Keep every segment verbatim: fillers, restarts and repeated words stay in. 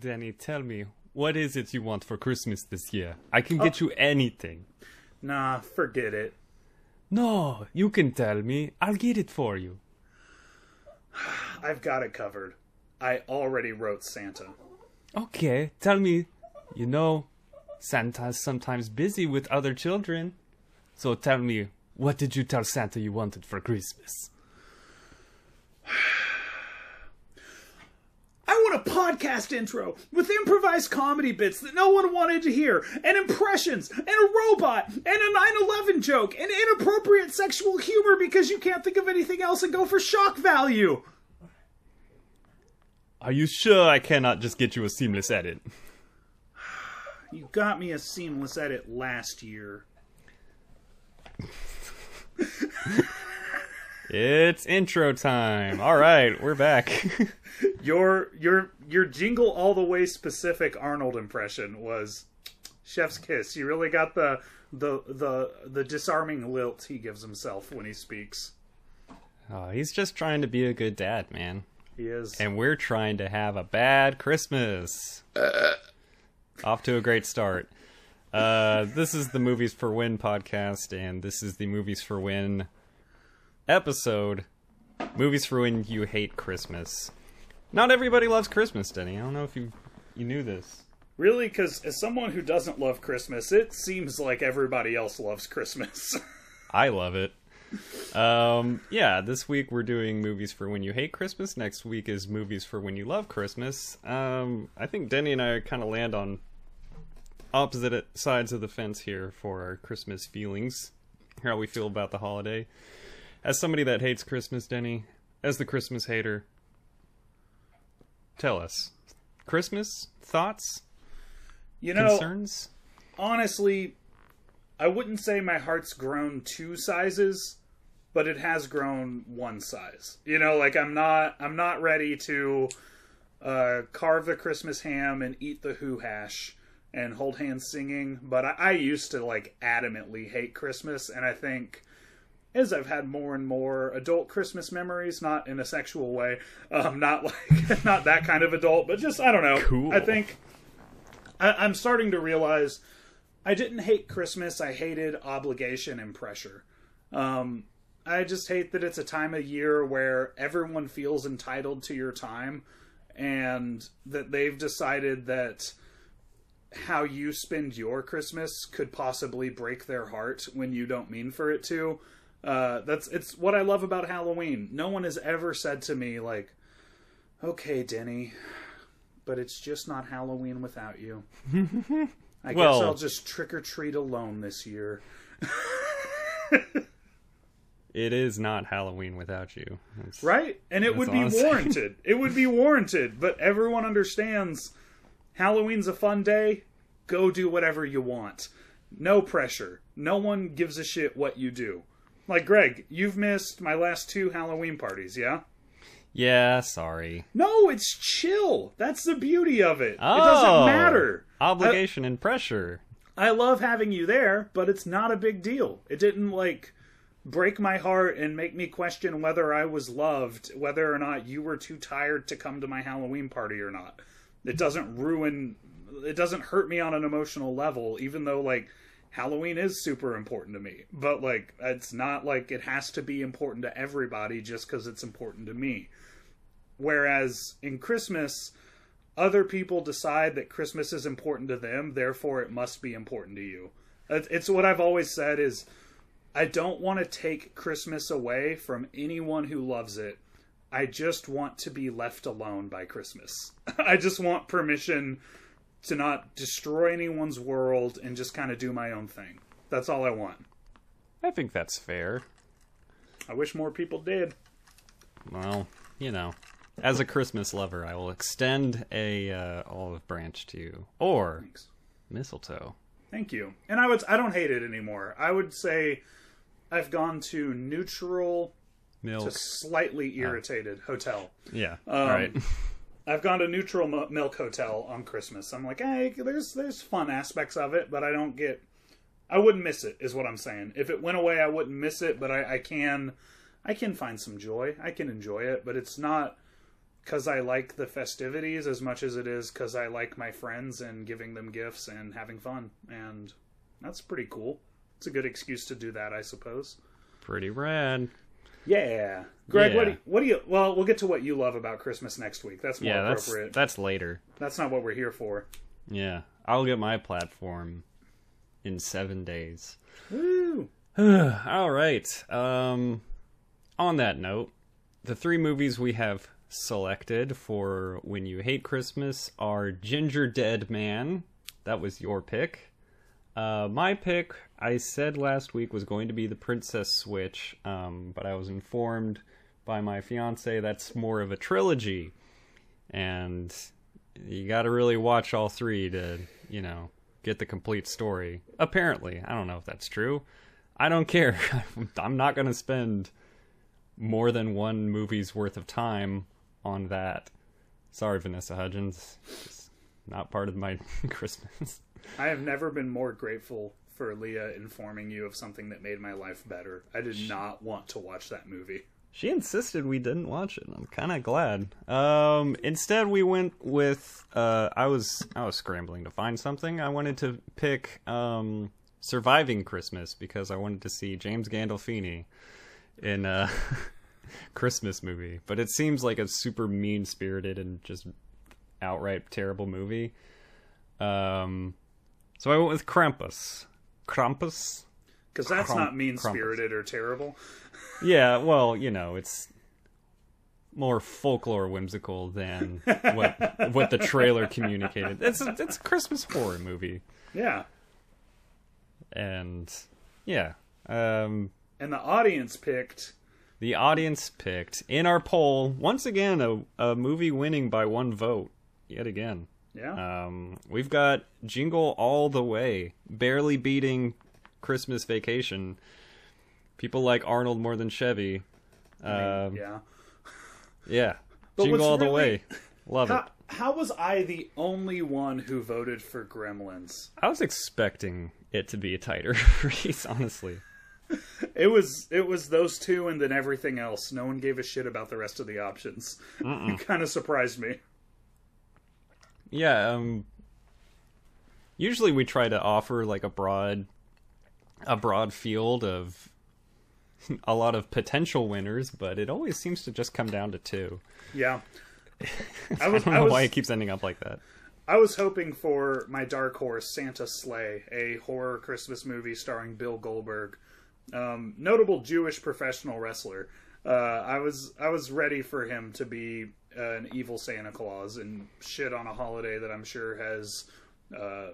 Danny, tell me, what is it you want for Christmas this year? I can get oh. you anything. Nah, forget it. No, you can tell me. I'll get it for you. I've got it covered. I already wrote Santa. Okay, tell me. You know, Santa's sometimes busy with other children. So tell me, what did you tell Santa you wanted for Christmas? A podcast intro with improvised comedy bits that no one wanted to hear, and impressions, and a robot, and a nine eleven joke, and inappropriate sexual humor because you can't think of anything else and go for shock value. Are you sure I cannot just get you a seamless edit? You got me a seamless edit last year. It's intro time. All right, we're back. Your your your Jingle All the Way specific Arnold impression was chef's kiss. You really got the the the the disarming lilt he gives himself when he speaks. Oh, he's just trying to be a good dad, man. He is. And we're trying to have a bad Christmas. Uh. Off to a great start. Uh, this is the Movies for Win podcast, and this is the Movies for Win episode, Movies for When You Hate Christmas. Not everybody loves Christmas, Denny. I don't know if you you knew this. Really? Because as someone who doesn't love Christmas, it seems like everybody else loves Christmas. I love it. Um, yeah, this week we're doing Movies for When You Hate Christmas. Next week is Movies for When You Love Christmas. Um, I think Denny and I kind of land on opposite sides of the fence here for our Christmas feelings, how we feel about the holiday. As somebody that hates Christmas, Denny, as the Christmas hater, tell us. Christmas? Thoughts? You know, concerns? Honestly, I wouldn't say my heart's grown two sizes, but it has grown one size. You know, like, I'm not I'm not ready to uh, carve the Christmas ham and eat the hoo hash and hold hands singing, but I, I used to, like, adamantly hate Christmas, and I think as I've had more and more adult Christmas memories, not in a sexual way, um, not like not that kind of adult, but just, I don't know. Cool. I think I, I'm starting to realize I didn't hate Christmas. I hated obligation and pressure. Um, I just hate that it's a time of year where everyone feels entitled to your time, and that they've decided that how you spend your Christmas could possibly break their heart when you don't mean for it to. Uh, that's it's what I love about Halloween. No one has ever said to me, like, okay, Denny, but it's just not Halloween without you. I well, guess I'll just trick or treat alone this year. It is not Halloween without you. It's, right? And it would be warranted. It would be warranted. But everyone understands Halloween's a fun day. Go do whatever you want. No pressure. No one gives a shit what you do. Like, Greg, you've missed my last two Halloween parties, yeah? Yeah, sorry. No, it's chill. That's the beauty of it. Oh, it doesn't matter. Obligation I, and pressure. I love having you there, but it's not a big deal. It didn't, like, break my heart and make me question whether I was loved, whether or not you were too tired to come to my Halloween party or not. It doesn't ruin, it doesn't hurt me on an emotional level, even though, like, Halloween is super important to me, but, like, it's not like it has to be important to everybody just because it's important to me. Whereas in Christmas, other people decide that Christmas is important to them, therefore it must be important to you. It's what I've always said is, I don't want to take Christmas away from anyone who loves it. I just want to be left alone by Christmas. I just want permission to not destroy anyone's world and just kind of do my own thing. That's all I want. I think that's fair. I wish more people did. Well, you know, as a Christmas lover, I will extend a uh, olive branch to you. Or Thanks. mistletoe. Thank you. And I would, I don't hate it anymore. I would say I've gone to neutral milk to slightly irritated uh, hotel. Yeah. Um, All right. I've gone to neutral m milk hotel on Christmas. I'm like, hey, there's there's fun aspects of it, but I don't get. I wouldn't miss it, is what I'm saying. If it went away, I wouldn't miss it, but I, I can, I can find some joy. I can enjoy it, but it's not because I like the festivities as much as it is because I like my friends and giving them gifts and having fun, and that's pretty cool. It's a good excuse to do that, I suppose. Pretty rad. Yeah. Greg, yeah. What, do you, what do you... Well, we'll get to what you love about Christmas next week. That's more yeah, appropriate. That's, that's later. That's not what we're here for. Yeah. I'll get my platform in seven days. Woo! All right. Um, on that note, the three movies we have selected for When You Hate Christmas are Gingerdead Man. That was your pick. Uh, my pick, I said last week, was going to be The Princess Switch, um, but I was informed by my fiance that's more of a trilogy, and you gotta really watch all three to, you know, get the complete story. Apparently. I don't know if that's true. I don't care. I'm not gonna spend more than one movie's worth of time on that. Sorry, Vanessa Hudgens. It's not part of my Christmas. I have never been more grateful for Leah informing you of something that made my life better. I did not want to watch that movie. She insisted we didn't watch it. I'm kind of glad. Um, instead, we went with... Uh, I was I was scrambling to find something. I wanted to pick um, Surviving Christmas because I wanted to see James Gandolfini in a Christmas movie. But it seems like a super mean-spirited and just outright terrible movie. Um... So I went with Krampus. Krampus? Because that's Kramp not mean-spirited or terrible. Yeah, well, you know, it's more folklore whimsical than what what the trailer communicated. It's a, it's a Christmas horror movie. Yeah. And, yeah. Um, and the audience picked... The audience picked, in our poll, once again, a, a movie winning by one vote. Yet again. Yeah. Um, we've got Jingle All the Way, barely beating Christmas Vacation. People like Arnold more than Chevy. Um, I mean, yeah. Yeah. But Jingle All really, the Way. Love how, it. How was I the only one who voted for Gremlins? I was expecting it to be a tighter race, honestly. It was it was those two and then everything else. No one gave a shit about the rest of the options. Mm-mm. It kind of surprised me. Yeah, um, usually we try to offer like a broad, a broad field of a lot of potential winners, but it always seems to just come down to two. Yeah, I, was, I don't know I was, why it keeps ending up like that. I was hoping for my dark horse, Santa Sleigh, a horror Christmas movie starring Bill Goldberg, um, notable Jewish professional wrestler. Uh, I was I was ready for him to be. Uh, an evil Santa Claus and shit on a holiday that I'm sure has uh,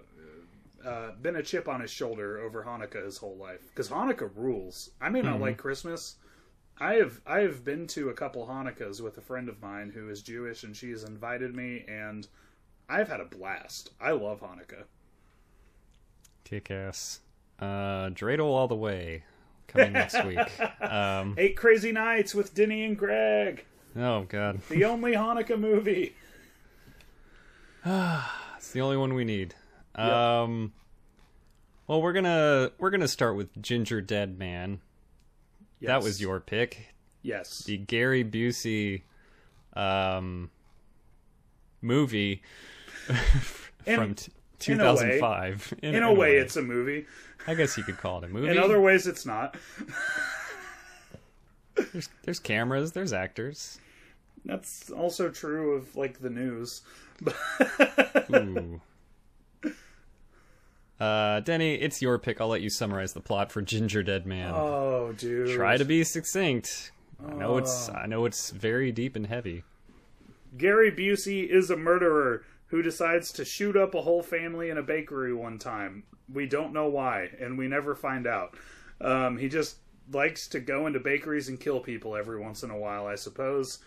uh, been a chip on his shoulder over Hanukkah his whole life. Because Hanukkah rules. I may not mm-hmm. like Christmas. I have I have been to a couple Hanukkahs with a friend of mine who is Jewish, and she has invited me, and I've had a blast. I love Hanukkah. Kick-ass. Uh, dreidel all the way. Coming next week. Um, Eight Crazy Nights with Denny and Greg. Oh, God. The only Hanukkah movie. It's the only one we need. Yep. Um, well, we're going to we're gonna start with Gingerdead Man. Yes. That was your pick. Yes. The Gary Busey um, movie from in, two thousand five. In a way, in, in a in way, way, it's a movie. I guess you could call it a movie. In other ways, it's not. There's, there's cameras, there's actors. That's also true of, like, the news. Ooh. Uh, Denny, it's your pick. I'll let you summarize the plot for Gingerdead Man. Oh, dude. Try to be succinct. Oh. I know it's, I know it's very deep and heavy. Gary Busey is a murderer who decides to shoot up a whole family in a bakery one time. We don't know why, and we never find out. Um, he just likes to go into bakeries and kill people every once in a while, I suppose.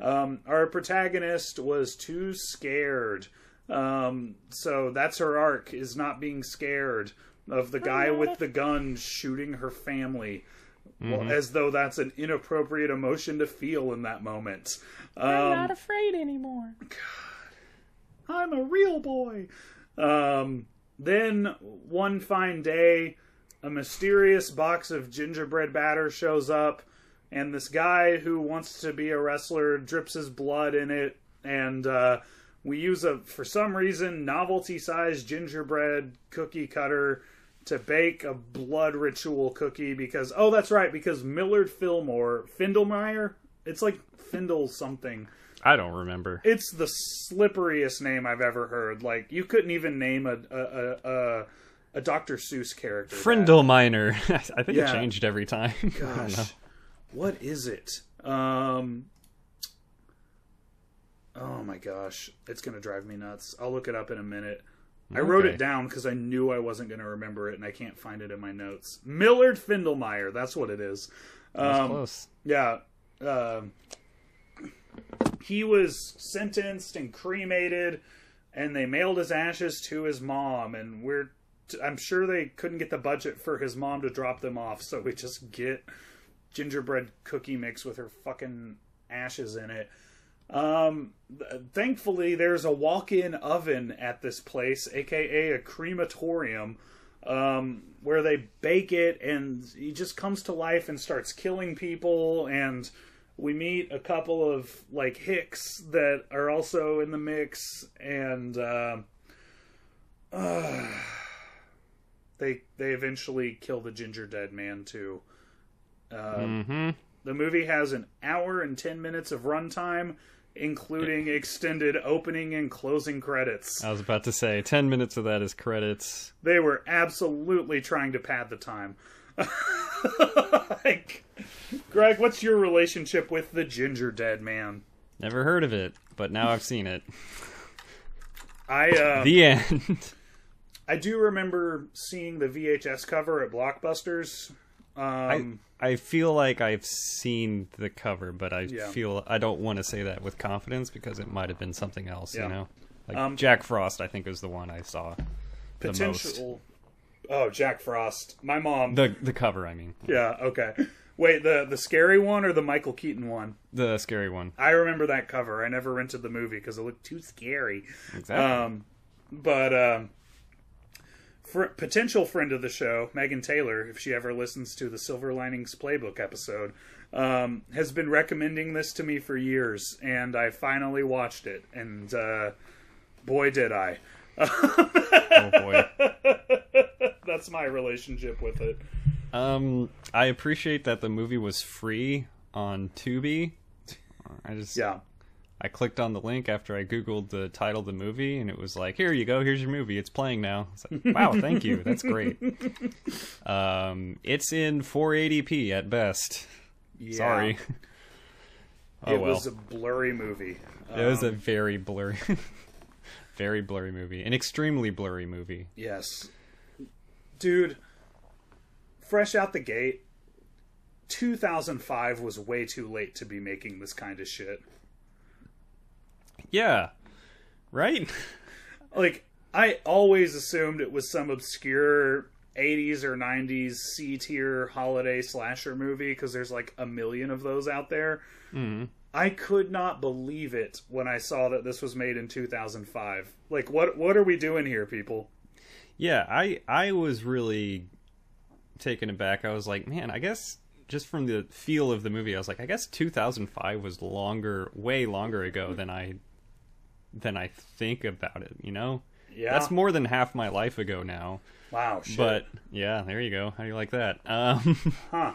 Um, our protagonist was too scared. Um, so that's her arc, is not being scared of the guy with the gun shooting her family. Mm-hmm. Well, as though that's an inappropriate emotion to feel in that moment. Um, I'm not afraid anymore. God, I'm a real boy. Um, then one fine day, a mysterious box of gingerbread batter shows up, and this guy who wants to be a wrestler drips his blood in it, and uh, we use a, for some reason, novelty-sized gingerbread cookie cutter to bake a blood ritual cookie because, oh, that's right, because Millard Fillmore, Findlemeyer, it's like Findle something. I don't remember. It's the slipperiest name I've ever heard. Like, you couldn't even name a a a, a Doctor Seuss character. Findlemeyer. I think yeah. It changed every time. Gosh. What is it? Um, oh my gosh. It's going to drive me nuts. I'll look it up in a minute. I okay. wrote it down because I knew I wasn't going to remember it, and I can't find it in my notes. Millard Findlemeyer, that's what it is. Um, that's close. Yeah. Uh, he was sentenced and cremated, and they mailed his ashes to his mom, and we're t- I'm sure they couldn't get the budget for his mom to drop them off, so we just get gingerbread cookie mix with her fucking ashes in it. Um, thankfully there's a walk-in oven at this place, aka a crematorium, um, where they bake it, and he just comes to life and starts killing people, and we meet a couple of, like, hicks that are also in the mix, and, uh, uh they, they eventually kill the Gingerdead Man, too. Uh, mm-hmm. The movie has an hour and ten minutes of runtime, including extended opening and closing credits. I was about to say, ten minutes of that is credits. They were absolutely trying to pad the time. Like, Greg, what's your relationship with the Gingerdead Man? Never heard of it, but now I've seen it. I uh, The end. I do remember seeing the V H S cover at Blockbusters. Um, I, I feel like I've seen the cover, but I yeah. feel I don't want to say that with confidence because it might have been something else, yeah. you know? Like um, Jack Frost, I think, is the one I saw the potential... most. Oh, Jack Frost. My mom. The the cover, I mean. Yeah, okay. Wait, the, the scary one or the Michael Keaton one? The scary one. I remember that cover. I never rented the movie because it looked too scary. Exactly. Um, but... Um, potential friend of the show, Megan Taylor, if she ever listens to the Silver Linings Playbook episode, um, has been recommending this to me for years, and I finally watched it, and uh, boy did I. Oh boy. That's my relationship with it. Um, I appreciate that the movie was free on Tubi. I just... Yeah. I clicked on the link after I Googled the title of the movie, and it was like, here you go, here's your movie, it's playing now. It's like, wow, thank you, that's great. Um, it's in four eighty p at best. Yeah. Sorry. Oh, it well. was a blurry movie. Um, it was a very blurry, very blurry movie. An extremely blurry movie. Yes. Dude, fresh out the gate, two thousand five was way too late to be making this kind of shit. Yeah, right? Like, I always assumed it was some obscure eighties or nineties C-tier holiday slasher movie, because there's like a million of those out there. Mm. I could not believe it when I saw that this was made in two thousand five. Like, what what are we doing here, people? Yeah, I I was really taken aback. I was like, man, I guess... just from the feel of the movie, I was like, I guess two thousand five was longer, way longer ago than I, than I think about it, you know? Yeah. That's more than half my life ago now. Wow, shit. But, yeah, there you go. How do you like that? Um, huh.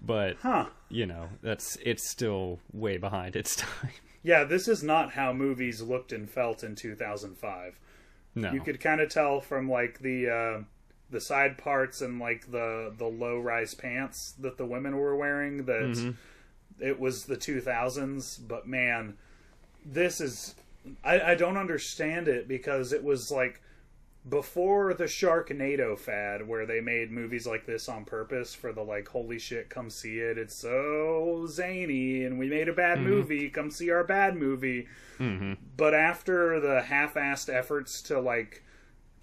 But, huh. you know, that's it's still way behind its time. Yeah, this is not how movies looked and felt in two thousand five. No. You could kind of tell from, like, the... Uh... the side parts and like the the low rise pants that the women were wearing that mm-hmm. it was the two thousands, but man, this is I, I don't understand it because it was like before the Sharknado fad, where they made movies like this on purpose for the, like, holy shit, come see it, it's so zany, and we made a bad mm-hmm. movie, come see our bad movie. Mm-hmm. But after the half-assed efforts to, like,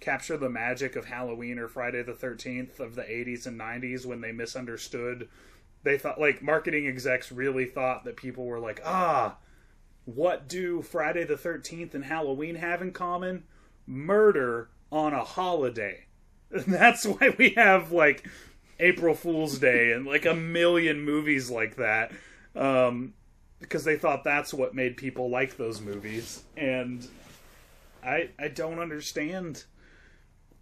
capture the magic of Halloween or Friday the thirteenth of the eighties and nineties, when they misunderstood, they thought, like, marketing execs really thought that people were like, ah, what do Friday the thirteenth and Halloween have in common? Murder on a holiday. And that's why we have, like, April Fool's Day and, like, a million movies like that. Um, because they thought that's what made people like those movies. And I I don't understand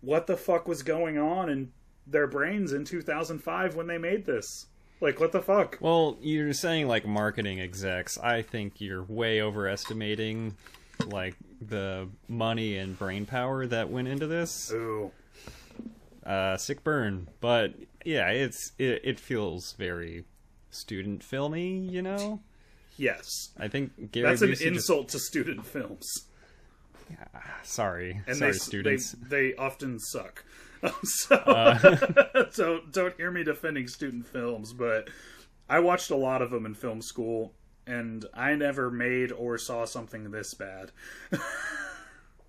what the fuck was going on in their brains in two thousand five when they made this. Like, what the fuck? Well, you're saying, like, marketing execs. I think you're way overestimating, like, the money and brain power that went into this. Ooh. Uh, sick burn. But, yeah, it's it, it feels very student filmy, you know? Yes. I think Gary That's Busey an insult just... to student films. Yeah, sorry. And sorry, they, students. They, they often suck. So, uh. so don't hear me defending student films, but I watched a lot of them in film school, and I never made or saw something this bad.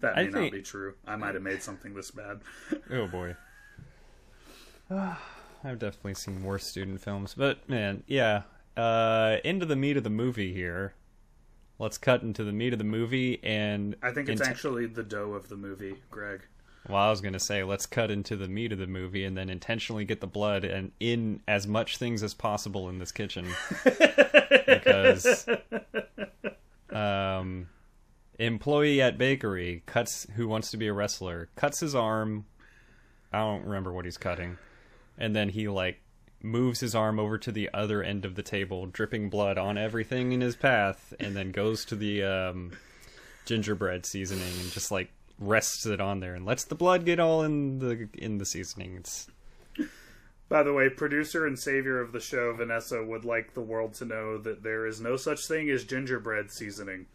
That may I not think... be true. I might have made something this bad. Oh boy. I've definitely seen worse student films, but man, yeah. Uh, into the meat of the movie here. Let's cut into the meat of the movie, and I think it's into... actually the dough of the movie, Greg. Well, I was going to say, let's cut into the meat of the movie and then intentionally get the blood and in as much things as possible in this kitchen. Because um, employee at bakery cuts, who wants to be a wrestler, cuts his arm. I don't remember what he's cutting. And then he, like, moves his arm over to the other end of the table, dripping blood on everything in his path, and then goes to the um, gingerbread seasoning and just, like, rests it on there and lets the blood get all in the in the seasonings. By the way, producer and savior of the show, Vanessa, would like the world to know that there is no such thing as gingerbread seasoning.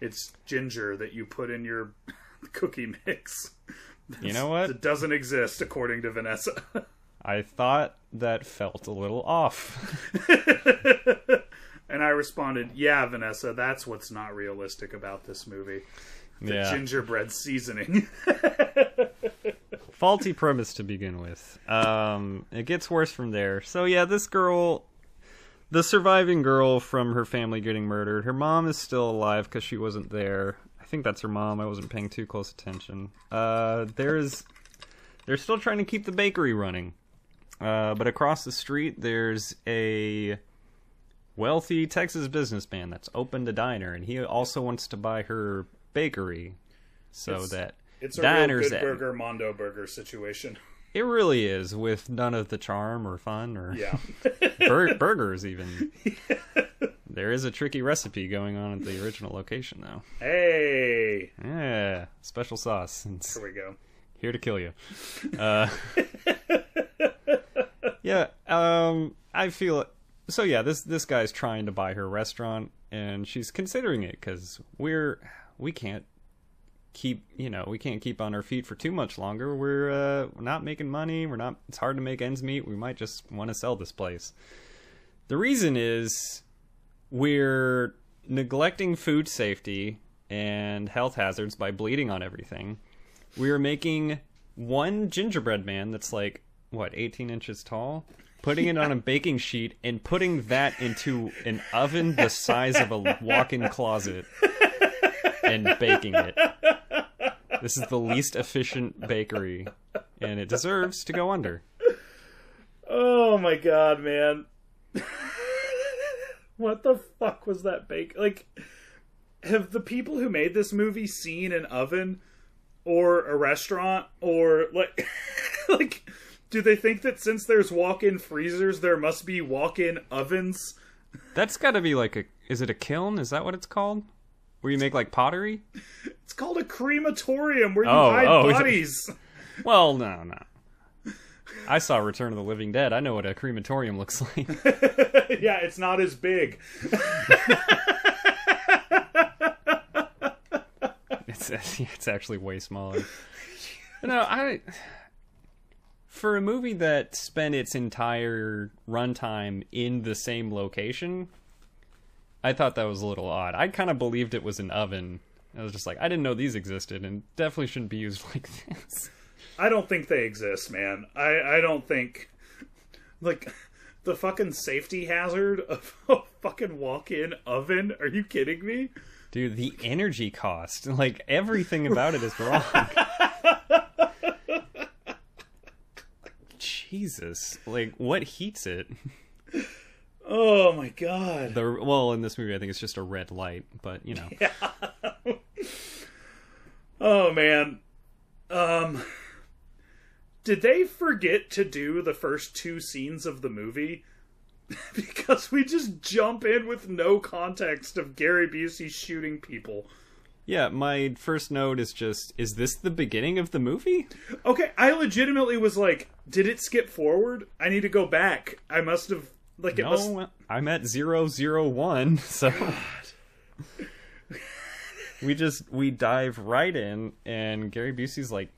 It's ginger that you put in your cookie mix. That's, you know what? It doesn't exist, according to Vanessa. I thought that felt a little off. And I responded, yeah, Vanessa, that's what's not realistic about this movie. The yeah. gingerbread seasoning. Faulty premise to begin with. Um, it gets worse from there. So yeah, this girl, the surviving girl from her family getting murdered, her mom is still alive because she wasn't there. I think that's her mom. I wasn't paying too close attention. Uh, there's, they're still trying to keep the bakery running. Uh, but across the street, there's a wealthy Texas businessman that's opened a diner, and he also wants to buy her bakery, so it's, that it's a diners real Good Burger, Mondo Burger situation. It really is, with none of the charm or fun or yeah. bur burgers even. Yeah. There is a tricky recipe going on at the original location, though. Hey, yeah, special sauce. It's here we go. Here to kill you. Uh, yeah, um, I feel so. Yeah, this this guy's trying to buy her restaurant, and she's considering it because we're. We can't keep, you know, we can't keep on our feet for too much longer. We're, uh, we're not making money. We're not, it's hard to make ends meet. We might just want to sell this place. The reason is we're neglecting food safety and health hazards by bleeding on everything. We're making one gingerbread man that's like, what, eighteen inches tall? Putting it on a baking sheet and putting that into an oven the size of a walk-in closet. And baking it. This is the least efficient bakery, and it deserves to go under. Oh my god, man. What the fuck was that bake? Like, have the people who made this movie seen an oven or a restaurant or like like do they think that since there's walk-in freezers there must be walk-in ovens? That's got to be like a is it a kiln? Is that what it's called? Where you make, like, pottery? It's called a crematorium where you oh, hide oh, bodies. Well, no, no. I saw Return of the Living Dead. I know what a crematorium looks like. Yeah, it's not as big. it's, it's actually way smaller. No, I... For a movie that spent its entire runtime in the same location, I thought that was a little odd. I kind of believed it was an oven. I was just like, I didn't know these existed, and definitely shouldn't be used like this. I don't think they exist, man. I, I don't think... Like, the fucking safety hazard of a fucking walk-in oven? Are you kidding me? Dude, the energy cost. Like, everything about it is wrong. Jesus. Like, what heats it? Oh, my God. The, well, in this movie, I think it's just a red light, but, you know. Yeah. Oh, man. Um... Did they forget to do the first two scenes of the movie? Because we just jump in with no context of Gary Busey shooting people. Yeah, my first note is just, is this the beginning of the movie? Okay, I legitimately was like, did it skip forward? I need to go back. I must have... like it No, must... I'm at zero zero one, so... God. we just, we dive right in, and Gary Busey's like,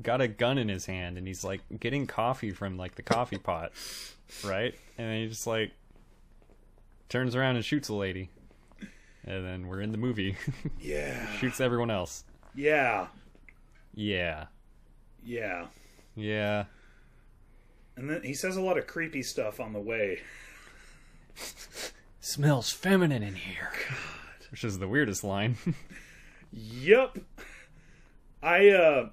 got a gun in his hand and he's like getting coffee from like the coffee pot, right? And then he just like turns around and shoots a lady, and then we're in the movie. Yeah. Shoots everyone else. Yeah. Yeah. Yeah. Yeah. And then he says a lot of creepy stuff on the way. Smells feminine in here. God. Which is the weirdest line. Yep. I uh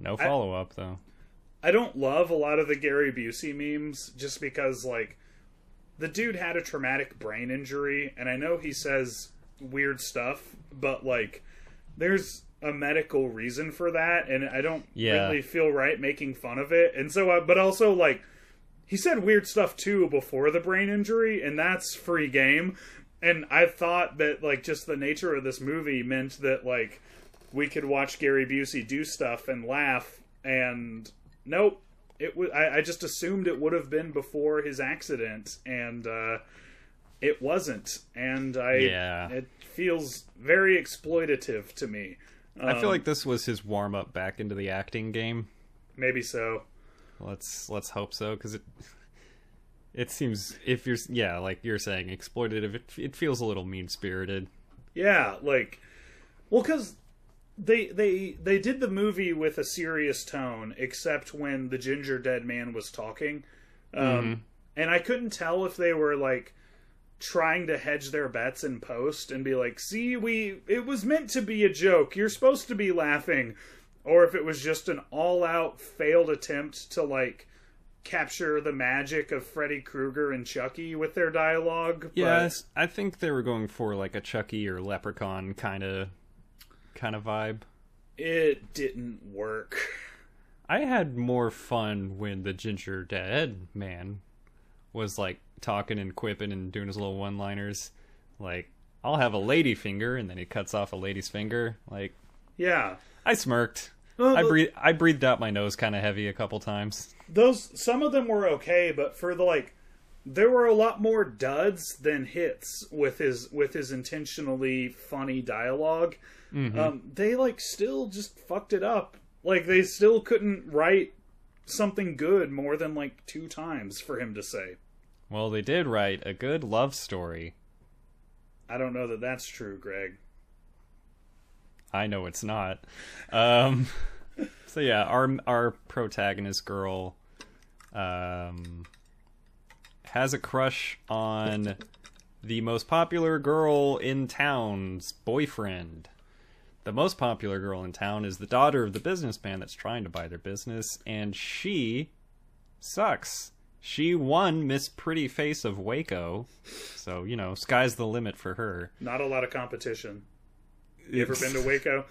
No follow-up, though. I don't love a lot of the Gary Busey memes, just because, like, the dude had a traumatic brain injury, and I know he says weird stuff, but, like, there's a medical reason for that, and I don't yeah. really feel right making fun of it. And so, uh, but also, like, he said weird stuff, too, before the brain injury, and that's free game. And I thought that, like, just the nature of this movie meant that, like, we could watch Gary Busey do stuff and laugh, and nope. It was. I, I just assumed it would have been before his accident, and uh, it wasn't. And I, yeah. it feels very exploitative to me. Um, I feel like this was his warm up back into the acting game. Maybe so. Let's let's hope so, because it it seems if you're yeah like you're saying exploitative, it it feels a little mean spirited. Yeah, like well, because. They they they did the movie with a serious tone, except when the Gingerdead Man was talking, um, mm-hmm. and I couldn't tell if they were like trying to hedge their bets in post and be like, "See, we it was meant to be a joke. You're supposed to be laughing," or if it was just an all-out failed attempt to like capture the magic of Freddy Krueger and Chucky with their dialogue. Yes, but... I think they were going for like a Chucky or Leprechaun kind of. kind of vibe. It didn't work. I had more fun when the Gingerdead Man was like talking and quipping and doing his little one-liners, like I'll have a lady finger, and then he cuts off a lady's finger. Like, yeah, I smirked. Well, I breathed. I breathed out my nose kind of heavy a couple times. Those some of them were okay, but for the like, there were a lot more duds than hits with his with his intentionally funny dialogue. Mm-hmm. Um, they like still just fucked it up. Like they still couldn't write something good more than like two times for him to say. Well, they did write a good love story. I don't know that that's true, Greg. I know it's not. Um, so yeah, our our protagonist girl um, has a crush on the most popular girl in town's boyfriend. The most popular girl in town is the daughter of the businessman that's trying to buy their business, and she sucks. She won Miss Pretty Face of Waco, so, you know, sky's the limit for her. Not a lot of competition. You ever been to Waco?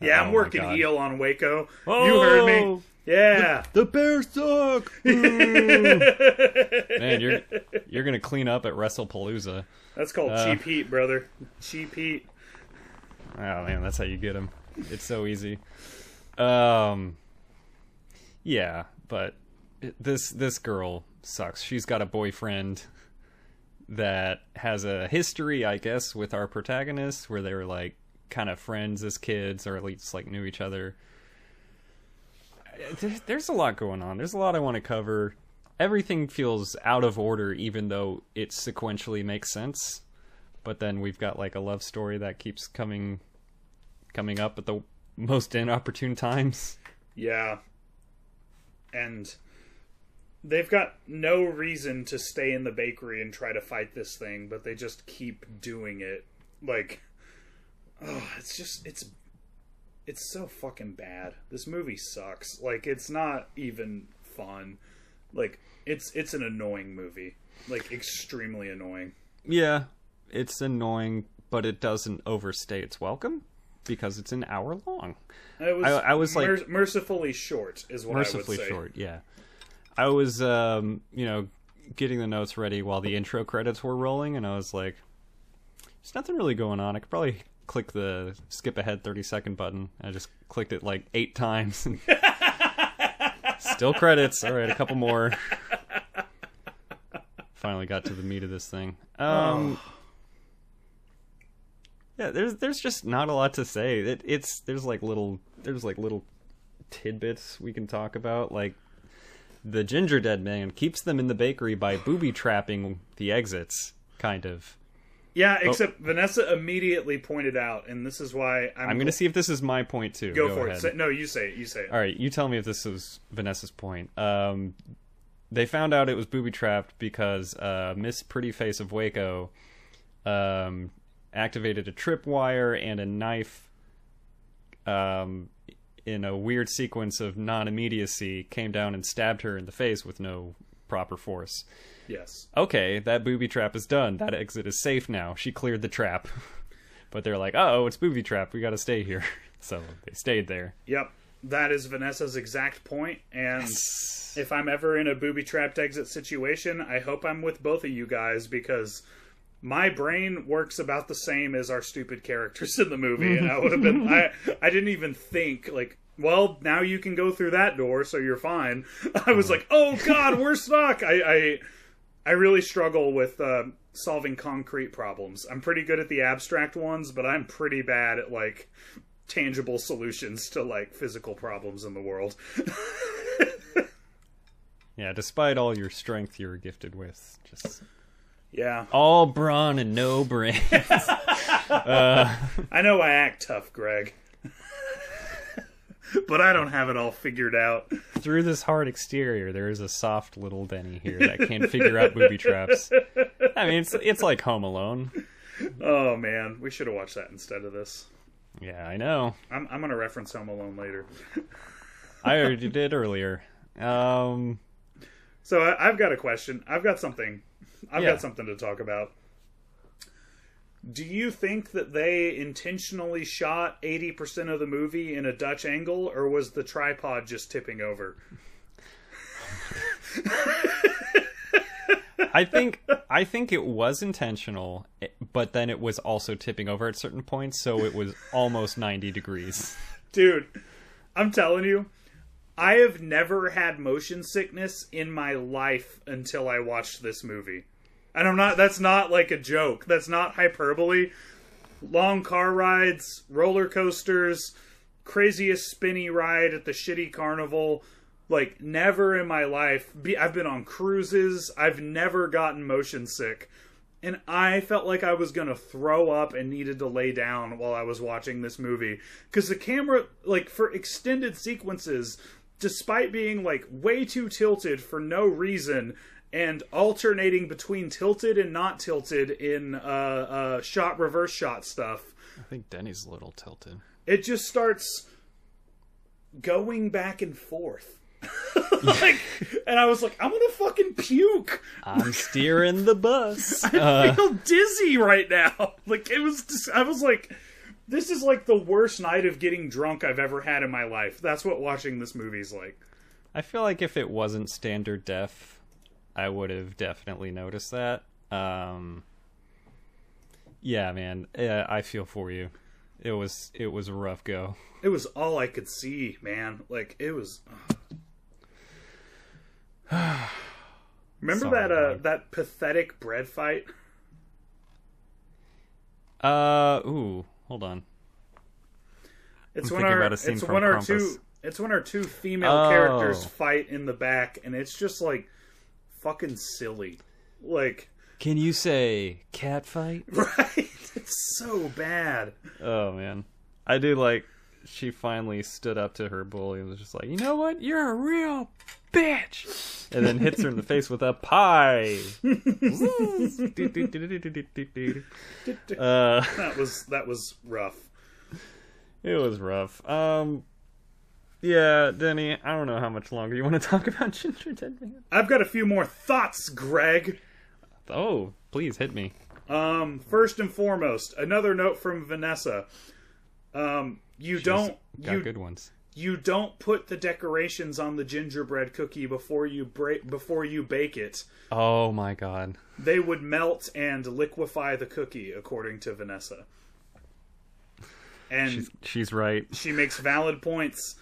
Yeah, oh, I'm working heel on Waco. Oh, you heard me. Yeah. The, the Bears suck! Man, you're, you're going to clean up at WrestlePalooza. That's called uh, cheap heat, brother. Cheap heat. Oh man, that's how you get them. It's so easy. Um, yeah, but this this girl sucks. She's got a boyfriend that has a history, I guess, with our protagonist, where they were like kind of friends as kids, or at least like knew each other. there's a lot going on. There's a lot I want to cover. Everything feels out of order, even though it sequentially makes sense. But then we've got like a love story that keeps coming, coming up at the most inopportune times. Yeah. And they've got no reason to stay in the bakery and try to fight this thing, but they just keep doing it. Like, oh, it's just, it's, it's so fucking bad. This movie sucks. Like, it's not even fun. Like, it's, it's an annoying movie. Like, extremely annoying. Yeah, it's annoying, but it doesn't overstay its welcome. Because it's an hour long. It was I, I was like mer- mercifully short is what I would say. Mercifully short, yeah. I was, um, you know, getting the notes ready while the intro credits were rolling, and I was like, "There's nothing really going on." I could probably click the skip ahead thirty second button. I just clicked it like eight times. And still credits. All right, a couple more. Finally got to the meat of this thing. Um. Oh. Yeah, there's there's just not a lot to say. It, it's there's like little there's like little tidbits we can talk about. Like the Gingerdead Man keeps them in the bakery by booby trapping the exits, kind of. Yeah, except oh. Vanessa immediately pointed out, and this is why I'm, I'm going to see if this is my point too. Go, Go for ahead. it. Say, no, you say it. You say it. All right, you tell me if this is Vanessa's point. Um, they found out it was booby trapped because uh, Miss Pretty Face of Waco. Um, activated a tripwire and a knife um, in a weird sequence of non-immediacy, came down and stabbed her in the face with no proper force. Yes. Okay, that booby trap is done. That exit is safe now. She cleared the trap. But they're like, uh-oh, it's booby trap. We gotta stay here. So they stayed there. Yep. That is Vanessa's exact point, and yes. If I'm ever in a booby-trapped exit situation, I hope I'm with both of you guys, because my brain works about the same as our stupid characters in the movie, and I would have been, I, I didn't even think, like, well, now you can go through that door, so you're fine. I was like, oh god, we're stuck! I, I, I really struggle with uh, solving concrete problems. I'm pretty good at the abstract ones, but I'm pretty bad at, like, tangible solutions to, like, physical problems in the world. Yeah, despite all your strength you're gifted with, just... Yeah. All brawn and no brains. uh, I know I act tough, Greg. But I don't have it all figured out. Through this hard exterior, there is a soft little Denny here that can figure out booby traps. I mean, it's it's like Home Alone. Oh, man. We should have watched that instead of this. Yeah, I know. I'm, I'm going to reference Home Alone later. I already did earlier. Um, so I, I've got a question. I've got something. I've yeah. got something to talk about. Do you think that they intentionally shot eighty percent of the movie in a Dutch angle, or was the tripod just tipping over? I think I think it was intentional, but then it was also tipping over at certain points, so it was almost ninety degrees. Dude, I'm telling you, I have never had motion sickness in my life until I watched this movie. And I'm not, that's not like a joke. That's not hyperbole. Long car rides, roller coasters, craziest spinny ride at the shitty carnival. Like, never in my life. I've been on cruises. I've never gotten motion sick. And I felt like I was going to throw up and needed to lay down while I was watching this movie. Because the camera, like, for extended sequences, despite being, like, way too tilted for no reason, and alternating between tilted and not tilted in uh, uh, shot, reverse shot stuff. I think Denny's a little tilted. It just starts going back and forth. Like, and I was like, I'm gonna fucking puke. I'm steering the bus. I uh, feel dizzy right now. Like, it was just, I was like, this is like the worst night of getting drunk I've ever had in my life. That's what watching this movie's like. I feel like if it wasn't standard def, I would have definitely noticed that. Um, yeah, man, yeah, I feel for you. It was it was a rough go. It was all I could see, man. Like, it was. Remember Sorry, that uh, that pathetic bread fight? Uh, ooh, hold on. It's I'm when our, about a scene it's from when Krampus. our two It's when our two female oh. characters fight in the back, and it's just like fucking silly. Like, can you say cat fight? Right. It's so bad. Oh man, I do like. She finally stood up to her bully and was just like, "You know what? You're a real bitch," and then hits her in the face with a pie. uh, that was that was rough. It was rough. Um. Yeah, Denny, I don't know how much longer you want to talk about Gingerdead Man. I've got a few more thoughts, Greg. Oh, please hit me. Um, first and foremost, another note from Vanessa. Um, you She's don't got you, good ones. You don't put the decorations on the gingerbread cookie before you break before you bake it. Oh my god. They would melt and liquefy the cookie, according to Vanessa. And she's, she's right. She makes valid points.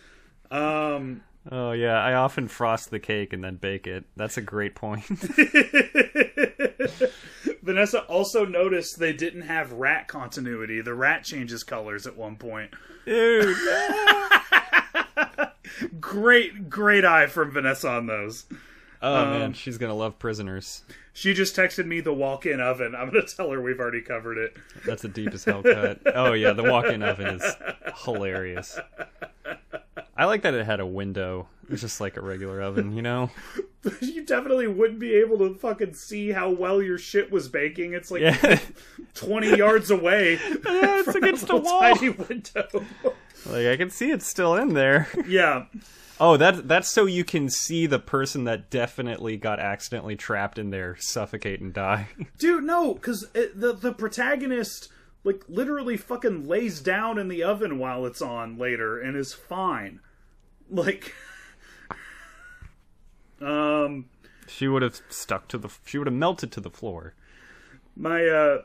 Um, oh yeah, I often frost the cake and then bake it. That's a great point. Vanessa also noticed they didn't have rat continuity. The rat changes colors at one point. Dude. Great, great eye from Vanessa on those. Oh um, man, she's gonna love Prisoners. She just texted me the walk-in oven. I'm gonna tell her we've already covered it. That's the deepest hell cut. Oh yeah, the walk-in oven is hilarious. I like that it had a window. It was just like a regular oven, you know? You definitely wouldn't be able to fucking see how well your shit was baking. It's like yeah. twenty yards away. Yeah, it's against a wall. Tiny window. Like, I can see it's still in there. Yeah. Oh, that, that's so you can see the person that definitely got accidentally trapped in there suffocate and die. Dude, no, because the, the protagonist... like, literally fucking lays down in the oven while it's on later and is fine. Like... um... She would have stuck to the... She would have melted to the floor. My, uh...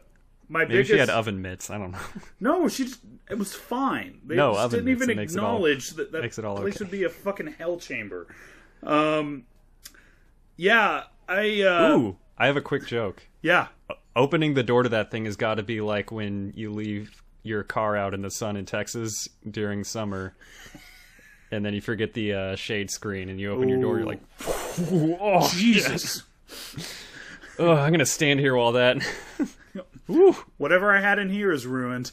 My Maybe biggest... she had oven mitts, I don't know. No, she just... It was fine. They no, just oven didn't even acknowledge all, that that place okay. would be a fucking hell chamber. Um... Yeah, I, uh... Ooh, I have a quick joke. Yeah. Opening the door to that thing has got to be like when you leave your car out in the sun in Texas during summer, and then you forget the uh, shade screen, and you open Ooh. your door, you're like, oh, Jesus. Oh, I'm going to stand here while that... Ooh. Whatever I had in here is ruined.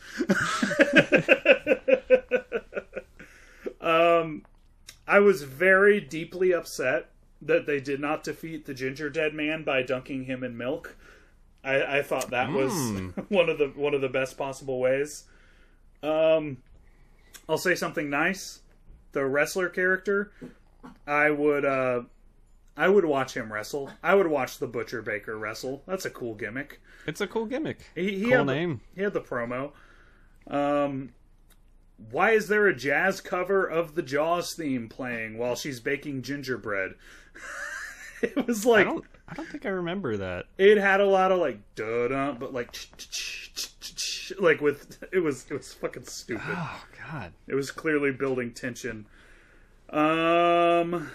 um, I was very deeply upset that they did not defeat the Gingerdead Man by dunking him in milk. I, I thought that was mm. one of the one of the best possible ways. Um, I'll say something nice. The wrestler character, I would uh, I would watch him wrestle. I would watch the Butcher Baker wrestle. That's a cool gimmick. It's a cool gimmick. He, he cool name. The, he had the promo. Um, why is there a jazz cover of the Jaws theme playing while she's baking gingerbread? It was like. I don't... I don't think I remember that. It had a lot of like duh dum, but like ch -ch -ch -ch -ch, like with it was it was fucking stupid. Oh god. It was clearly building tension. Um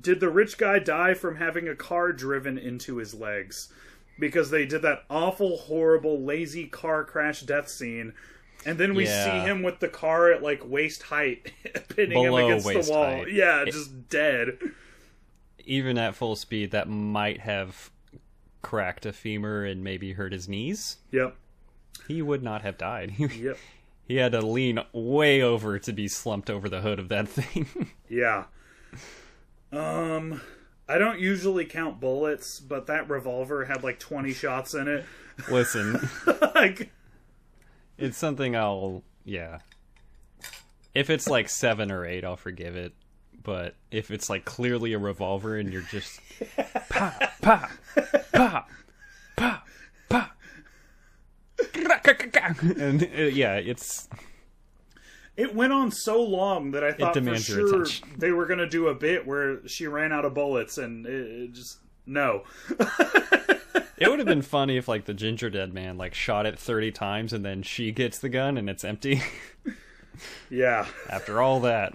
did the rich guy die from having a car driven into his legs? Because they did that awful, horrible, lazy car crash death scene, and then we yeah. see him with the car at like waist height pinning Below him against the wall. Height. Yeah, it just dead. Even at full speed, that might have cracked a femur and maybe hurt his knees. Yep. He would not have died. Yep. He had to lean way over to be slumped over the hood of that thing. Yeah. Um, I don't usually count bullets, but that revolver had like twenty shots in it. Listen. Like... It's something I'll... Yeah. If it's like seven or eight, I'll forgive it. But if it's like clearly a revolver and you're just pop, pop, pop, pop, pop, and it, yeah, it's it went on so long that I thought for sure they were gonna do a bit where she ran out of bullets and it, it just no. It would have been funny if like the Gingerdead Man like shot it thirty times and then she gets the gun and it's empty. Yeah. After all that.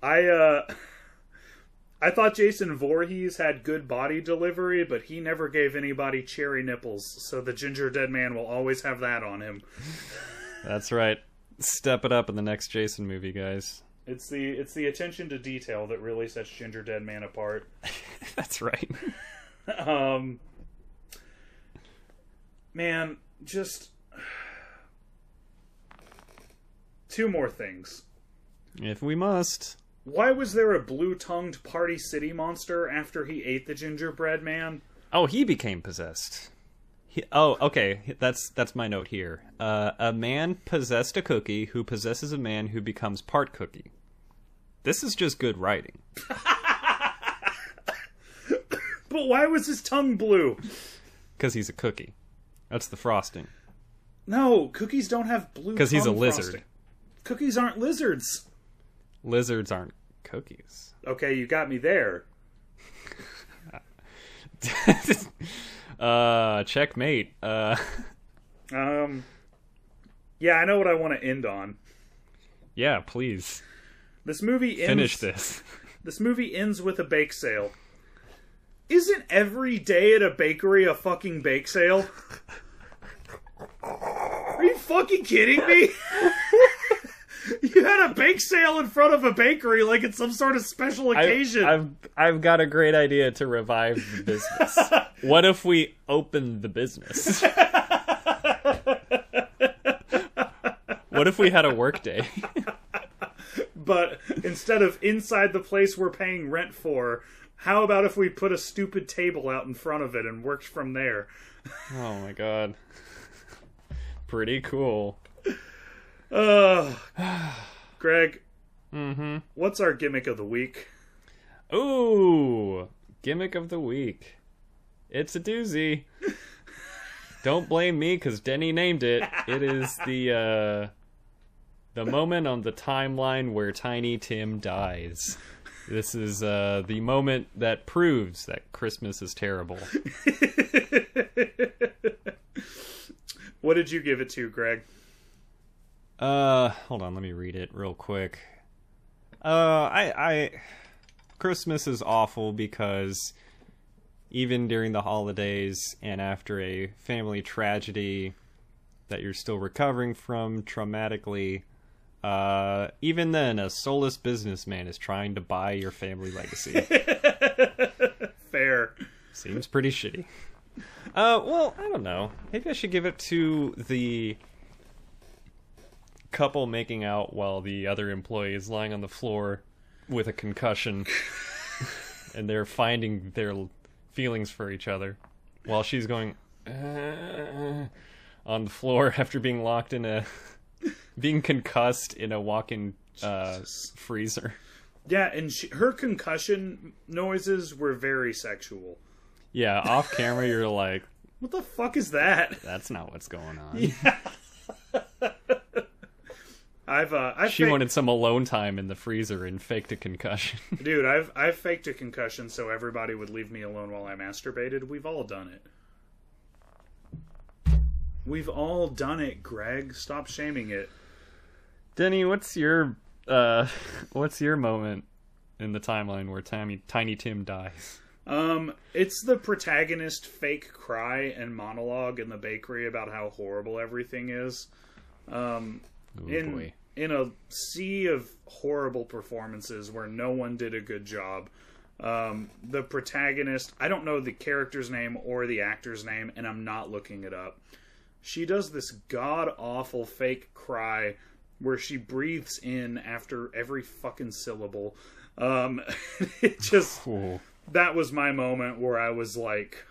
I uh, I thought Jason Voorhees had good body delivery, but he never gave anybody cherry nipples, so the Gingerdead Man will always have that on him. That's right. step it up in the next Jason movie, guys. It's the it's the attention to detail that really sets Gingerdead Man apart. That's right. um, man, just two more things, if we must. Why was there a blue-tongued Party City monster after he ate the gingerbread man? Oh, he became possessed. He, oh, okay. That's that's my note here. Uh, a man possessed a cookie who possesses a man who becomes part cookie. This is just good writing. But why was his tongue blue? Because he's a cookie. That's the frosting. No, cookies don't have blue tongue. Because he's a lizard. Frosting. Cookies aren't lizards. Lizards aren't cookies. Okay, you got me there. uh, checkmate. Uh, um, yeah, I know what I want to end on. Yeah, please. This movie ends, finish this. This movie ends with a bake sale. Isn't every day at a bakery a fucking bake sale? Are you fucking kidding me? You had a bake sale in front of a bakery like it's some sort of special occasion. I, I've I've got a great idea to revive the business. What if we opened the business? What if we had a work day? But instead of inside the place we're paying rent for, how about if we put a stupid table out in front of it and worked from there? Oh my god. Pretty cool. Uh, Greg, mm-hmm. What's our gimmick of the week? Ooh, gimmick of the week. It's a doozy. Don't blame me because Denny named it. It is the, uh, the moment on the timeline where Tiny Tim dies. This is uh, the moment that proves that Christmas is terrible. What did you give it to, Greg? Uh, hold on, let me read it real quick. Uh, I, I, Christmas is awful because even during the holidays and after a family tragedy that you're still recovering from traumatically, uh, even then a soulless businessman is trying to buy your family legacy. Fair. Seems pretty shitty. Uh, well, I don't know. Maybe I should give it to the couple making out while the other employee is lying on the floor with a concussion and they're finding their feelings for each other while she's going uh, on the floor after being locked in a being concussed in a walk-in uh, freezer. Yeah, and she, her concussion noises were very sexual. Yeah, off camera you're like, what the fuck is that? That's not what's going on. Yeah. I've, uh, I've she faked... wanted some alone time in the freezer and faked a concussion. Dude, I've I've faked a concussion so everybody would leave me alone while I masturbated. We've all done it. We've all done it, Greg. Stop shaming it. Denny, what's your uh, what's your moment in the timeline where Tiny Tiny Tim dies? Um, it's the protagonist fake cry and monologue in the bakery about how horrible everything is. Um. Ooh, in boy. In a sea of horrible performances where no one did a good job, um, the protagonist, I don't know the character's name or the actor's name, and I'm not looking it up. She does this god-awful fake cry where she breathes in after every fucking syllable. Um, it just, cool. That was my moment where I was like,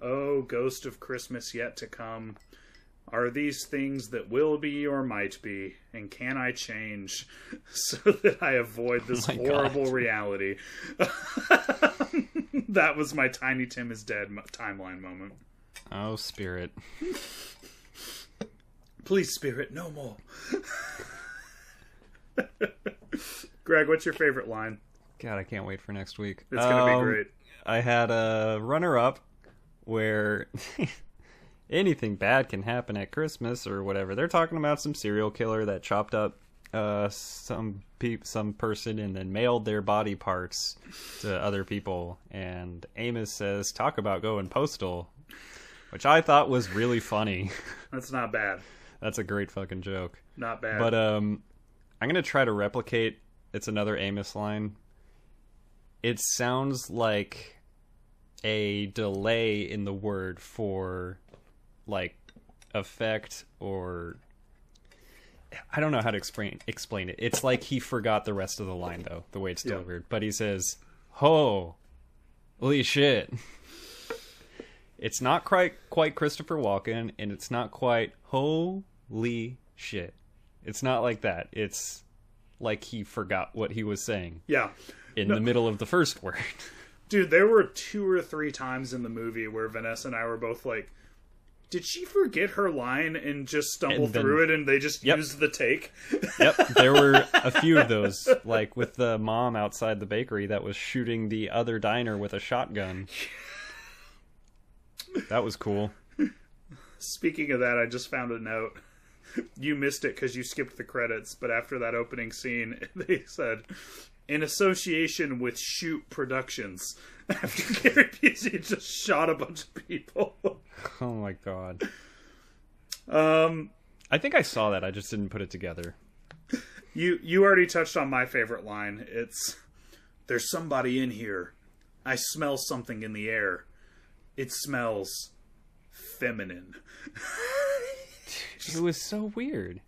oh, ghost of Christmas yet to come. Are these things that will be or might be, and can I change so that I avoid this oh horrible God. reality? That was my Tiny Tim is Dead timeline moment. Oh, Spirit. Please, Spirit, no more. Greg, what's your favorite line? God, I can't wait for next week. It's um, going to be great. I had a runner-up where... anything bad can happen at Christmas or whatever. They're talking about some serial killer that chopped up uh, some pe some person and then mailed their body parts to other people. And Amos says, talk about going postal, which I thought was really funny. That's not bad. That's a great fucking joke. Not bad. But um, I'm going to try to replicate. It's another Amos line. It sounds like a delay in the word for, like, effect or... I don't know how to explain explain it. It's like he forgot the rest of the line, though, the way it's delivered. Yeah. But he says, "Ho, holy shit." It's not quite, quite Christopher Walken, and it's not quite holy shit. It's not like that. It's like he forgot what he was saying. Yeah. In no. the middle of the first word. Dude, there were two or three times in the movie where Vanessa and I were both like, did she forget her line and just stumble and then, through it and they just yep. used the take? Yep, there were a few of those, like with the mom outside the bakery that was shooting the other diner with a shotgun. That was cool. Speaking of that, I just found a note. You missed it because you skipped the credits, but after that opening scene, they said, in association with Shoot Productions, after Gary Busey just shot a bunch of people. Oh my god. Um, I think I saw that. I just didn't put it together. You you already touched on my favorite line. It's, there's somebody in here. I smell something in the air. It smells feminine. It was so weird.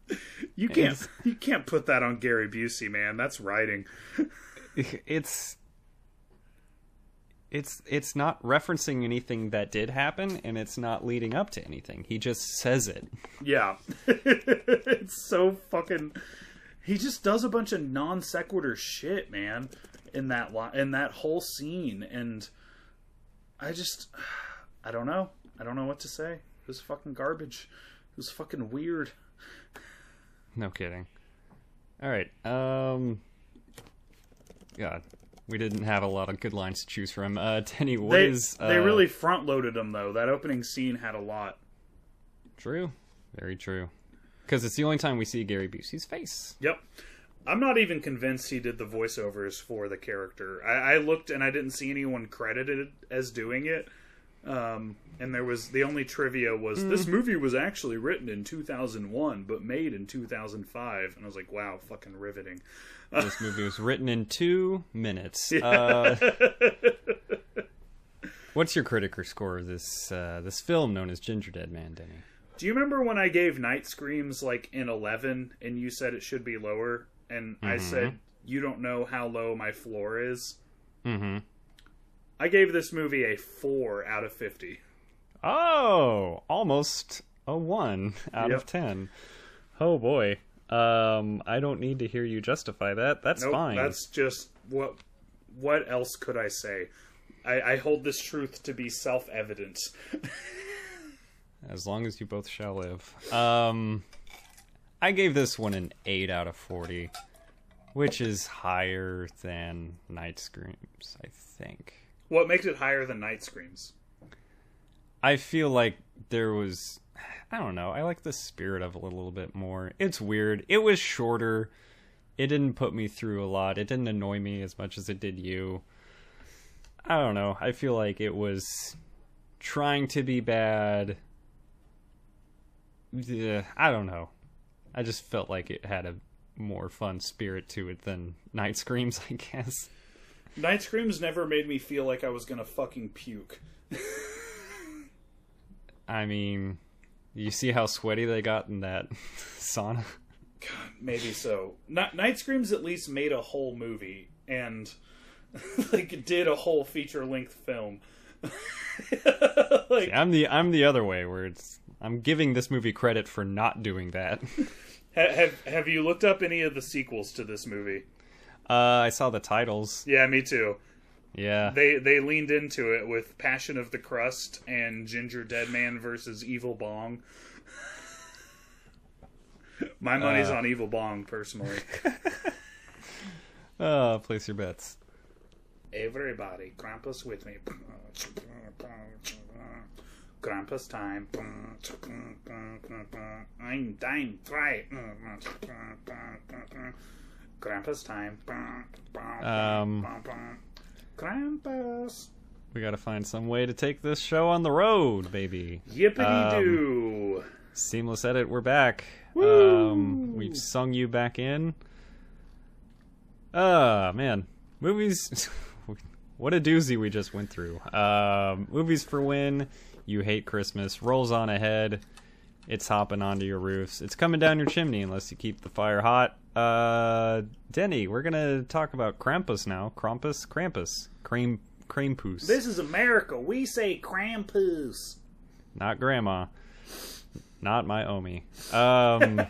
You can't it's... you can't put that on Gary Busey, man. That's writing. It's It's it's not referencing anything that did happen, and it's not leading up to anything. He just says it. Yeah. It's so fucking... He just does a bunch of non-sequitur shit, man, in that lo- in that whole scene. And I just... I don't know. I don't know what to say. It was fucking garbage. It was fucking weird. No kidding. All right. Um. God. We didn't have a lot of good lines to choose from. Uh, Tenny, what they, is... Uh... They really front-loaded them, though. That opening scene had a lot. True. Very true. Because it's the only time we see Gary Busey's face. Yep. I'm not even convinced he did the voiceovers for the character. I, I looked, and I didn't see anyone credited as doing it. Um, and there was... The only trivia was, mm. this movie was actually written in two thousand one, but made in two thousand five. And I was like, wow, fucking riveting. This movie was written in two minutes. Yeah. Uh, what's your critical score of this, uh, this film known as Gingerdead Man, Denny? Do you remember when I gave Night Screams, like, an eleven, and you said it should be lower? And mm-hmm. I said, you don't know how low my floor is? Mm-hmm. I gave this movie a four out of fifty. Oh, almost a one out yep. of ten. Oh, boy. Um, I don't need to hear you justify that. That's nope, fine. That's just, what What else could I say? I, I hold this truth to be self-evident. As long as you both shall live. Um, I gave this one an eight out of forty, which is higher than Night Screams, I think. What makes it higher than Night Screams? I feel like there was... I don't know. I like the spirit of it a little bit more. It's weird. It was shorter. It didn't put me through a lot. It didn't annoy me as much as it did you. I don't know. I feel like it was trying to be bad. Yeah, I don't know. I just felt like it had a more fun spirit to it than Night Screams, I guess. Night Screams never made me feel like I was gonna fucking puke. I mean... You see how sweaty they got in that sauna? God, maybe so. Not, Night Screams at least made a whole movie and like did a whole feature-length film. Like, see, I'm the I'm the other way where it's I'm giving this movie credit for not doing that. Have Have you looked up any of the sequels to this movie? Uh, I saw the titles. Yeah, me too. Yeah, they they leaned into it with Passion of the Crust and Gingerdead Man versus Evil Bong. My money's uh, on Evil Bong personally. Uh, place your bets. Everybody, Krampus with me. Krampus time. I'm dying. Try. Krampus time. Um. Krampus. We gotta find some way to take this show on the road, baby. Yippity-doo. Um, Seamless edit, we're back. Woo! Um, we've sung you back in. Ah, uh, man. Movies... What a doozy we just went through. Um, movies for when you hate Christmas. Rolls on ahead. It's hopping onto your roofs. It's coming down your chimney unless you keep the fire hot. Uh, Denny, we're going to talk about Krampus now. Krampus? Krampus. Cream, Krampus. This is America. We say Krampus. Not Grandma. Not my Omi. Um...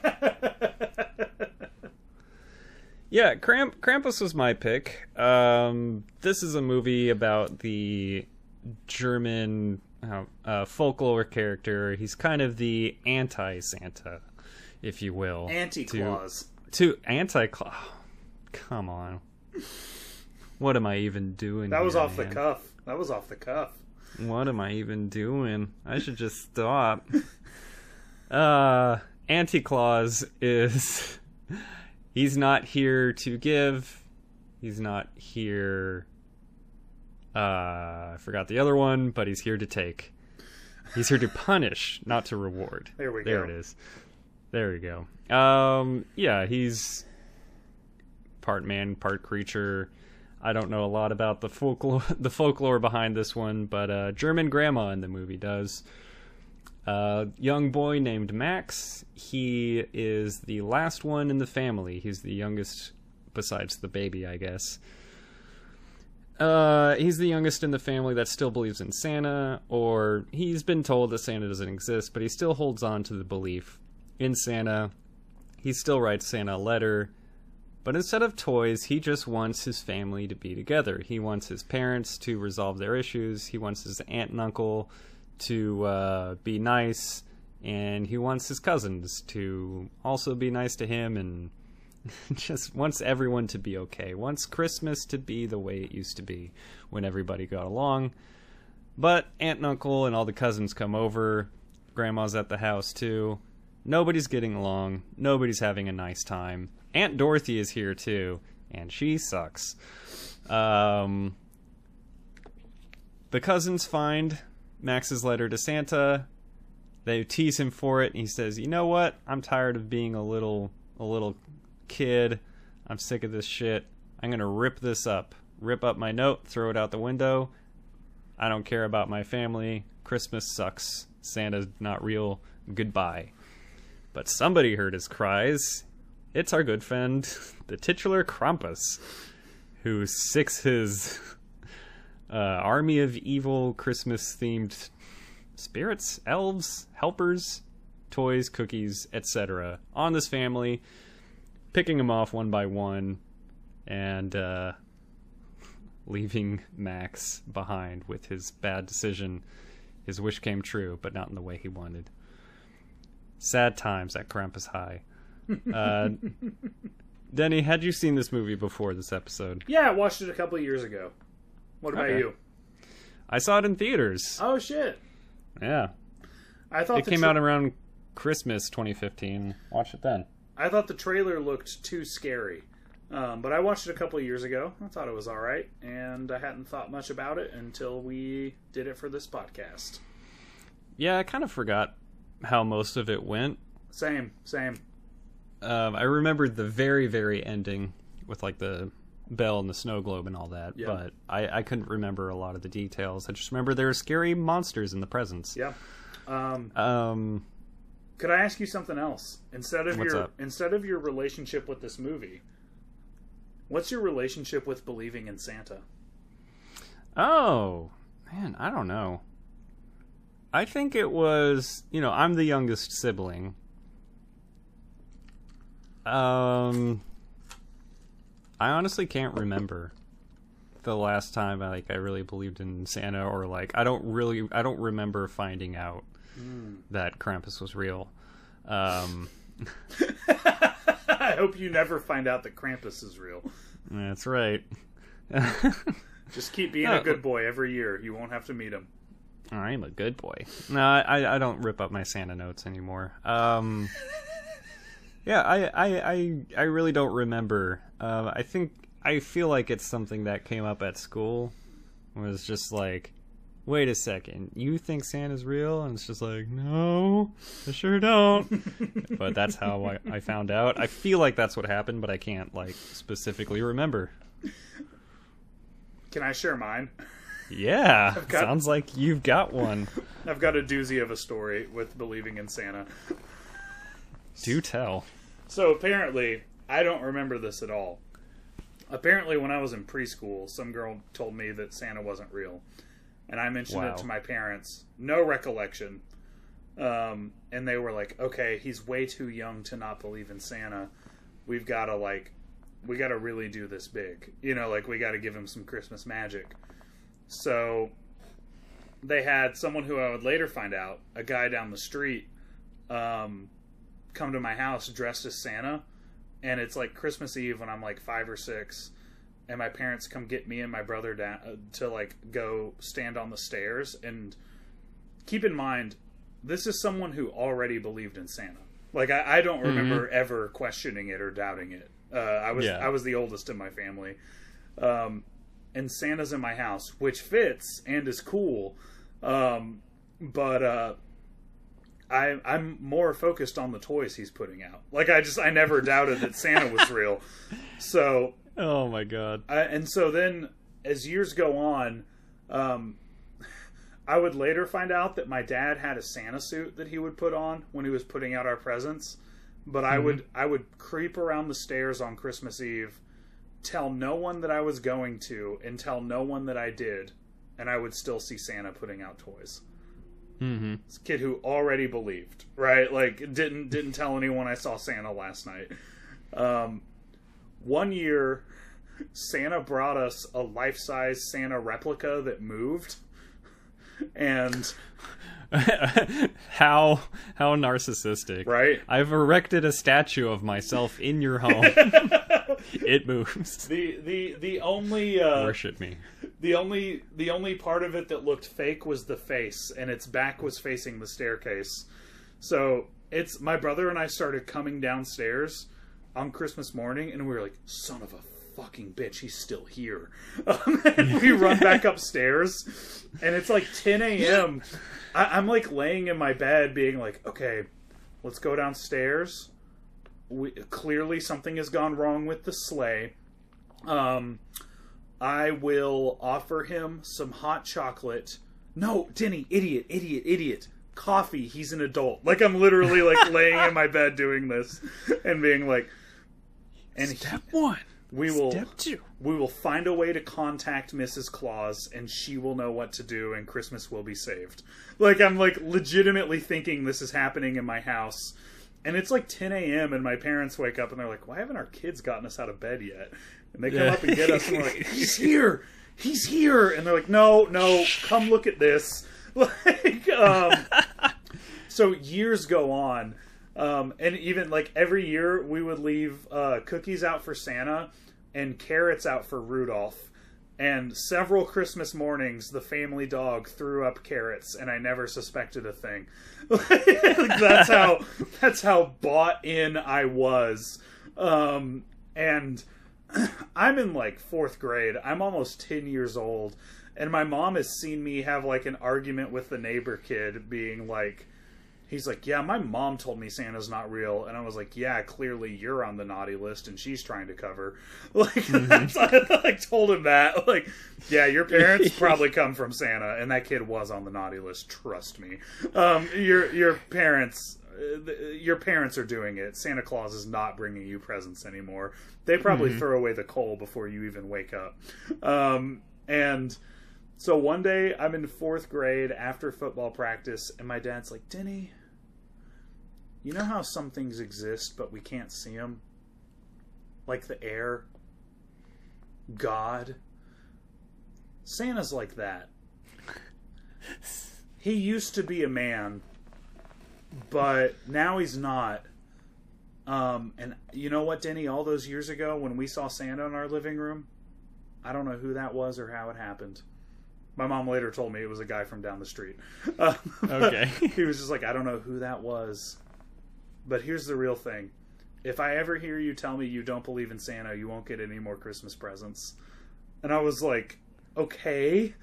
Yeah, Kramp- Krampus was my pick. Um, this is a movie about the German uh, uh, folklore character. He's kind of the anti-Santa, if you will. Anti-Claus. To, to anti-Claus. Come on. What am I even doing? That was here, off man? the cuff. That was off the cuff. What am I even doing? I should just stop. uh, anti-Claus is... He's not here to give. He's not here... Uh, I forgot the other one, but he's here to take. He's here to punish, not to reward. There we there go. There it is. There we go. Um, yeah, he's part man, part creature. I don't know a lot about the folklore, the folklore behind this one, but uh, German grandma in the movie does. A uh, young boy named Max. He is the last one in the family. He's the youngest besides the baby, I guess. Uh, he's the youngest in the family that still believes in Santa, or he's been told that Santa doesn't exist, but he still holds on to the belief in Santa. He still writes Santa a letter, but instead of toys, he just wants his family to be together. He wants his parents to resolve their issues. He wants his aunt and uncle to uh, be nice, and he wants his cousins to also be nice to him, and just wants everyone to be okay. Wants Christmas to be the way it used to be when everybody got along. But aunt and uncle and all the cousins come over. Grandma's at the house too. Nobody's getting along. Nobody's having a nice time. Aunt Dorothy is here too, and she sucks. Um, the cousins find Max's letter to Santa. They tease him for it, and he says, "You know what? I'm tired of being a little a little kid. I'm sick of this shit. I'm gonna rip this up. Rip up my note, throw it out the window. I don't care about my family. Christmas sucks. Santa's not real. Goodbye." But somebody heard his cries. It's our good friend, the titular Krampus, who sicks his Uh, army of evil Christmas-themed spirits, elves, helpers, toys, cookies, et cetera on this family, picking them off one by one, and uh, leaving Max behind with his bad decision. His wish came true, but not in the way he wanted. Sad times at Krampus High. Uh, Denny, had you seen this movie before this episode? Yeah, I watched it a couple of years ago. What about okay. you? I saw it in theaters. Oh shit! Yeah, I thought it came out around Christmas twenty fifteen. Watch it then. I thought the trailer looked too scary, um, but I watched it a couple of years ago. I thought it was all right, and I hadn't thought much about it until we did it for this podcast. Yeah, I kind of forgot how most of it went. Same, same. Um, I remembered the very, very ending with like the Bell and the snow globe and all that, yeah. but I, I couldn't remember a lot of the details. I just remember there were scary monsters in the presents. Yeah. Um, um, could I ask you something else? Instead of your up? instead of your relationship with this movie, what's your relationship with believing in Santa? Oh man, I don't know. I think it was you know I'm the youngest sibling. Um. I honestly can't remember the last time I, like I really believed in Santa, or like I don't really I don't remember finding out mm. that Krampus was real. Um, I hope you never find out that Krampus is real. That's right. Just keep being no, a good boy every year. You won't have to meet him. I'm a good boy. No, I I don't rip up my Santa notes anymore. Um, yeah, I, I I I really don't remember. Uh, I think I feel like it's something that came up at school. It was just like, wait a second, you think Santa's real? And it's just like, no, I sure don't. But that's how I, I found out. I feel like that's what happened, but I can't, like, specifically remember. Can I share mine? Yeah, got, sounds like you've got one. I've got a doozy of a story with believing in Santa. Do tell. So apparently, I don't remember this at all. Apparently when I was in preschool, some girl told me that Santa wasn't real. And I mentioned wow. it to my parents. No recollection. Um, and they were like, okay, he's way too young to not believe in Santa. We've got to, like, we got to really do this big. You know, like, we got to give him some Christmas magic. So they had someone who I would later find out, a guy down the street, um, come to my house dressed as Santa. And it's like Christmas Eve when I'm like five or six, and my parents come get me and my brother down uh, to like go stand on the stairs. And keep in mind, this is someone who already believed in Santa. Like I, I don't remember mm-hmm. ever questioning it or doubting it. Uh, I was yeah. I was the oldest in my family, um, and Santa's in my house, which fits and is cool. Um, but. Uh, I, I'm more focused on the toys he's putting out. Like, I just, I never doubted that Santa was real. So. Oh, my God. I, and so then, as years go on, um, I would later find out that my dad had a Santa suit that he would put on when he was putting out our presents. But mm-hmm. I would, I would creep around the stairs on Christmas Eve, tell no one that I was going to, and tell no one that I did. And I would still see Santa putting out toys. Mm-hmm. This kid who already believed, right? Like, didn't didn't tell anyone I saw Santa last night. Um, one year, Santa brought us a life-size Santa replica that moved, and how how narcissistic, right? I've erected a statue of myself in your home. It moves. The the the only uh, worship me. The only the only part of it that looked fake was the face, and its back was facing the staircase. So it's my brother and I started coming downstairs on Christmas morning, and we were like, "Son of a fucking bitch, he's still here!" Um, and we run back upstairs, and it's like ten a m I, I'm like laying in my bed, being like, "Okay, let's go downstairs." We, clearly, something has gone wrong with the sleigh. Um. I will offer him some hot chocolate. No, Denny, idiot, idiot, idiot. Coffee, he's an adult. Like, I'm literally, like, laying in my bed doing this and being like... And Step he, one. We will, Step two. We will find a way to contact Missus Claus, and she will know what to do, and Christmas will be saved. Like, I'm, like, legitimately thinking this is happening in my house. And it's, like, ten a m, and my parents wake up, and they're like, why haven't our kids gotten us out of bed yet? And they come yeah. up and get us, and we're like, he's here! He's here! And they're like, no, no, come look at this. Like, um, so years go on, um, and even, like, every year we would leave uh, cookies out for Santa and carrots out for Rudolph. And several Christmas mornings, the family dog threw up carrots, and I never suspected a thing. That's how that's how bought in I was. Um, and... I'm in like fourth grade. I'm almost ten years old, and my mom has seen me have like an argument with the neighbor kid, being like, he's like, yeah, my mom told me Santa's not real. And I was like, yeah, clearly you're on the naughty list and she's trying to cover. Like, mm-hmm. that's, I like, told him that. Like, yeah, your parents probably come from Santa, and that kid was on the naughty list, trust me. Um, your your parents... your parents are doing it. Santa Claus is not bringing you presents anymore. They probably mm-hmm. throw away the coal before you even wake up. Um, and so one day I'm in fourth grade after football practice, and my dad's like, Denny, you know how some things exist, but we can't see them? Like the air, God. Santa's like that. He used to be a man, but now he's not. Um, and you know what, Denny? All those years ago when we saw Santa in our living room, I don't know who that was or how it happened. My mom later told me it was a guy from down the street. Uh, okay. He was just like, I don't know who that was. But here's the real thing. If I ever hear you tell me you don't believe in Santa, you won't get any more Christmas presents. And I was like, okay.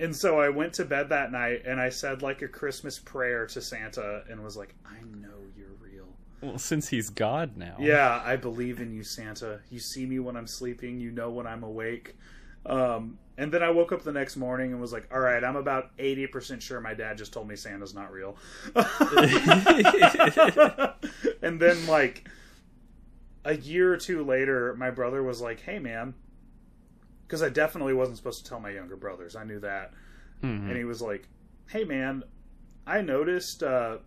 And so I went to bed that night, and I said, like, a Christmas prayer to Santa, and was like, I know you're real. Well, since he's God now. Yeah, I believe in you, Santa. You see me when I'm sleeping. You know when I'm awake. Um, and then I woke up the next morning and was like, all right, I'm about eighty percent sure my dad just told me Santa's not real. And then, like, a year or two later, my brother was like, hey, man. Because I definitely wasn't supposed to tell my younger brothers. I knew that. Mm-hmm. And he was like, hey, man, I noticed uh,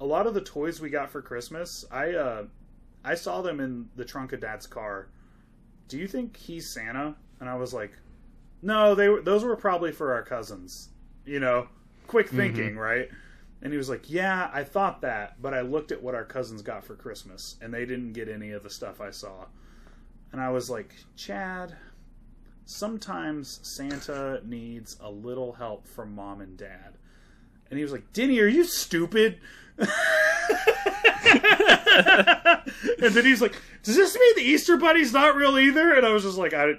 a lot of the toys we got for Christmas, I uh, I saw them in the trunk of Dad's car. Do you think he's Santa? And I was like, no, they were, those were probably for our cousins. You know, quick thinking, mm-hmm. right? And he was like, yeah, I thought that, but I looked at what our cousins got for Christmas, and they didn't get any of the stuff I saw. And I was like, Chad... sometimes Santa needs a little help from Mom and Dad. And he was like, Denny, are you stupid? And then he's like, does this mean the Easter Bunny's not real either? And I was just like, I,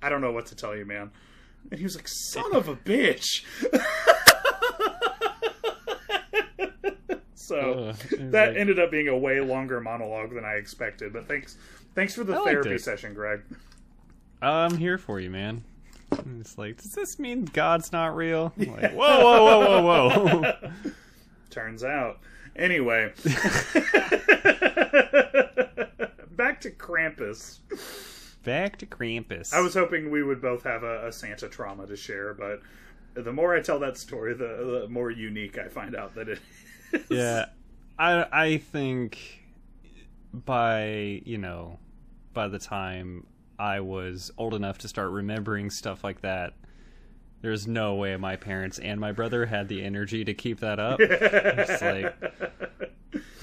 I don't know what to tell you, man. And he was like, son of a bitch. So Ugh, that like... ended up being a way longer monologue than I expected. But thanks, thanks for the I therapy liked it. session, Greg. I'm here for you, man. It's like, does this mean God's not real? I'm like, whoa, whoa, whoa, whoa, whoa. Turns out. Anyway. Back to Krampus. Back to Krampus. I was hoping we would both have a, a Santa trauma to share, but the more I tell that story, the, the more unique I find out that it is. Yeah. I, I think by, you know, by the time... I was old enough to start remembering stuff like that. There's no way my parents and my brother had the energy to keep that up. It's like,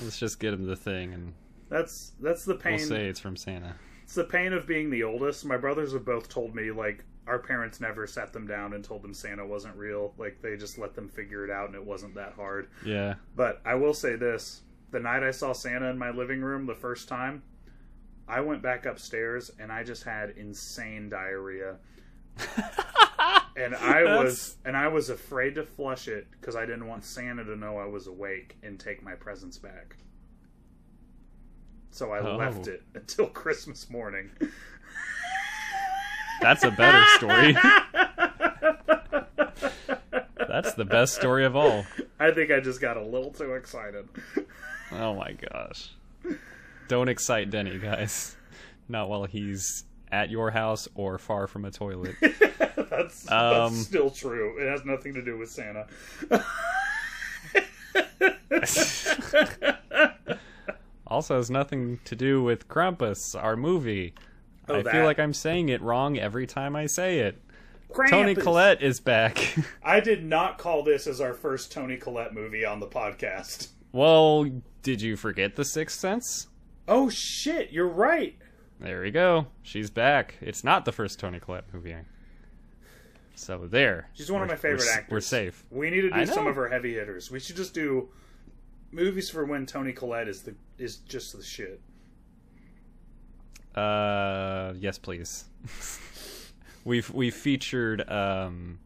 let's just get him the thing, and that's that's the pain. We'll say it's from Santa. It's the pain of being the oldest. My brothers have both told me, like, our parents never sat them down and told them Santa wasn't real. Like, they just let them figure it out, and it wasn't that hard. Yeah. But I will say this: the night I saw Santa in my living room the first time, I went back upstairs, and I just had insane diarrhea. and I That's... was and I was afraid to flush it because I didn't want Santa to know I was awake and take my presents back. So I oh. left it until Christmas morning. That's a better story. That's the best story of all. I think I just got a little too excited. Oh my gosh. Don't excite Denny, guys. Not while he's at your house or far from a toilet. that's, um, that's still true. It has nothing to do with Santa. Also has nothing to do with Krampus, our movie. Oh, I that. feel like I'm saying it wrong every time I say it. Krampus. Toni Collette is back. I did not call this as our first Toni Collette movie on the podcast. Well, did you forget The Sixth Sense? Oh, shit, you're right. There we go. She's back. It's not the first Toni Collette movie. So there. She's one we're, of my favorite we're, actors. We're safe. We need to do some of her heavy hitters. We should just do movies for when Toni Collette is the is just the shit. Uh, yes, please. we've we've featured um,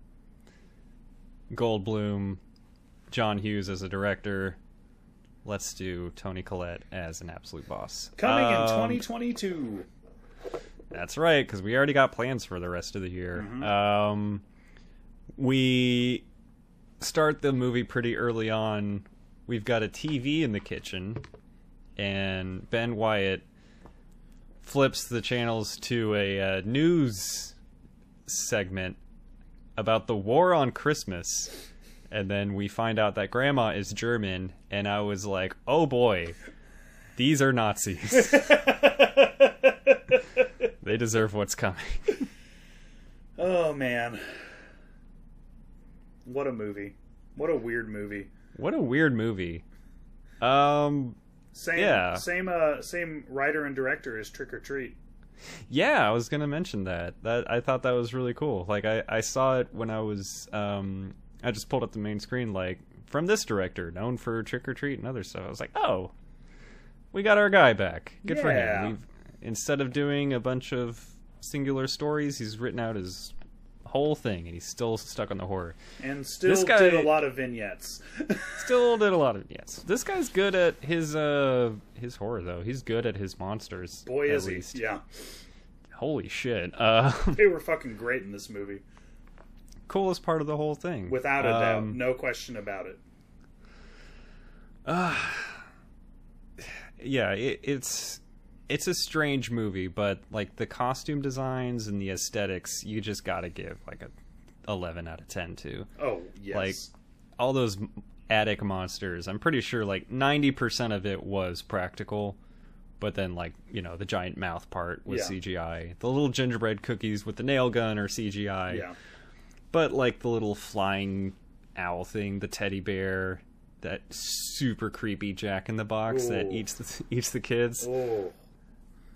Goldblum, John Hughes as a director. Let's do Toni Collette as an absolute boss. Coming um, in twenty twenty-two. That's right, because we already got plans for the rest of the year. Mm-hmm. Um, we start the movie pretty early on. We've got a T V in the kitchen, and Ben Wyatt flips the channels to a uh, news segment about the war on Christmas. And then we find out that Grandma is German, and I was like, oh boy, these are Nazis. They deserve what's coming. Oh, man. What a movie. What a weird movie. What a weird movie. Um, same, yeah. Same, uh, same writer and director as Trick or Treat. Yeah, I was going to mention that. That I thought that was really cool. Like, I, I saw it when I was... Um, I just pulled up the main screen, like, from this director, known for Trick or Treat and other stuff. I was like, oh, we got our guy back. Good yeah. for him. We've, instead of doing a bunch of singular stories, he's written out his whole thing, and he's still stuck on the horror. And still this guy, did a lot of vignettes. Still did a lot of vignettes. This guy's good at his uh his horror though. He's good at his monsters. Boy, is he! Yeah. Holy shit! Uh, they were fucking great in this movie. Coolest part of the whole thing, without a doubt, um, no question about it. Uh, yeah, it, it's it's a strange movie, but like the costume designs and the aesthetics, you just gotta give like a eleven out of ten to. Oh yes, like all those attic monsters. I'm pretty sure like ninety percent of it was practical. But then, like, you know, the giant mouth part was yeah. C G I. The little gingerbread cookies with the nail gun are C G I. Yeah. But, like, the little flying owl thing, the teddy bear, that super creepy jack-in-the-box Ooh. that eats the, eats the kids. Ooh.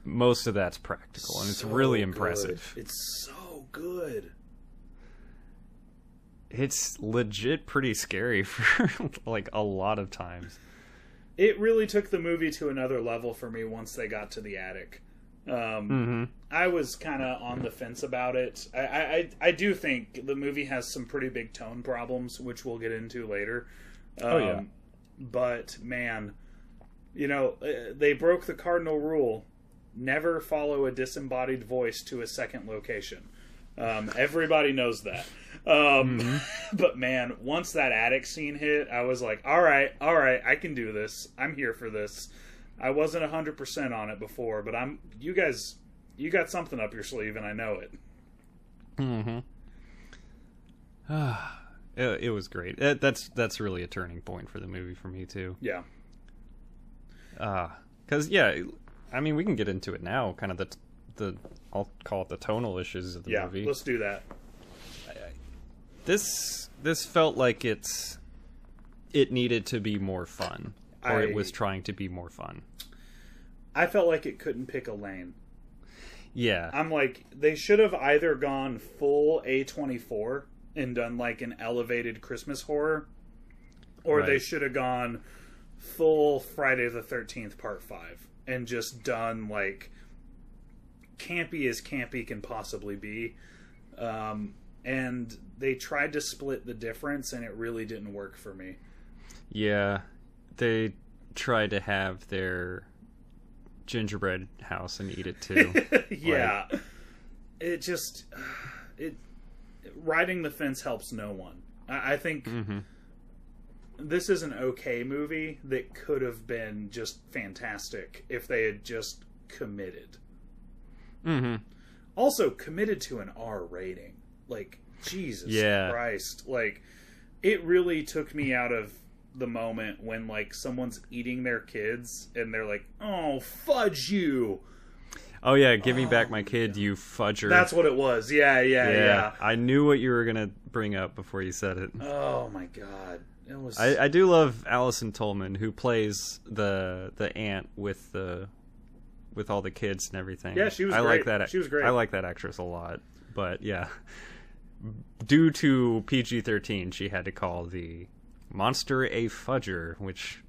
Most of that's practical, and it's so really impressive. Good. It's so good. It's legit pretty scary for, like, a lot of times. It really took the movie to another level for me once they got to the attic. Um, mm-hmm. I was kind of on the fence about it. I, I I do think the movie has some pretty big tone problems, which we'll get into later. Um, oh, yeah. But, man, you know, they broke the cardinal rule. Never follow a disembodied voice to a second location. Um, everybody knows that. Um, mm-hmm. But man, once that attic scene hit, I was like, all right, all right, I can do this. I'm here for this. I wasn't one hundred percent on it before, but I'm, you guys, you got something up your sleeve and I know it. Mm-hmm. it, it was great. It, that's, that's really a turning point for the movie for me too. Yeah. Uh, cause yeah, I mean, we can get into it now, kind of the, the, I'll call it the tonal issues of the yeah, movie. Yeah, let's do that. This this felt like it's it needed to be more fun, or I, it was trying to be more fun. I felt like it couldn't pick a lane. Yeah, I'm like they should have either gone full A twenty-four and done like an elevated Christmas horror, or right. they should have gone full Friday the thirteenth Part Five and just done like campy as campy can possibly be. Um, and they tried to split the difference and it really didn't work for me. Yeah, they tried to have their gingerbread house and eat it too. Yeah, like, it just it riding the fence helps no one. I, I think mm-hmm. this is an okay movie that could have been just fantastic if they had just committed. Mm-hmm. Also committed to an R rating. Like, Jesus yeah. Christ. Like, it really took me out of the moment when, like, someone's eating their kids and they're like, oh, fudge you. Oh, yeah, give oh, me back my kid, yeah. you fudger. That's what it was. Yeah, yeah, yeah, yeah. I knew what you were going to bring up before you said it. Oh, my God. It was... I, I do love Allison Tolman, who plays the the aunt with the with all the kids and everything. Yeah, she was I great. Like that, she was great. I like that actress a lot. But, yeah. Due to P G thirteen, she had to call the monster a fudger, which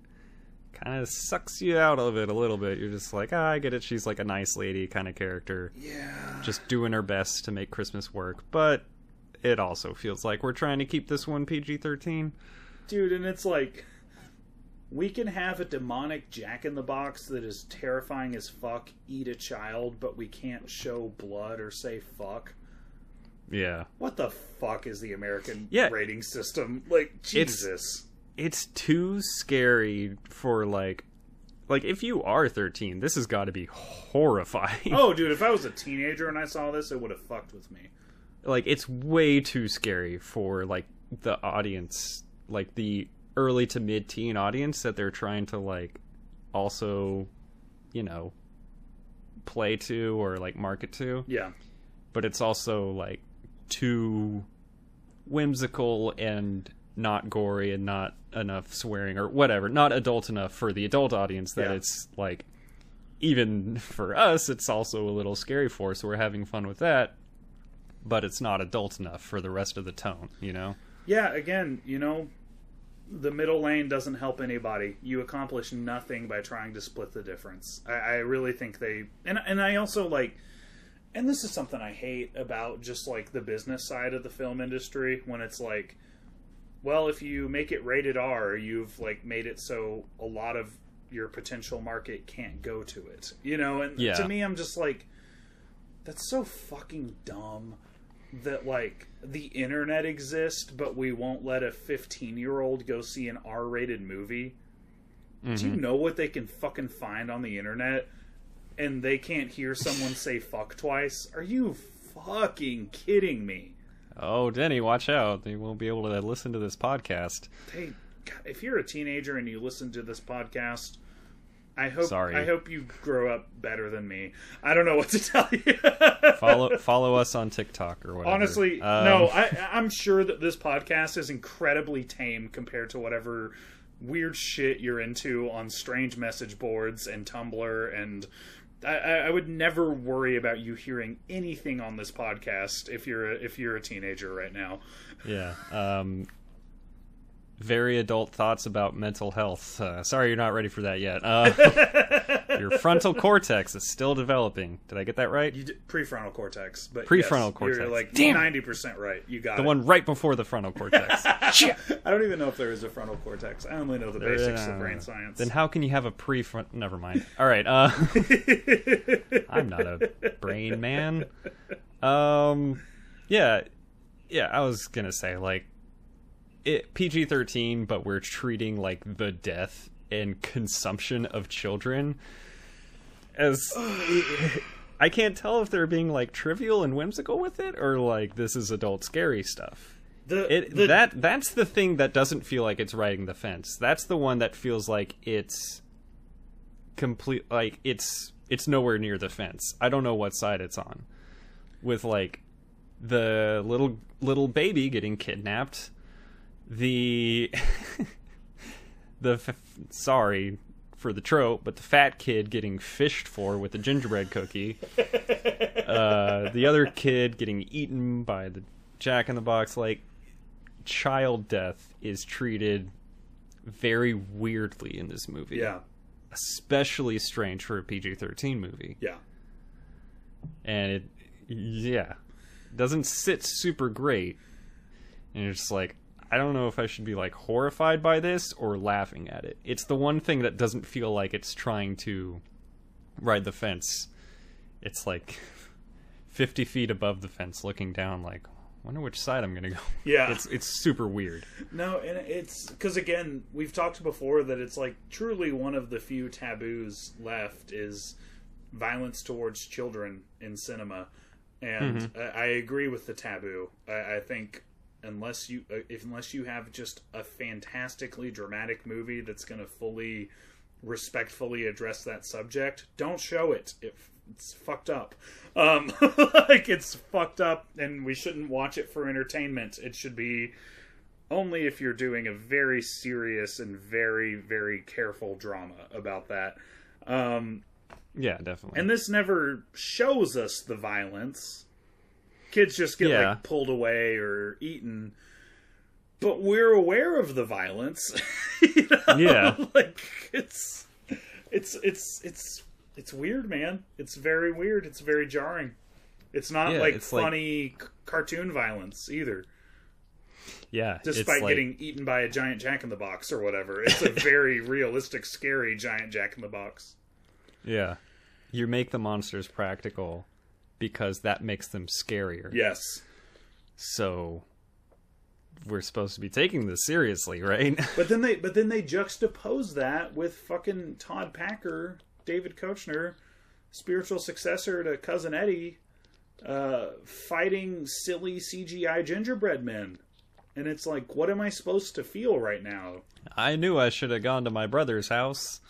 kind of sucks you out of it a little bit. You're just like, ah, I get it. She's like a nice lady kind of character. Yeah. Just doing her best to make Christmas work. But it also feels like we're trying to keep this one P G thirteen. Dude, and it's like, we can have a demonic jack-in-the-box that is terrifying as fuck eat a child, but we can't show blood or say fuck. Yeah. What the fuck is the American yeah. rating system? Like, Jesus. It's, it's too scary for, like... Like, if you are thirteen, this has got to be horrifying. Oh, dude, if I was a teenager and I saw this, it would have fucked with me. Like, it's way too scary for, like, the audience. Like, the early to mid-teen audience that they're trying to, like, also, you know, play to or, like, market to. Yeah. But it's also, like... too whimsical and not gory and not enough swearing or whatever, not adult enough for the adult audience that yeah. it's like, even for us, it's also a little scary for us. So we're having fun with that, but it's not adult enough for the rest of the tone, you know? Yeah. Again, you know, the middle lane doesn't help anybody. You accomplish nothing by trying to split the difference. I, I really think they, and, and I also like, and this is something I hate about just, like, the business side of the film industry, when it's like, well, if you make it rated R, you've, like, made it so a lot of your potential market can't go to it, you know? And yeah. to me, I'm just like, that's so fucking dumb that, like, the internet exists, but we won't let a fifteen-year-old go see an R-rated movie. Mm-hmm. Do you know what they can fucking find on the internet? And they can't hear someone say fuck twice? Are you fucking kidding me? Oh, Denny, watch out. They won't be able to listen to this podcast. Hey, God, if you're a teenager and you listen to this podcast, I hope Sorry. I hope you grow up better than me. I don't know what to tell you. follow follow us on TikTok or whatever. Honestly, um, no, I, I'm sure that this podcast is incredibly tame compared to whatever weird shit you're into on strange message boards and Tumblr, and I, I would never worry about you hearing anything on this podcast if you're a, if you're a teenager right now. Yeah. Um, very adult thoughts about mental health. Uh, sorry, you're not ready for that yet. Uh, your frontal cortex is still developing. Did I get that right? You did, prefrontal cortex, but prefrontal yes, cortex. You're like ninety percent right. You got the it. one right before the frontal cortex. I don't even know if there is a frontal cortex. I only know the there, basics uh, of brain science. Then how can you have a prefrontal? Never mind. All right. Uh, I'm not a brain man. Um, yeah, yeah. I was gonna say like. It P G thirteen, but we're treating like the death and consumption of children as I can't tell if they're being like trivial and whimsical with it, or like this is adult scary stuff. The, it, the, that that's the thing that doesn't feel like it's riding the fence. That's the one that feels like it's complete, like it's it's nowhere near the fence. I don't know what side it's on. With like the little little baby getting kidnapped. The the f sorry for the trope, but the fat kid getting fished for with the gingerbread cookie, uh, the other kid getting eaten by the Jack in the Box, like child death is treated very weirdly in this movie. Yeah, especially strange for a P G thirteen movie. Yeah, and it yeah doesn't sit super great, and you're just like, I don't know if I should be like horrified by this or laughing at it. It's the one thing that doesn't feel like it's trying to ride the fence. It's like fifty feet above the fence, looking down like, I wonder which side I'm going to go. Yeah. It's, it's super weird. No, and it's because, again, we've talked before that it's like truly one of the few taboos left is violence towards children in cinema. And mm-hmm. I, I agree with the taboo. I, I think... Unless you, if, unless you have just a fantastically dramatic movie that's going to fully, respectfully address that subject, don't show it. It it's fucked up. Um, like, it's fucked up, and we shouldn't watch it for entertainment. It should be only if you're doing a very serious and very, very careful drama about that. Um, yeah, definitely. And this never shows us the violence. Kids just get yeah. like pulled away or eaten, but we're aware of the violence. You know? Yeah, like it's it's it's it's it's weird, man. It's very weird. It's very jarring. It's not yeah, like it's funny like... cartoon violence either. Yeah, despite like... getting eaten by a giant Jack in the Box or whatever, it's a very realistic, scary giant Jack in the Box. Yeah, you make the monsters practical. Because that makes them scarier. Yes. So we're supposed to be taking this seriously, right? But then they, but then they juxtapose that with fucking Todd Packer, David Koechner, spiritual successor to Cousin Eddie, uh, fighting silly C G I gingerbread men, and it's like, what am I supposed to feel right now? I knew I should have gone to my brother's house.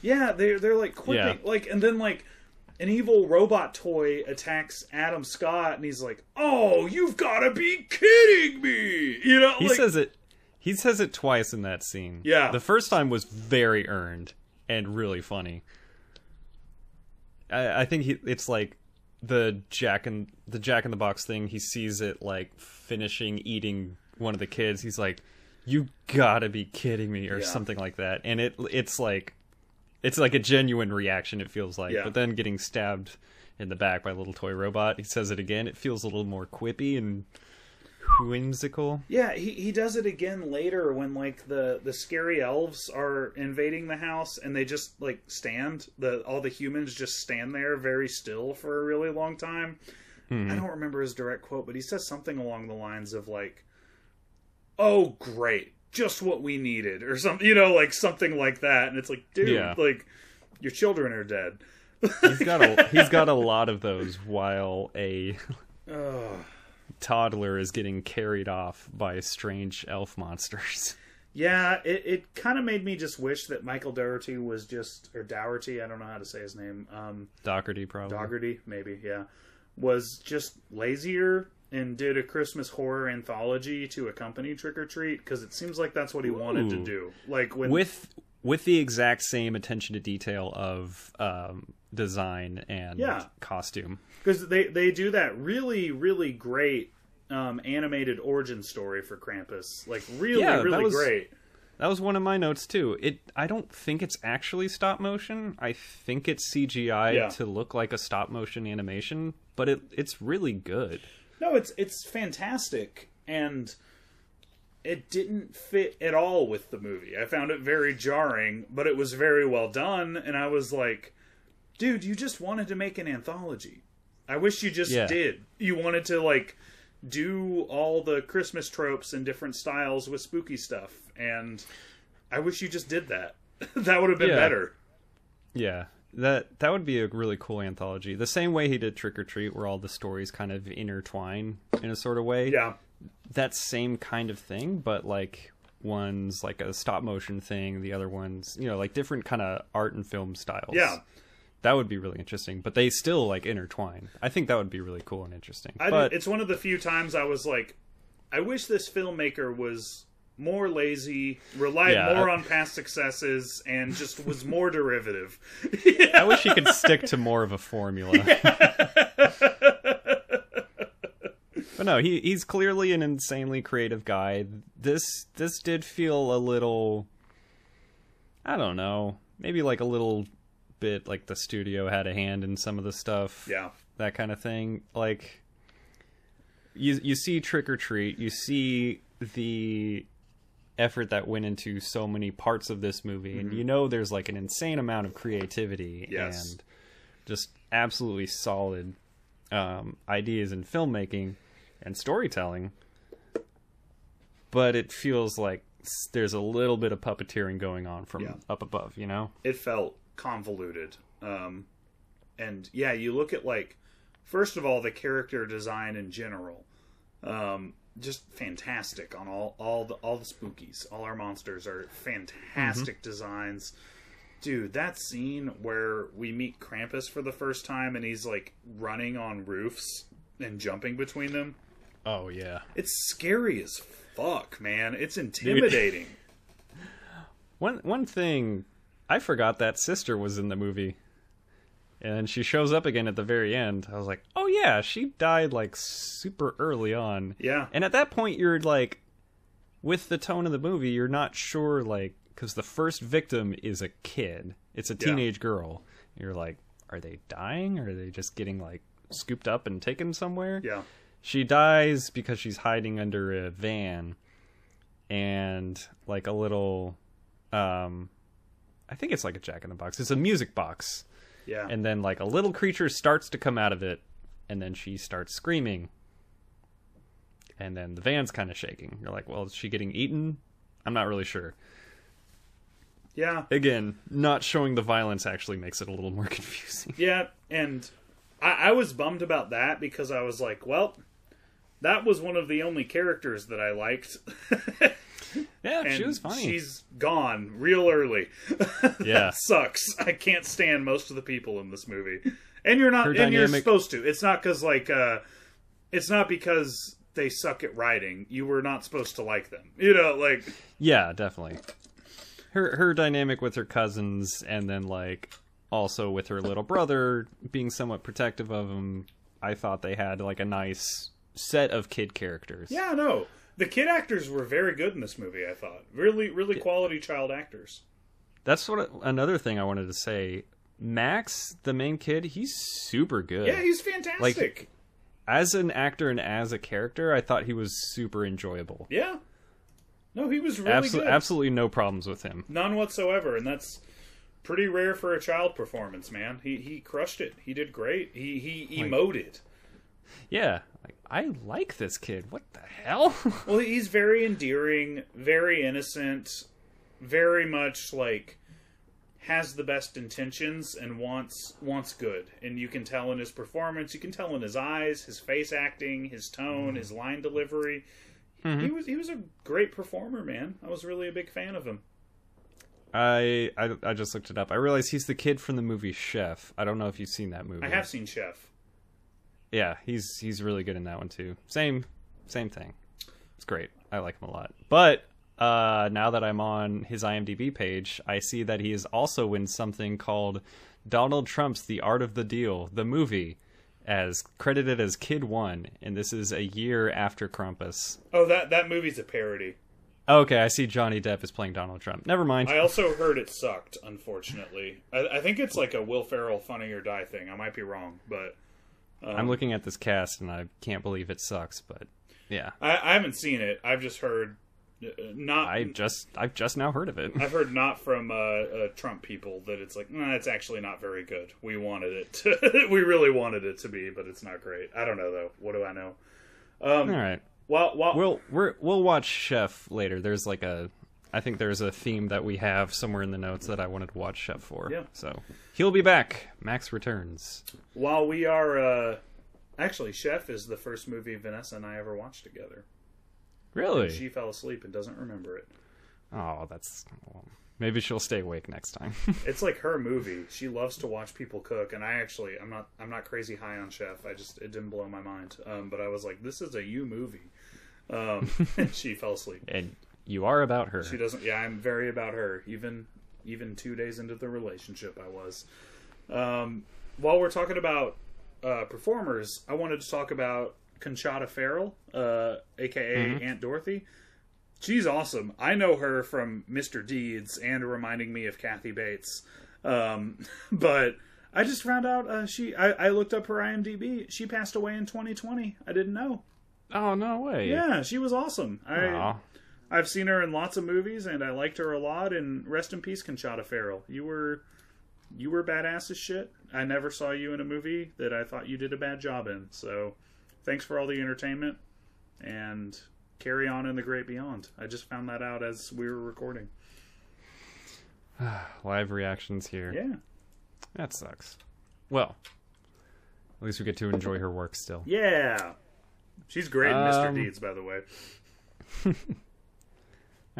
Yeah, they're they're like quick, yeah. like, and then like. An evil robot toy attacks Adam Scott, and he's like, "Oh, you've got to be kidding me!" You know, he like, says it. He says it twice in that scene. Yeah, the first time was very earned and really funny. I, I think he, it's like the Jack and the Jack in the Box thing. He sees it like finishing eating one of the kids. He's like, "You got to be kidding me," or yeah. something like that. And it it's like. It's like a genuine reaction, it feels like. Yeah. But then getting stabbed in the back by a little toy robot. He says it again. It feels a little more quippy and whimsical. Yeah, he, he does it again later when, like, the, the scary elves are invading the house and they just, like, stand. The all the humans just stand there very still for a really long time. Hmm. I don't remember his direct quote, but he says something along the lines of, like, "Oh, great. Just what we needed," or something, you know, like something like that. And it's like, dude, yeah. like your children are dead. he's got a, he's got a lot of those while a oh. toddler is getting carried off by strange elf monsters. Yeah. It, it kind of made me just wish that Michael Dougherty was just, or Dougherty. I don't know how to say his name. Um, Dougherty probably. Dougherty maybe. Yeah. Was just lazier and did a Christmas horror anthology to accompany Trick or Treat, because it seems like that's what he Ooh. wanted to do. Like when... with with the exact same attention to detail of um, design and yeah. costume. Because they, they do that really, really great um, animated origin story for Krampus. Like really, yeah, really that was, great. That was one of my notes too. It I don't think it's actually stop motion. I think it's C G I yeah. to look like a stop motion animation, but it it's really good. No, it's it's fantastic, and it didn't fit at all with the movie. I found it very jarring, but it was very well done, and I was like, dude, you just wanted to make an anthology. I wish you just yeah. did. You wanted to, like, do all the Christmas tropes in different styles with spooky stuff, and I wish you just did that. That would have been yeah. better. Yeah. That that would be a really cool anthology. The same way he did Trick or Treat, where all the stories kind of intertwine in a sort of way. Yeah. That same kind of thing, but like one's like a stop motion thing, the other one's, you know, like different kind of art and film styles. Yeah. That would be really interesting, but they still like intertwine. I think that would be really cool and interesting. I but... It's one of the few times I was like, I wish this filmmaker was more lazy, relied yeah. more on past successes, and just was more derivative. Yeah. I wish he could stick to more of a formula. Yeah. But no, he he's clearly an insanely creative guy. This this did feel a little, I don't know, maybe like a little bit like the studio had a hand in some of the stuff. Yeah. That kind of thing. Like you you see Trick or Treat, you see the effort that went into so many parts of this movie, and mm-hmm. you know there's like an insane amount of creativity yes. and just absolutely solid um ideas in filmmaking and storytelling, but it feels like there's a little bit of puppeteering going on from yeah. up above, you know. It felt convoluted, um and yeah you look at, like, first of all, the character design in general, um just fantastic on all all the all the spookies. All our monsters are fantastic mm-hmm. designs. Dude, that scene where we meet Krampus for the first time and he's like running on roofs and jumping between them. Oh yeah. It's scary as fuck, man. It's intimidating. one one thing I forgot, that sister was in the movie. And she shows up again at the very end. I was like, oh yeah, she died like super early on. Yeah. And at that point, you're like, with the tone of the movie, you're not sure, like, because the first victim is a kid. It's a teenage yeah. girl. You're like, are they dying? Or are they just getting like scooped up and taken somewhere? Yeah. She dies because she's hiding under a van. And like a little, um, I think it's like a jack-in-the-box. It's a music box. Yeah. And then like a little creature starts to come out of it, and then she starts screaming. And then the van's kind of shaking. You're like, well, is she getting eaten? I'm not really sure. Yeah. Again, not showing the violence actually makes it a little more confusing. Yeah, and I, I was bummed about that, because I was like, well, that was one of the only characters that I liked. Yeah, and she was funny. She's gone real early. Yeah, sucks. I can't stand most of the people in this movie, and you're not, Her and dynamic... you're supposed to. It's not because like, uh, it's not because they suck at writing. You were not supposed to like them, you know? Like, yeah, definitely. Her her dynamic with her cousins, and then like also with her little brother being somewhat protective of him. I thought they had like a nice set of kid characters. Yeah, no. The kid actors were very good in this movie, I thought. Really, really quality child actors. That's what another thing I wanted to say. Max, the main kid, he's super good. Yeah, he's fantastic. Like, as an actor and as a character, I thought he was super enjoyable. Yeah. No, he was really Absol- good. Absolutely no problems with him. None whatsoever, and that's pretty rare for a child performance, man. He he crushed it. He did great. He he emoted. Like, yeah. Like, I like this kid. What the hell? Well, he's very endearing, very innocent, very much like has the best intentions and wants wants good. And you can tell in his performance, you can tell in his eyes, his face acting, his tone, mm-hmm. his line delivery. Mm-hmm. He was he was a great performer, man. I was really a big fan of him. I, I I just looked it up. I realized he's the kid from the movie Chef. I don't know if you've seen that movie. I have seen Chef. Yeah, he's he's really good in that one too. Same same thing. It's great. I like him a lot. But uh, now that I'm on his IMDb page, I see that he is also in something called Donald Trump's The Art of the Deal, the movie, as credited as Kid One, and this is a year after Krampus. Oh, that that movie's a parody. Okay, I see Johnny Depp is playing Donald Trump. Never mind. I also heard it sucked, unfortunately. I, I think it's like a Will Ferrell Funny or Die thing. I might be wrong, but um, I'm looking at this cast and I can't believe it sucks. But yeah, I, I haven't seen it. I've just heard uh, not. I just I've just now heard of it. I've heard not from uh, uh, Trump people that it's like nah, it's actually not very good. We wanted it. To, we really wanted it to be, but it's not great. I don't know though. What do I know? Um, All right. Well, well, we'll we're, we'll watch Chef later. There's like a, I think there's a theme that we have somewhere in the notes that I wanted to watch Chef for. Yeah. So he'll be back. Max returns. While we are, uh, actually, Chef is the first movie Vanessa and I ever watched together. Really? And she fell asleep and doesn't remember it. Oh, that's well, maybe she'll stay awake next time. It's like her movie. She loves to watch people cook, and I actually, I'm not, I'm not crazy high on Chef. I just it didn't blow my mind. Um, but I was like, this is a you movie. Um, and she fell asleep. And you are about her. She doesn't. Yeah, I'm very about her. Even even two days into the relationship, I was. Um, while we're talking about uh, performers, I wanted to talk about Conchata Ferrell, uh, aka mm-hmm. Aunt Dorothy. She's awesome. I know her from Mister Deeds and reminding me of Kathy Bates. Um, but I just found out uh, she. I, I looked up her IMDb. She passed away in twenty twenty. I didn't know. Oh, no way. Yeah, she was awesome. I, Aww. I've seen her in lots of movies, and I liked her a lot. And rest in peace, Conchata Ferrell. You were, you were badass as shit. I never saw you in a movie that I thought you did a bad job in. So thanks for all the entertainment, and carry on in the great beyond. I just found that out as we were recording. Live reactions here. Yeah. That sucks. Well, at least we get to enjoy her work still. Yeah. She's great in Mister Um, Deeds, by the way. All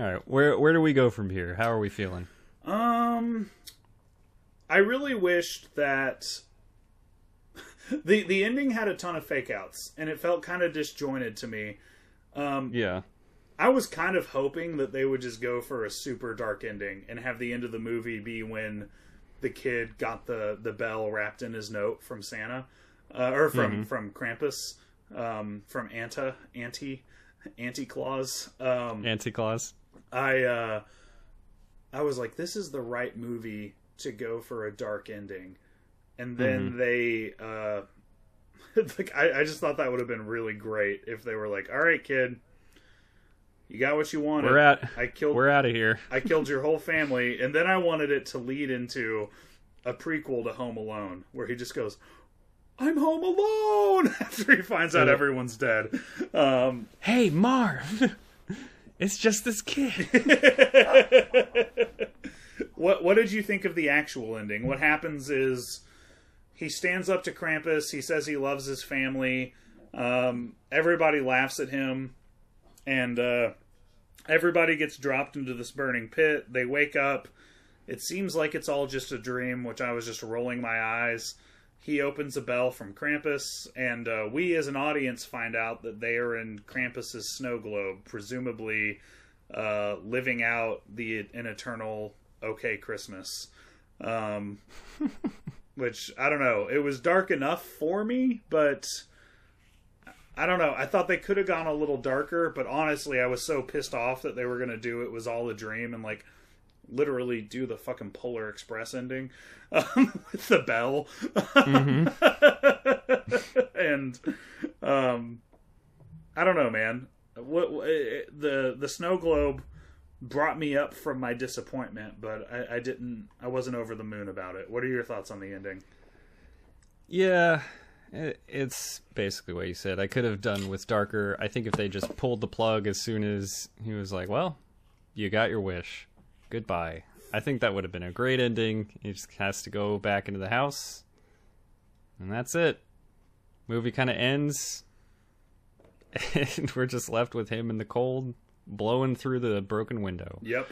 right, where where do we go from here? How are we feeling? Um, I really wished that the the ending had a ton of fake outs, and it felt kind of disjointed to me. Um, yeah, I was kind of hoping that they would just go for a super dark ending and have the end of the movie be when the kid got the the bell wrapped in his note from Santa, uh, or from mm-hmm. from Krampus. Um, from Anta, Anti, Anti-Claus. Um, Anti-Claus. I, uh, I was like, this is the right movie to go for a dark ending. And then mm-hmm. they, uh, like, I, I just thought that would have been really great if they were like, all right, kid, you got what you wanted. We're out. I killed, we're out of here. I killed your whole family. And then I wanted it to lead into a prequel to Home Alone where he just goes, I'm home alone after he finds out everyone's dead. Um, hey, Marv, it's just this kid. What What did you think of the actual ending? What happens is he stands up to Krampus. He says he loves his family. Um, everybody laughs at him, and uh, everybody gets dropped into this burning pit. They wake up. It seems like it's all just a dream, which I was just rolling my eyes. He opens a bell from Krampus, and uh, we as an audience find out that they are in Krampus's snow globe, presumably uh, living out the an eternal okay Christmas. Um, which, I don't know, it was dark enough for me, but I don't know. I thought they could have gone a little darker, but honestly, I was so pissed off that they were going to do it was all a dream, and like, literally do the fucking Polar Express ending um, with the bell. Mm-hmm. And um, I don't know, man. What, what it, the the snow globe brought me up from my disappointment, but I, I didn't. I wasn't over the moon about it. What are your thoughts on the ending? Yeah, it, it's basically what you said. I could have done with darker. I think if they just pulled the plug as soon as he was like, "Well, you got your wish. Goodbye." I think that would have been a great ending. He just has to go back into the house, and that's it. Movie kind of ends, and we're just left with him in the cold, blowing through the broken window. Yep.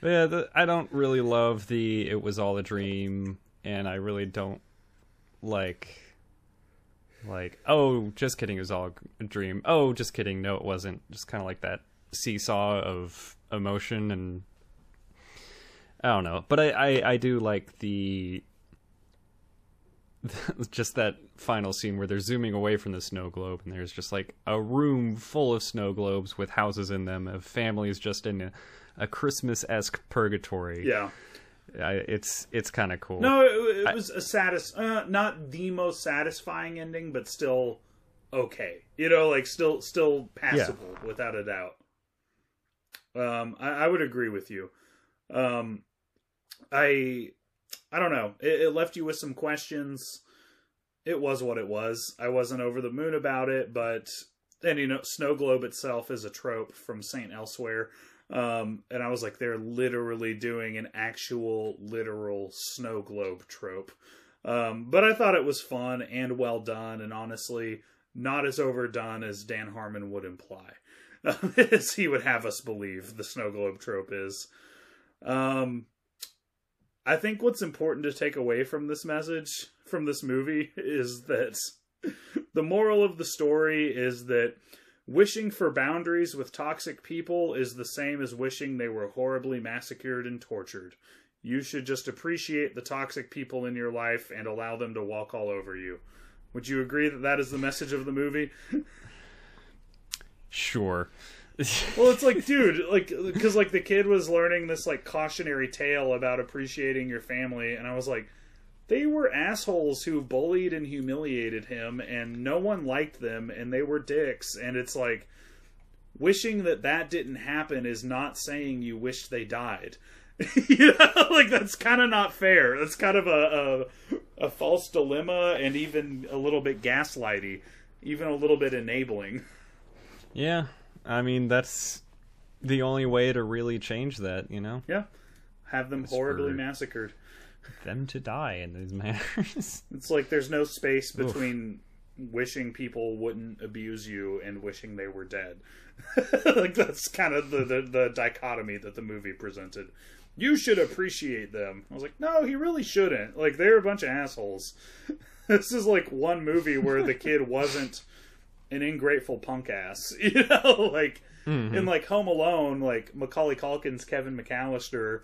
But yeah, the, I don't really love the "it was all a dream," and I really don't like, like, "oh, just kidding, it was all a dream. Oh, just kidding, no, it wasn't." Just kind of like that seesaw of emotion and. I don't know, but I, I, I do like the, the just that final scene where they're zooming away from the snow globe and there's just like a room full of snow globes with houses in them of families just in a, a Christmas-esque purgatory. Yeah, I, it's it's kind of cool. No, it, it was I, a satis uh, not the most satisfying ending, but still okay. You know, like still still passable, yeah. Without a doubt. Um, I, I would agree with you. Um. I I don't know. It, it left you with some questions. It was what it was. I wasn't over the moon about it, but and you know, snow globe itself is a trope from Saint Elsewhere. Um, and I was like, they're literally doing an actual literal snow globe trope. Um, but I thought it was fun and well done, and honestly, not as overdone as Dan Harmon would imply, as he would have us believe the snow globe trope is. Um, I think what's important to take away from this message, from this movie, is that the moral of the story is that wishing for boundaries with toxic people is the same as wishing they were horribly massacred and tortured. You should just appreciate the toxic people in your life and allow them to walk all over you. Would you agree that that is the message of the movie? Sure. Well, it's like, dude, like, because like the kid was learning this like cautionary tale about appreciating your family, and I was like, they were assholes who bullied and humiliated him, and no one liked them, and they were dicks, and it's like, wishing that that didn't happen is not saying you wish they died. You know, like that's kind of not fair. That's kind of a, a a false dilemma, and even a little bit gaslighty, even a little bit enabling. Yeah. I mean, that's the only way to really change that, you know? Yeah. Have them horribly massacred. Them to die in these manners. It's like there's no space between Oof. wishing people wouldn't abuse you and wishing they were dead. Like, that's kind of the, the, the dichotomy that the movie presented. You should appreciate them. I was like, no, he really shouldn't. Like, they're a bunch of assholes. This is like one movie where the kid wasn't an ingrateful punk ass, you know, like mm-hmm. in like Home Alone, like Macaulay Culkin's Kevin McAllister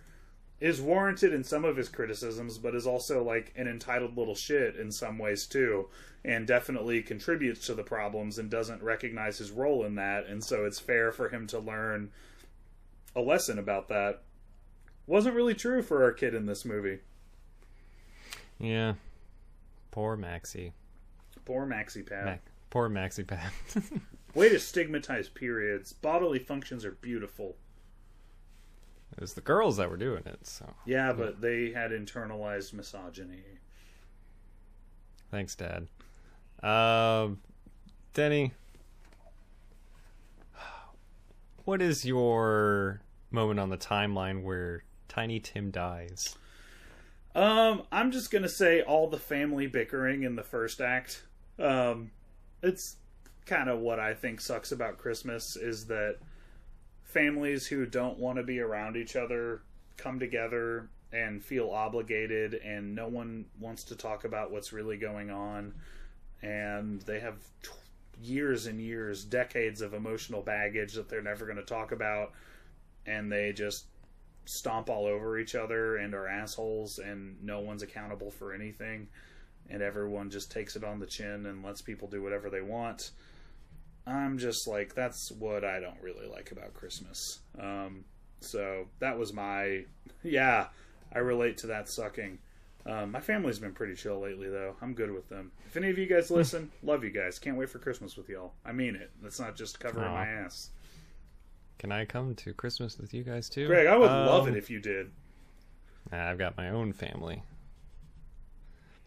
is warranted in some of his criticisms, but is also like an entitled little shit in some ways too, and definitely contributes to the problems and doesn't recognize his role in that. And so it's fair for him to learn a lesson about that. Wasn't really true for our kid in this movie. Yeah. Poor Maxie. Poor Maxie Pat. Mac Poor Maxi Pad. Way to stigmatize periods. Bodily functions are beautiful. It was the girls that were doing it, so. Yeah, but they had internalized misogyny. Thanks, Dad. Um, Denny, what is your moment on the timeline where Tiny Tim dies? Um, I'm just gonna say all the family bickering in the first act. Um. It's kind of what I think sucks about Christmas is that families who don't want to be around each other come together and feel obligated, and no one wants to talk about what's really going on, and they have t- years and years, decades of emotional baggage that they're never going to talk about, and they just stomp all over each other and are assholes, and no one's accountable for anything. And everyone just takes it on the chin and lets people do whatever they want. I'm just like, that's what I don't really like about Christmas. Um, So that was my, yeah, I relate to that sucking. Um, my family's been pretty chill lately, though. I'm good with them. If any of you guys listen, love you guys. Can't wait for Christmas with y'all. I mean it. That's not just covering Aww. my ass. Can I come to Christmas with you guys, too? Greg, I would um, love it if you did. I've got my own family.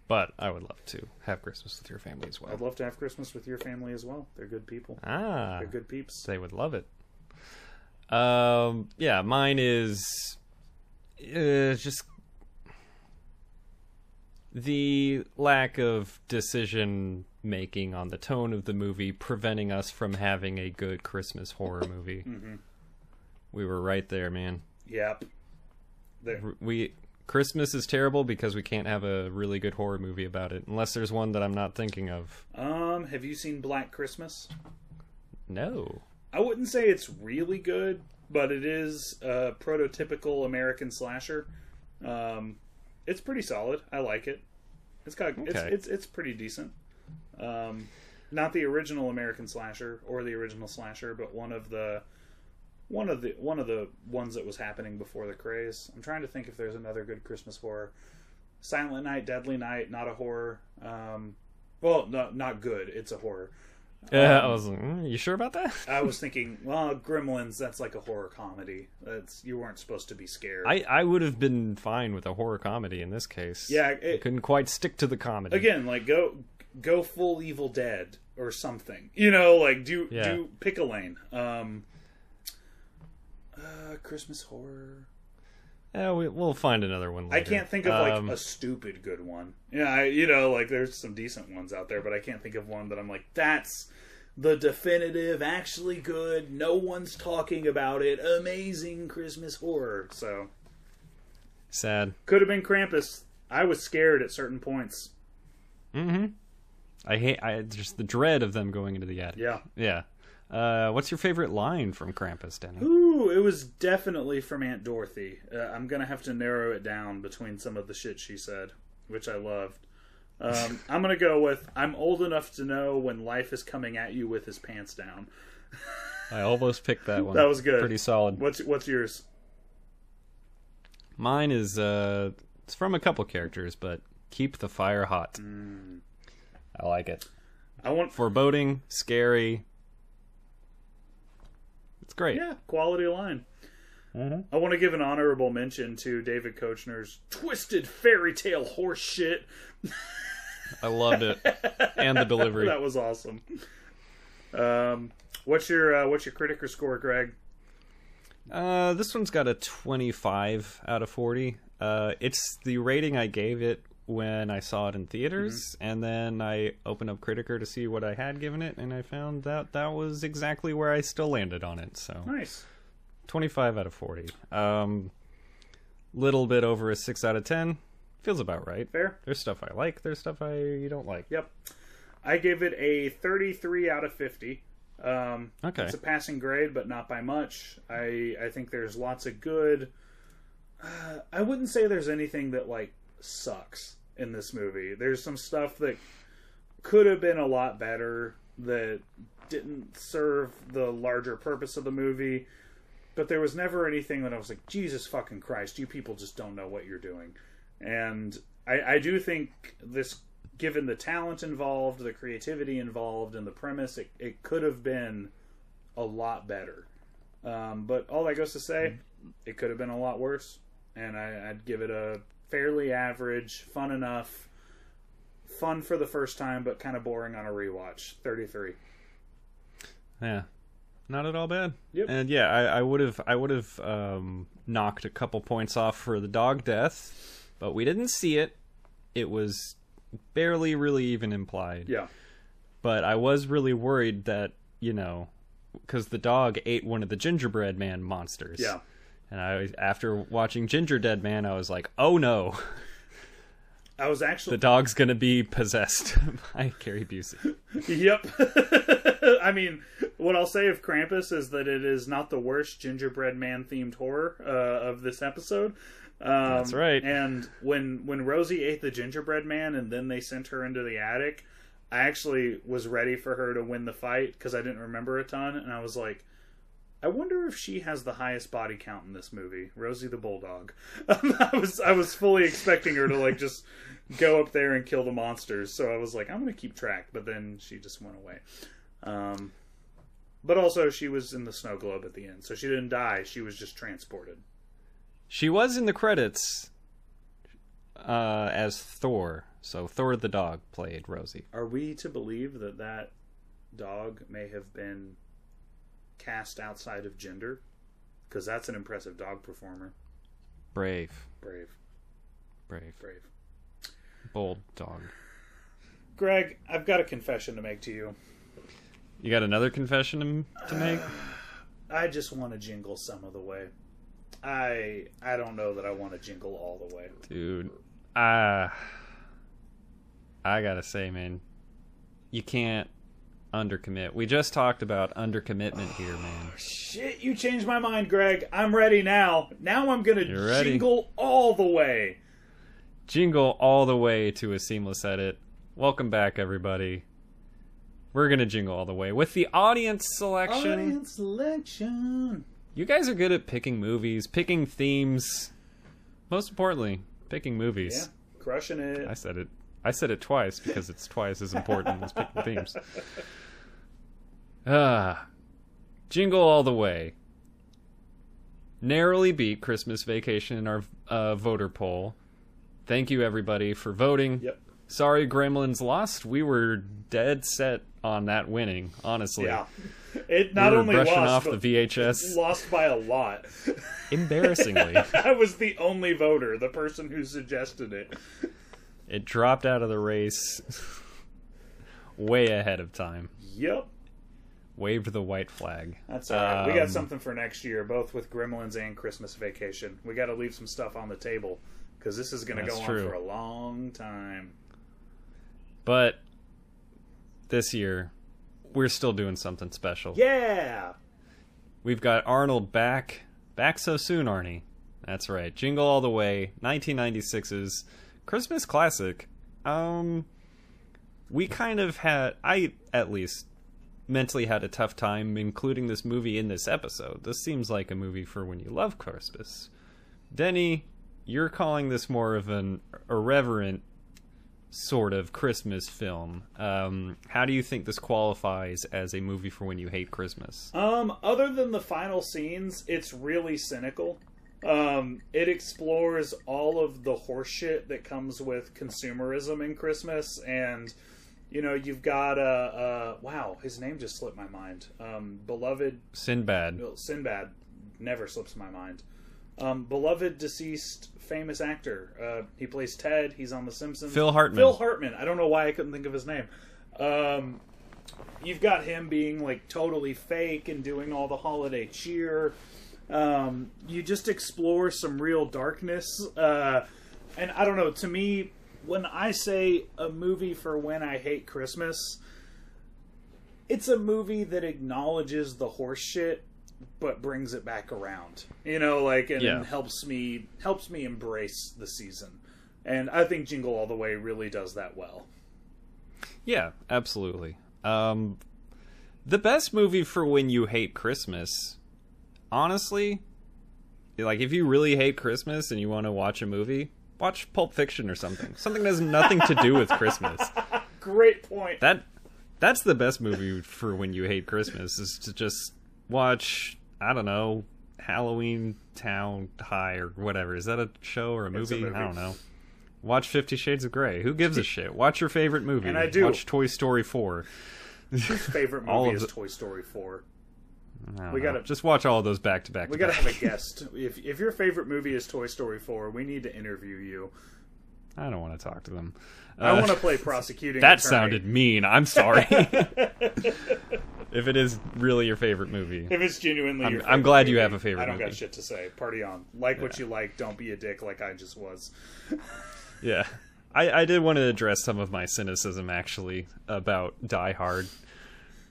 But I would love to have Christmas with your family as well. I'd love to have Christmas with your family as well. They're good people. Ah. They're good peeps. They would love it. Um, yeah, mine is uh, just the lack of decision making on the tone of the movie preventing us from having a good Christmas horror movie. Mm-hmm. We were right there, man. Yep. There. We Christmas is terrible because we can't have a really good horror movie about it, unless there's one that I'm not thinking of. Um, have you seen Black Christmas? No. I wouldn't say it's really good, but it is a prototypical American slasher. Um, it's pretty solid. I like it. It's got okay. it's, it's it's pretty decent. Um, not the original American slasher or the original slasher, but one of the one of the one of the ones that was happening before the craze. I'm trying to think if there's another good Christmas horror. Silent Night, Deadly Night, not a horror. Um, well, no, not good. It's a horror. Yeah, um, I was like, mm, you sure about that? I was thinking, well, Gremlins, that's like a horror comedy. That's you weren't supposed to be scared. I, I would have been fine with a horror comedy in this case. Yeah, it, I couldn't quite stick to the comedy. Again, like go go full Evil Dead or something. You know, like do yeah. do pick a lane. Um, uh, Christmas horror. Yeah, we, we'll find another one later. I can't think of, like, um, a stupid good one. Yeah, I, you know, like, there's some decent ones out there, but I can't think of one that I'm like, that's the definitive, actually good, no one's talking about it, amazing Christmas horror. So. Sad. Could have been Krampus. I was scared at certain points. Mm-hmm. I hate, I just the dread of them going into the attic. Yeah. Yeah. Uh, what's your favorite line from Krampus, Denny? Ooh, it was definitely from Aunt Dorothy. Uh, I'm going to have to narrow it down between some of the shit she said, which I loved. Um, I'm going to go with, I'm old enough to know when life is coming at you with his pants down. I almost picked that one. That was good. Pretty solid. What's what's yours? Mine is, uh, it's from a couple characters, but keep the fire hot. Mm. I like it. I want Foreboding, scary... It's great. Yeah, quality line. Mm-hmm. I want to give an honorable mention to David Koechner's twisted fairy tale horse shit. I loved it, and the delivery. That was awesome. Um, what's your uh, what's your critic score, Greg? Uh, this one's got a twenty-five out of forty. Uh, it's the rating I gave it when I saw it in theaters, mm-hmm. and then I opened up Critiker to see what I had given it, and I found that that was exactly where I still landed on it. So nice, twenty-five out of forty. Um, little bit over a six out of ten. Feels about right. Fair. There's stuff I like. There's stuff I don't like. Yep. I give it a thirty-three out of fifty. Um, okay, it's a passing grade, but not by much. I I think there's lots of good. Uh, I wouldn't say there's anything that like sucks in this movie. There's some stuff that could have been a lot better that didn't serve the larger purpose of the movie, but there was never anything that I was like, Jesus fucking Christ, you people just don't know what you're doing. And I, I do think this, given the talent involved, the creativity involved, and the premise, it, it could have been a lot better. Um, but all that goes to say, it could have been a lot worse, and I, I'd give it a fairly average, fun enough, fun for the first time, but kind of boring on a rewatch. thirty-three. Yeah, not at all bad. Yep. And yeah, I would have, I would have um, knocked a couple points off for the dog death, but we didn't see it. It was barely, really even implied. Yeah. But I was really worried that, you know, because the dog ate one of the Gingerbread Man monsters. Yeah. And I, after watching Gingerdead Man, I was like, "Oh no!" I was actually the dog's gonna be possessed by Gary Busey. Yep. I mean, what I'll say of Krampus is that it is not the worst Gingerbread Man themed horror uh, of this episode. Um, That's right. And when when Rosie ate the Gingerbread Man, and then they sent her into the attic, I actually was ready for her to win the fight because I didn't remember a ton, and I was like, I wonder if she has the highest body count in this movie, Rosie the Bulldog. Um, I was I was fully expecting her to like just go up there and kill the monsters, so I was like, I'm gonna keep track. But then she just went away. Um, but also, she was in the snow globe at the end, so she didn't die. She was just transported. She was in the credits uh, as Thor, so Thor the dog played Rosie. Are we to believe that that dog may have been cast outside of gender? Because that's an impressive dog performer. Brave. Brave. Brave. Brave. Bold dog. Greg, I've got a confession to make to you. You got another confession to make? I just want to jingle some of the way. I I don't know that I want to jingle all the way. Dude, I, I gotta say, man, you can't undercommit. We just talked about undercommitment here, man. Oh, shit, you changed my mind, Greg. I'm ready now. Now I'm gonna jingle all the way. Jingle all the way to a seamless edit. Welcome back, everybody. We're gonna jingle all the way with the audience selection. Audience selection. You guys are good at picking movies, picking themes. Most importantly, picking movies. Yeah, crushing it. I said it. I said it twice because it's twice as important as picking themes. Ah, Jingle All the Way narrowly beat Christmas Vacation in our uh, voter poll. Thank you, everybody, for voting. Yep. Sorry, Gremlins lost. We were dead set on that winning, honestly. Yeah, it not we were only brushing lost, off the V H S, lost by a lot. Embarrassingly, I was the only voter, the person who suggested it. It dropped out of the race way ahead of time. Yep. Waved the white flag. That's all right. Um, we got something for next year, both with Gremlins and Christmas Vacation. We got to leave some stuff on the table, because this is going to go on true. for a long time. But this year, we're still doing something special. Yeah! We've got Arnold back. Back so soon, Arnie. That's right. Jingle All the Way, nineteen ninety-six's Christmas classic. Um, we kind of had, I at least mentally had a tough time including this movie in this episode. This seems like a movie for when you love Christmas. Denny, you're calling this more of an irreverent sort of Christmas film. Um, how do you think this qualifies as a movie for when you hate Christmas? Um, other than the final scenes, it's really cynical. Um, it explores all of the horseshit that comes with consumerism in Christmas, and, you know, you've got a, uh, uh, wow, his name just slipped my mind. Um, beloved... Sinbad. Sinbad never slips my mind. Um, beloved, deceased, famous actor. Uh, he plays Ted, he's on The Simpsons. Phil Hartman. Phil Hartman, I don't know why I couldn't think of his name. Um, you've got him being, like, totally fake and doing all the holiday cheer. Um, you just explore some real darkness, uh, and I don't know, to me, when I say a movie for when I hate Christmas, it's a movie that acknowledges the horse shit, but brings it back around, you know, like, and yeah. helps me, helps me embrace the season, and I think Jingle All the Way really does that well. Yeah, absolutely. Um, the best movie for when you hate Christmas... Honestly, like, if you really hate Christmas and you want to watch a movie, watch Pulp Fiction or something. Something that has nothing to do with Christmas. Great point. That That's the best movie for when you hate Christmas, is to just watch, I don't know, Halloween Town High or whatever. Is that a show or a movie? A movie. I don't know. Watch Fifty Shades of Grey. Who gives a shit? Watch your favorite movie. And I do. Watch Toy Story four. Whose favorite movie is the... Toy Story four? We gotta just watch all of those back to back. We gotta have a guest. If if your favorite movie is Toy Story four, we need to interview you. I don't want to talk to them. Uh, I want to play prosecuting. That attorney. Sounded mean. I'm sorry. If it is really your favorite movie, if it's genuinely, I'm, your favorite I'm glad movie, you have a favorite. I don't movie. got shit to say. Party on. Like yeah. what you like. Don't be a dick like I just was. Yeah, I I did want to address some of my cynicism actually about Die Hard.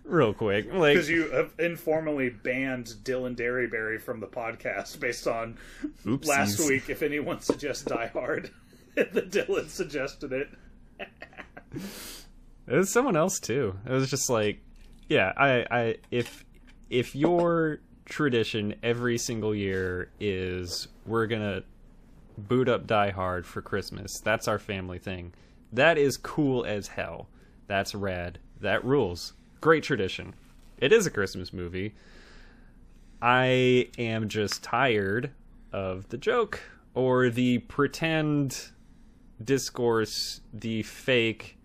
Real quick, like, because you have informally banned Dylan Derryberry from the podcast based on oopsies. Last week. If anyone suggests Die Hard, the Dylan suggested it. It was someone else too. It was just like, yeah, I, I, if, if you're tradition every single year is we're gonna boot up Die Hard for Christmas. That's our family thing. That is cool as hell. That's rad. That rules. Great tradition. It is a Christmas movie. I am just tired of the joke, or the pretend discourse, the fake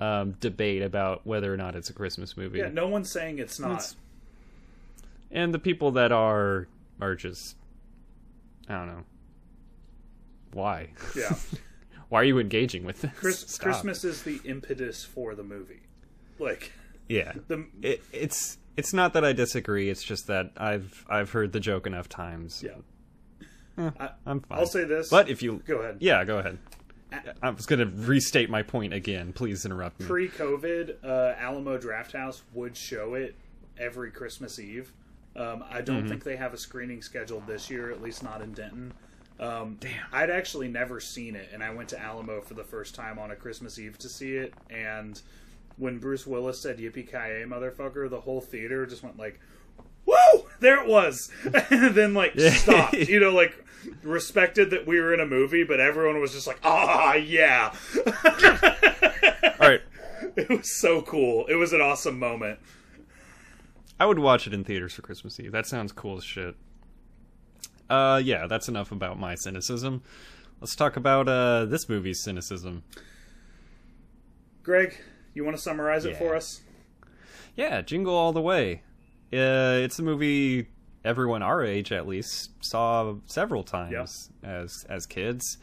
um, debate about whether or not it's a Christmas movie. Yeah, no one's saying it's not. It's... And the people that are are just, I don't know. Why? Yeah. Why are you engaging with this? Chris- Christmas is the impetus for the movie. Like, yeah, the... it, it's it's not that I disagree. It's just that I've I've heard the joke enough times. Yeah, eh, I, I'm fine. I'll say this. But if you go ahead, yeah, go ahead. I was going to restate my point again. Please interrupt me. Pre-COVID, uh, Alamo Drafthouse would show it every Christmas Eve. Um, I don't mm-hmm. think they have a screening scheduled this year, at least not in Denton. Um, Damn. I'd actually never seen it, and I went to Alamo for the first time on a Christmas Eve to see it, and when Bruce Willis said "Yippee-ki-yay, motherfucker," the whole theater just went like, "Woo!" There it was! And then, like, stopped. You know, like, respected that we were in a movie, but everyone was just like, ah, yeah! All right. It was so cool. It was an awesome moment. I would watch it in theaters for Christmas Eve. That sounds cool as shit. Uh, yeah, that's enough about my cynicism. Let's talk about uh, this movie's cynicism. Greg, you want to summarize yeah. it for us? Yeah, Jingle All the Way. Uh, it's a movie everyone our age, at least, saw several times yep. as as kids.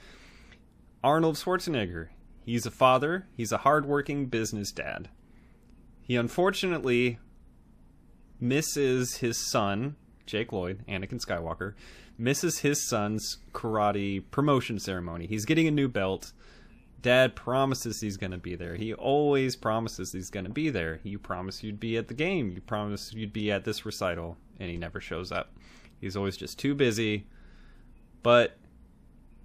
Arnold Schwarzenegger. He's a father. He's a hardworking business dad. He unfortunately misses his son, Jake Lloyd, Anakin Skywalker, misses his son's karate promotion ceremony. He's getting a new belt. Dad promises he's going to be there. He always promises he's going to be there. You promise you'd be at the game. You promise you'd be at this recital, and he never shows up. He's always just too busy, but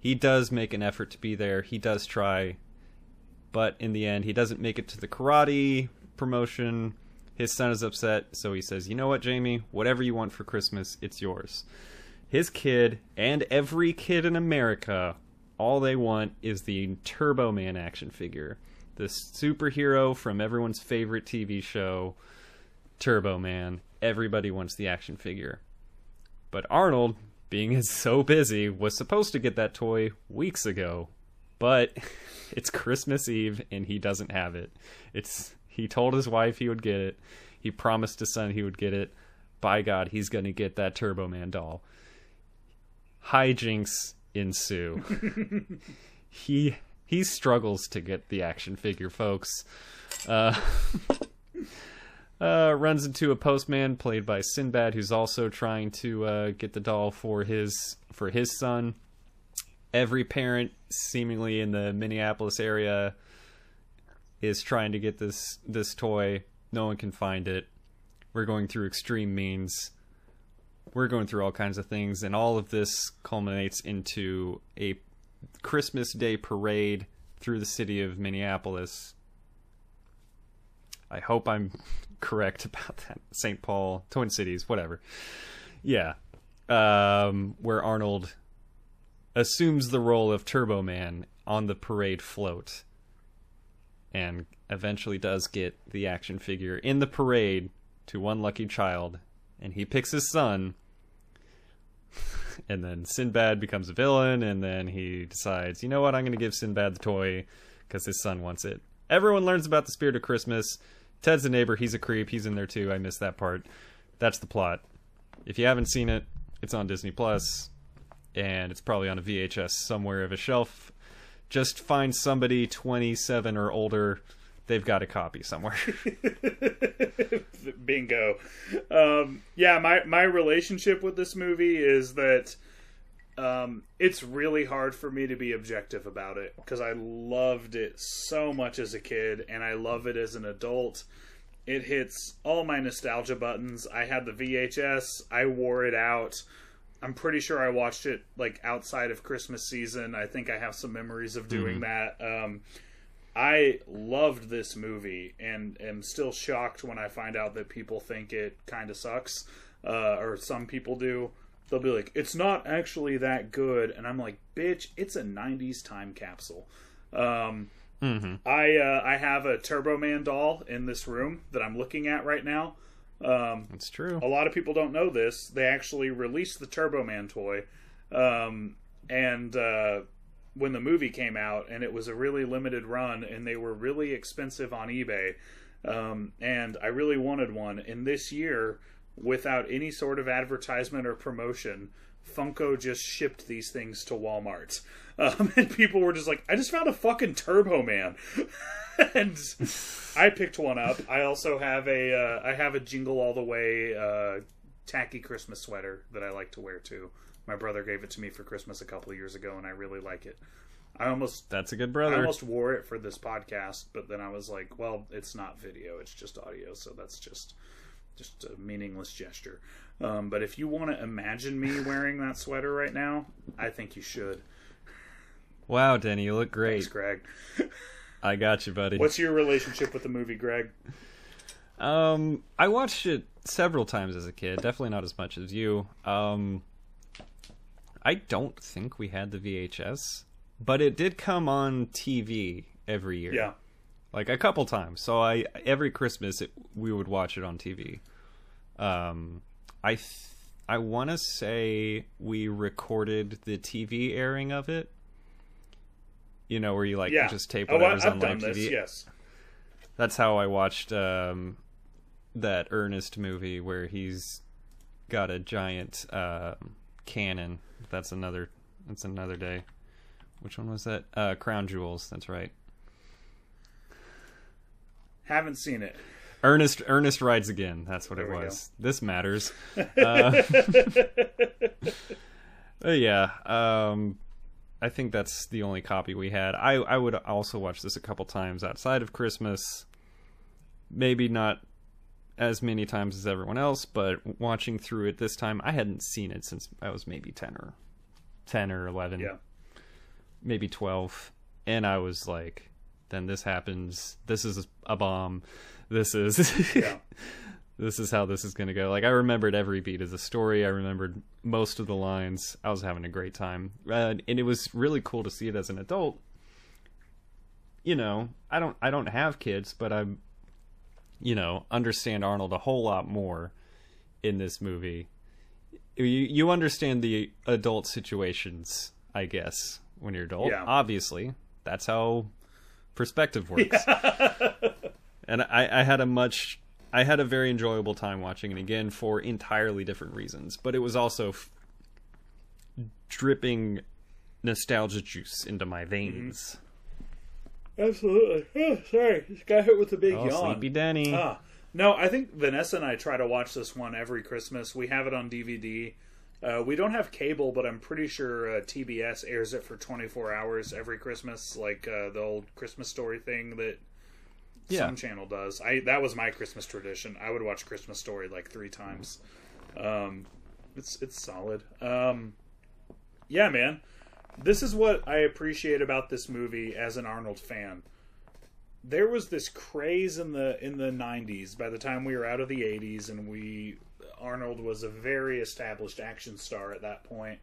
he does make an effort to be there. He does try, but in the end, he doesn't make it to the karate promotion. His son is upset, so he says, you know what, Jamie? Whatever you want for Christmas, it's yours. His kid, and every kid in America... all they want is the Turbo Man action figure. The superhero from everyone's favorite T V show, Turbo Man. Everybody wants the action figure. But Arnold, being so busy, was supposed to get that toy weeks ago. But it's Christmas Eve and he doesn't have it. It's he told his wife he would get it. He promised his son he would get it. By God, he's going to get that Turbo Man doll. Hijinks ensue. he he struggles to get the action figure, folks. Uh, uh, runs into a postman played by Sinbad, who's also trying to uh, get the doll for his for his son. Every parent, seemingly in the Minneapolis area, is trying to get this this toy. No one can find it. We're going through extreme means. We're going through all kinds of things, and all of this culminates into a Christmas Day parade through the city of Minneapolis. I hope I'm correct about that. Saint Paul, Twin Cities, whatever. Yeah. Um, where Arnold assumes the role of Turbo Man on the parade float and eventually does get the action figure in the parade to one lucky child, and he picks his son. And then Sinbad becomes a villain, and then he decides, you know what, I'm going to give Sinbad the toy because his son wants it. Everyone learns about the spirit of Christmas. Ted's the neighbor. He's a creep. He's in there too. I missed that part. That's the plot. If you haven't seen it, it's on Disney Plus, and it's probably on a V H S somewhere of a shelf. Just find somebody twenty-seven or older. They've got a copy somewhere. Bingo. Um, yeah, my, my relationship with this movie is that um, it's really hard for me to be objective about it, because I loved it so much as a kid, and I love it as an adult. It hits all my nostalgia buttons. I had the V H S. I wore it out. I'm pretty sure I watched it like outside of Christmas season. I think I have some memories of doing mm-hmm. that. Um I loved this movie and am still shocked when I find out that people think it kind of sucks. uh, or some people do, they'll be like, it's not actually that good. And I'm like, bitch, it's a nineties time capsule. Um, mm-hmm. I uh, I have a Turbo Man doll in this room that I'm looking at right now. Um, That's true. A lot of people don't know this. They actually released the Turbo Man toy. Um, and uh, when the movie came out, and it was a really limited run, and they were really expensive on eBay. Um, and I really wanted one. And this year, without any sort of advertisement or promotion, Funko just shipped these things to Walmart. Um, and people were just like, I just found a fucking Turbo Man. And I picked one up. I also have a, uh, I have a Jingle All the Way uh, tacky Christmas sweater that I like to wear too. My brother gave it to me for Christmas a couple of years ago, and I really like it. I almost That's a good brother. I almost wore it for this podcast, but then I was like, well, it's not video, it's just audio, so that's just just a meaningless gesture. Um, but if you want to imagine me wearing that sweater right now, I think you should. Wow, Denny, you look great. Thanks, Greg. I got you, buddy. What's your relationship with the movie, Greg? Um, I watched it several times as a kid. Definitely not as much as you. Um, I don't think we had the V H S, but it did come on T V every year. Yeah. Like a couple times. So I every Christmas it, we would watch it on T V. Um, I th- I want to say we recorded the T V airing of it. You know, where you like yeah. just tape whatever's oh, I, on live T V. This, yes. That's how I watched um, that Ernest movie where he's got a giant uh, cannon. That's another. That's another day. Which one was that? Uh, Crown Jewels. That's right. Haven't seen it. Ernest Ernest Rides Again. That's what there it was. Go. This matters. Uh, yeah. Um, I think that's the only copy we had. I, I would also watch this a couple times outside of Christmas. Maybe not as many times as everyone else, but watching through it this time, I hadn't seen it since I was maybe ten or eleven. Yeah. Maybe twelve. And I was like, then this happens. This is a bomb. This is yeah. This is how this is going to go. Like, I remembered every beat of the story. I remembered most of the lines. I was having a great time. Uh, and it was really cool to see it as an adult. You know, I don't I don't have kids, but I, you know, understand Arnold a whole lot more in this movie. You you understand the adult situations, I guess. When you're adult, yeah. Obviously, that's how perspective works. Yeah. And I, I had a much, I had a very enjoyable time watching it again for entirely different reasons. But it was also f- dripping nostalgia juice into my veins. Absolutely. Oh, sorry, just got hit with a big oh, yawn. Sleepy Denny. Ah. No, I think Vanessa and I try to watch this one every Christmas. We have it on D V D. Uh, we don't have cable, but I'm pretty sure uh, T B S airs it for twenty-four hours every Christmas, like uh, the old Christmas Story thing that yeah. some channel does. I that was my Christmas tradition. I would watch Christmas Story like three times. Um, it's it's solid. Um, yeah, man. This is what I appreciate about this movie as an Arnold fan. There was this craze in the in the nineties. By the time we were out of the eighties, and we. Arnold was a very established action star at that point,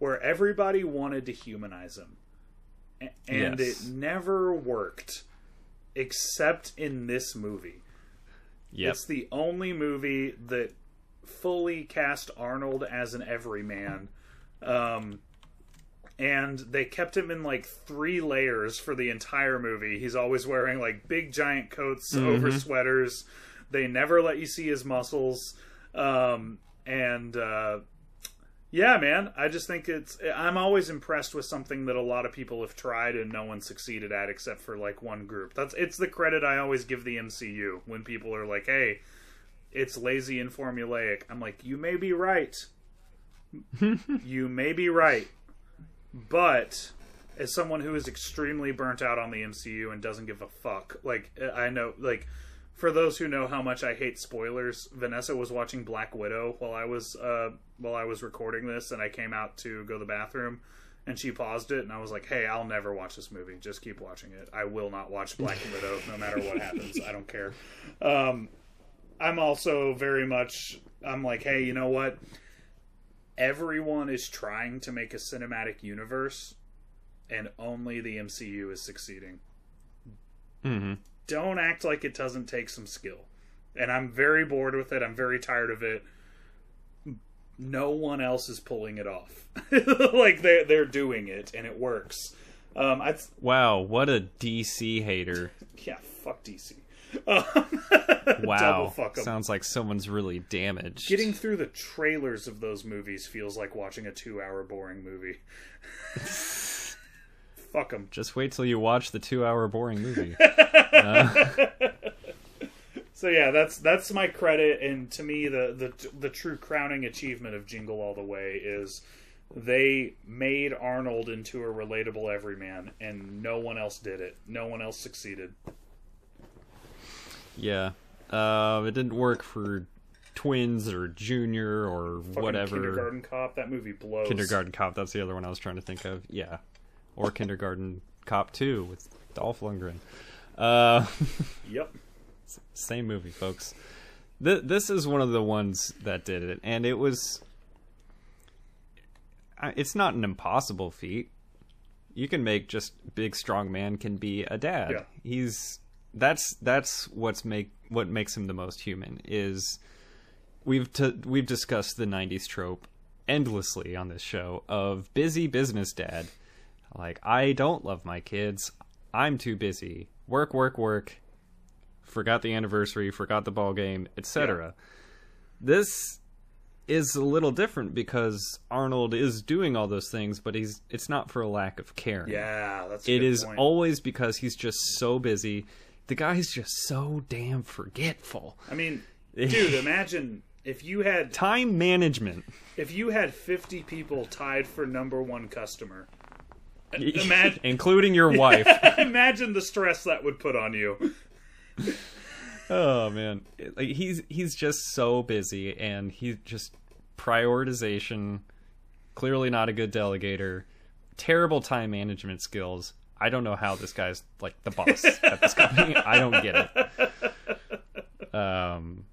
where everybody wanted to humanize him. A- and yes. It never worked, except in this movie. Yep. It's the only movie that fully cast Arnold as an everyman. Um, and they kept him in like three layers for the entire movie. He's always wearing like big giant coats mm-hmm. over sweaters. They never let you see his muscles. Um, and, uh, yeah, man, I just think it's, I'm always impressed with something that a lot of people have tried and no one succeeded at except for like one group. That's, it's the credit I always give the M C U when people are like, hey, it's lazy and formulaic. I'm like, you may be right. you may be right. But as someone who is extremely burnt out on the M C U and doesn't give a fuck, like I know, like. For those who know how much I hate spoilers, Vanessa was watching Black Widow while I was uh, while I was recording this, and I came out to go to the bathroom, and she paused it, and I was like, hey, I'll never watch this movie. Just keep watching it. I will not watch Black Widow no matter what happens. I don't care. Um, I'm also very much, I'm like, hey, you know what? Everyone is trying to make a cinematic universe, and only the M C U is succeeding. Mm-hmm. Don't act like it doesn't take some skill. And I'm very bored with it. I'm very tired of it. No one else is pulling it off. Like, they're, they're doing it, and it works. Um, I th- wow, what a D C hater. Yeah, fuck D C. Um, wow, fuck sounds like someone's really damaged. Getting through the trailers of those movies feels like watching a two-hour boring movie. Fuck them. Just wait till you watch the two-hour boring movie. uh. So yeah, that's that's my credit, and to me, the the the true crowning achievement of Jingle All the Way is they made Arnold into a relatable everyman, and no one else did it. No one else succeeded. Yeah, uh, it didn't work for Twins or Junior or fucking whatever. Kindergarten Cop, that movie blows. Kindergarten Cop, that's the other one I was trying to think of. Yeah, or Kindergarten Cop two with Dolph Lundgren. Uh, yep, same movie, folks. Th- this is one of the ones that did it, and it was. It's not an impossible feat. You can make just big, strong man can be a dad. Yeah. He's. That's that's what's make what makes him the most human is we've t- we've discussed the nineties trope endlessly on this show of busy business dad. Like, I don't love my kids. I'm too busy. Work, work, work. Forgot the anniversary. Forgot the ball game, et cetera. Yeah. This is a little different because Arnold is doing all those things, but he's it's not for a lack of caring. Yeah, that's a it good is point. Always because he's just so busy. The guy's just so damn forgetful. I mean, dude, imagine if you had... Time management. If you had fifty people tied for number one customer. Imagine, including your wife. Imagine the stress that would put on you. Oh, man. Like, he's, he's just so busy, and he's just... Prioritization, clearly not a good delegator, terrible time management skills... I don't know how this guy's like the boss at this company. I don't get it. Um,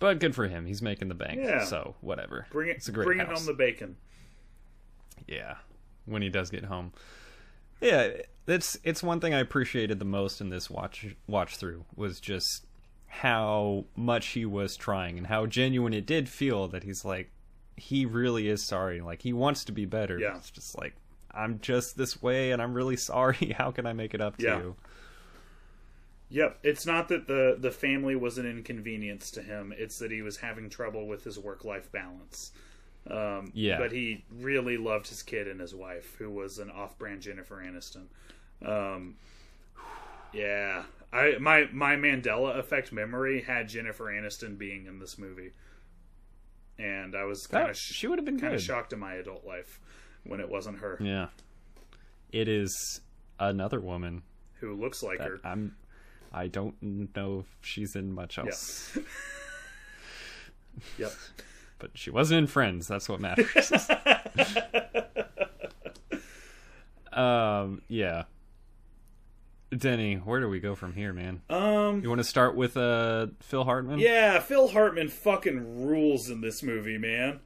but good for him. He's making the bank. Yeah. So whatever. Bring it. It's a great bring house. It home the bacon. Yeah. When he does get home. Yeah. It's it's one thing I appreciated the most in this watch watch through was just how much he was trying and how genuine it did feel that he's like he really is sorry. Like he wants to be better. Yeah. It's just like. I'm just this way, and I'm really sorry. How can I make it up to yeah. you? Yep. It's not that the, the family was an inconvenience to him. It's that he was having trouble with his work-life balance. Um, yeah. But he really loved his kid and his wife, who was an off-brand Jennifer Aniston. Um, yeah. I my, my Mandela effect memory had Jennifer Aniston being in this movie. And I was kind of she would have been kind of shocked in my adult life. When it wasn't her. Yeah. It is another woman. Who looks like her. I'm, I don't know if she's in much else. Yep. Yep. But she wasn't in Friends. That's what matters. um. Yeah. Denny, where do we go from here, man? Um, you want to start with uh, Phil Hartman? Yeah, Phil Hartman fucking rules in this movie, man.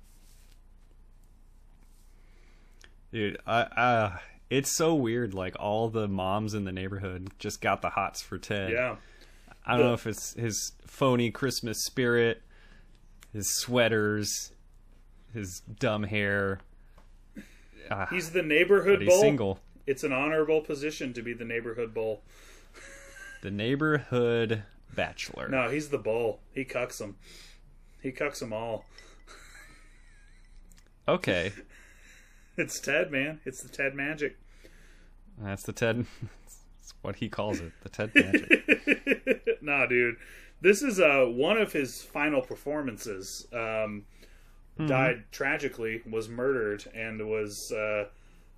Dude, I, I, it's so weird. Like, all the moms in the neighborhood just got the hots for Ted. Yeah. I don't the, know if it's his phony Christmas spirit, his sweaters, his dumb hair. He's the neighborhood he's bull. Single. It's an honorable position to be the neighborhood bull. The neighborhood bachelor. No, he's the bull. He cucks them. He cucks them all. Okay. It's Ted, man. It's the Ted magic. That's the Ted. That's what he calls it. The Ted magic. Nah, dude. This is uh, one of his final performances. Um, mm-hmm. Died tragically, was murdered, and was, uh,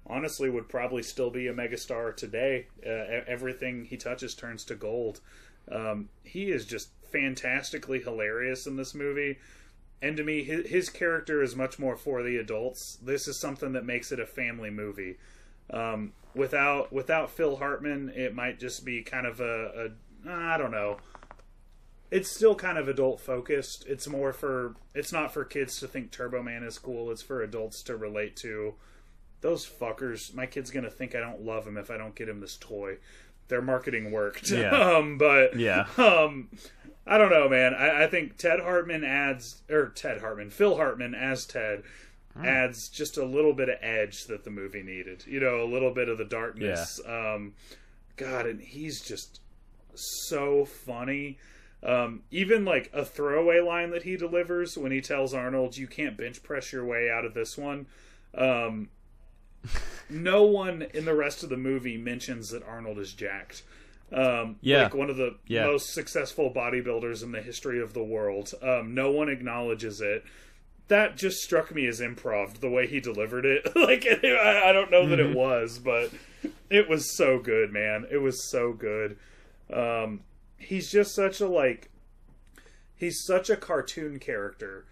honestly, would probably still be a megastar today. Uh, everything he touches turns to gold. Um, he is just fantastically hilarious in this movie. And to me, his, his character is much more for the adults. This is something that makes it a family movie. Um, without without Phil Hartman, it might just be kind of a, a I don't know, it's still kind of adult focused. It's more for, it's not for kids to think Turbo Man is cool. It's for adults to relate to. Those fuckers, my kid's going to think I don't love him if I don't get him this toy. Their marketing worked. Yeah. um, but yeah. um, I don't know, man. I, I think Ted Hartman adds, or Ted Hartman, Phil Hartman as Ted mm. adds just a little bit of edge that the movie needed. You know, a little bit of the darkness. Yeah. Um, God, and he's just so funny. Um, even like a throwaway line that he delivers when he tells Arnold, you can't bench press your way out of this one. Um, no one in the rest of the movie mentions that Arnold is jacked. Um, yeah. Like one of the yeah. most successful bodybuilders in the history of the world. Um, no one acknowledges it. That just struck me as improv, the way he delivered it. Like, I don't know that mm-hmm. it was, but it was so good, man. It was so good. Um, he's just such a, like, he's such a cartoon character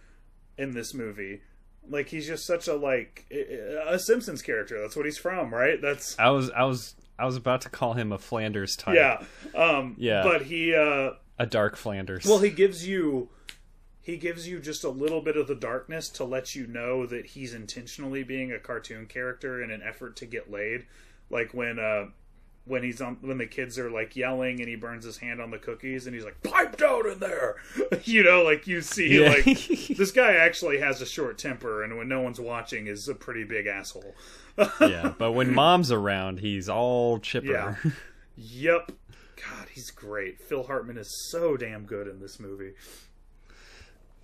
in this movie. Like, he's just such a, like, a Simpsons character. That's what he's from, right? That's I was I was I was about to call him a Flanders type. Yeah. Um yeah. But he uh a dark Flanders. Well, he gives you he gives you just a little bit of the darkness to let you know that he's intentionally being a cartoon character in an effort to get laid. Like when uh when he's on when the kids are like yelling and he burns his hand on the cookies and he's like, pipe down in there, you know, like you see yeah. like this guy actually has a short temper, and when no one's watching is a pretty big asshole. Yeah, but when mom's around he's all chipper. Yeah. Yep. God, he's great. Phil Hartman is so damn good in this movie.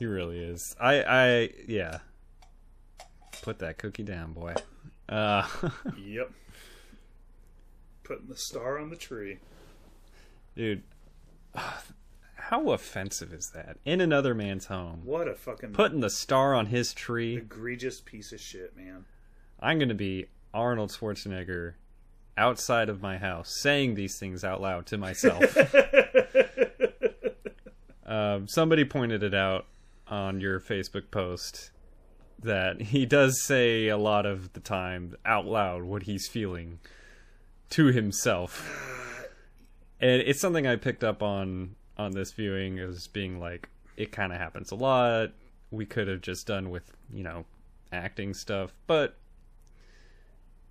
He really is. I I yeah. Put that cookie down, boy. Uh Yep. Putting the star on the tree. Dude, how offensive is that? In another man's home. What a fucking... Putting the star on his tree. Egregious piece of shit, man. I'm going to be Arnold Schwarzenegger outside of my house saying these things out loud to myself. um, somebody pointed it out on your Facebook post that he does say a lot of the time out loud what he's feeling to himself, and it's something I picked up on on this viewing, as being like, it kind of happens a lot. We could have just done with, you know, acting stuff, but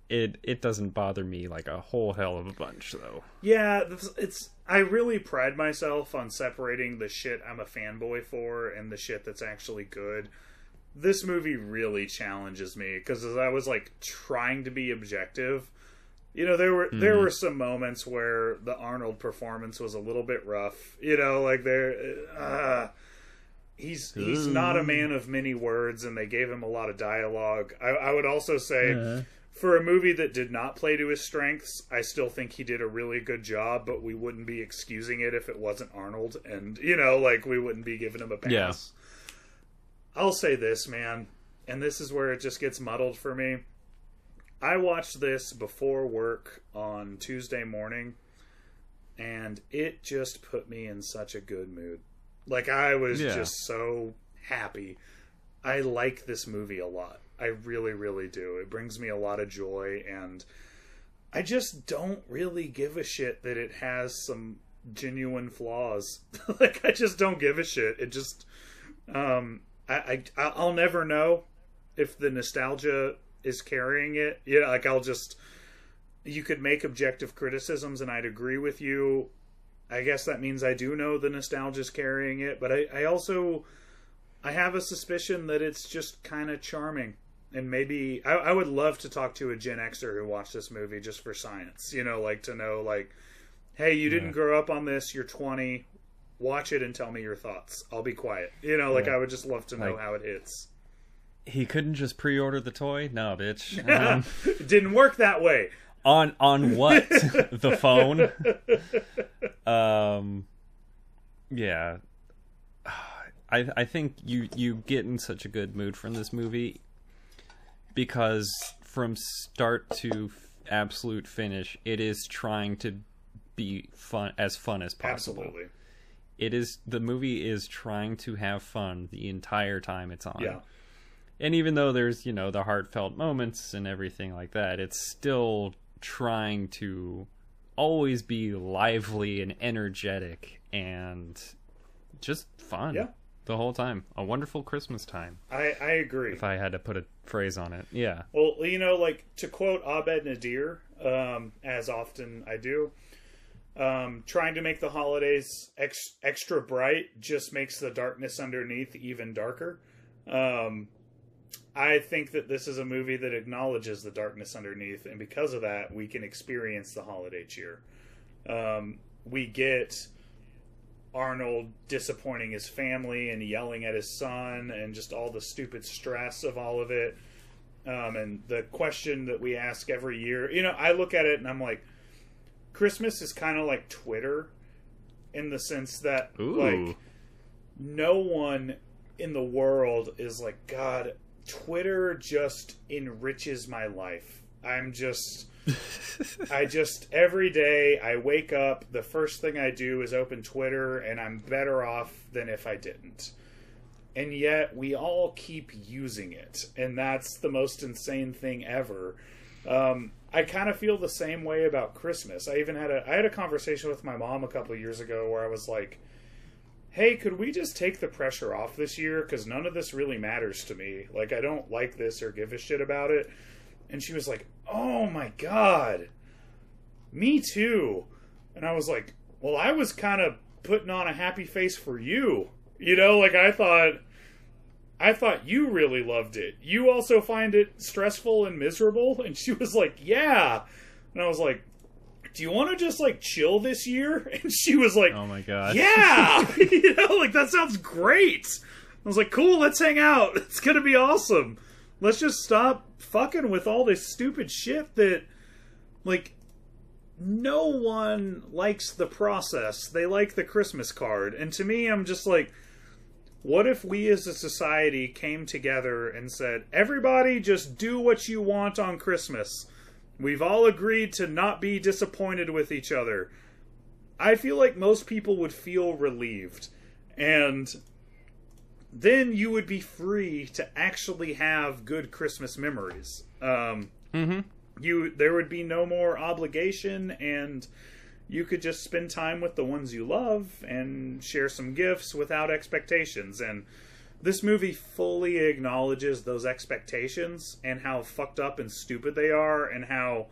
it it doesn't bother me like a whole hell of a bunch, though. Yeah, it's I really pride myself on separating the shit I'm a fanboy for and the shit that's actually good. This movie really challenges me, because as I was like trying to be objective, you know, there were there mm. were some moments where the Arnold performance was a little bit rough. You know, like there, uh, he's Ooh. he's not a man of many words, and they gave him a lot of dialogue. I, I would also say, yeah. for a movie that did not play to his strengths, I still think he did a really good job. But we wouldn't be excusing it if it wasn't Arnold, and you know, like we wouldn't be giving him a pass. Yeah. I'll say this, man, and this is where it just gets muddled for me. I watched this before work on Tuesday morning, and it just put me in such a good mood. Like, I was yeah. just so happy. I like this movie a lot. I really, really do. It brings me a lot of joy, and I just don't really give a shit that it has some genuine flaws. Like, I just don't give a shit. It just... Um, I, I, I'll never know if the nostalgia... is carrying it. You know, like I'll just, you could make objective criticisms and I'd agree with you. I guess that means I do know the nostalgia's carrying it, but I, I also, I have a suspicion that it's just kind of charming. And maybe, I, I would love to talk to a Gen Xer who watched this movie just for science, you know, like to know like, hey, you yeah. didn't grow up on this, you're twenty, watch it and tell me your thoughts. I'll be quiet. You know, like yeah. I would just love to know like, how it hits. He couldn't just pre-order the toy? No, bitch. Um, didn't work that way. On on what? The phone? Um, yeah. I I think you, you get in such a good mood from this movie because from start to absolute finish, it is trying to be fun as fun as possible. Absolutely. It is, the movie is trying to have fun the entire time it's on. Yeah. And even though there's, you know, the heartfelt moments and everything like that, it's still trying to always be lively and energetic and just fun. Yeah. The whole time. A wonderful Christmas time. I, I agree. If I had to put a phrase on it. Yeah. Well, you know, like, to quote Abed Nadir, um, as often I do, um, trying to make the holidays ex- extra bright just makes the darkness underneath even darker. Um, I think that this is a movie that acknowledges the darkness underneath, and because of that, we can experience the holiday cheer. Um, we get Arnold disappointing his family and yelling at his son and just all the stupid stress of all of it. Um, and the question that we ask every year, you know, I look at it and I'm like, Christmas is kind of like Twitter in the sense that, Ooh. like, no one in the world is like, God, Twitter just enriches my life. I'm just... I just, every day I wake up, the first thing I do is open Twitter, and I'm better off than if I didn't. And yet we all keep using it, and that's the most insane thing ever. Um, I kind of feel the same way about Christmas. I even had a, I had a conversation with my mom a couple of years ago where I was like, hey, could we just take the pressure off this year? Because none of this really matters to me. Like, I don't like this or give a shit about it. And she was like, oh my God, me too. And I was like, well, I was kind of putting on a happy face for you. You know, like I thought, I thought you really loved it. You also find it stressful and miserable? And she was like, yeah. And I was like, do you want to just like chill this year? And she was like, oh my God. Yeah. You know, like that sounds great. I was like, cool, let's hang out. It's going to be awesome. Let's just stop fucking with all this stupid shit that, like, no one likes the process. They like the Christmas card. And to me, I'm just like, what if we as a society came together and said, everybody just do what you want on Christmas. We've all agreed to not be disappointed with each other. I feel like most people would feel relieved. And then you would be free to actually have good Christmas memories. Um, mm-hmm. You there would be no more obligation, and you could just spend time with the ones you love and share some gifts without expectations. And this movie fully acknowledges those expectations and how fucked up and stupid they are and how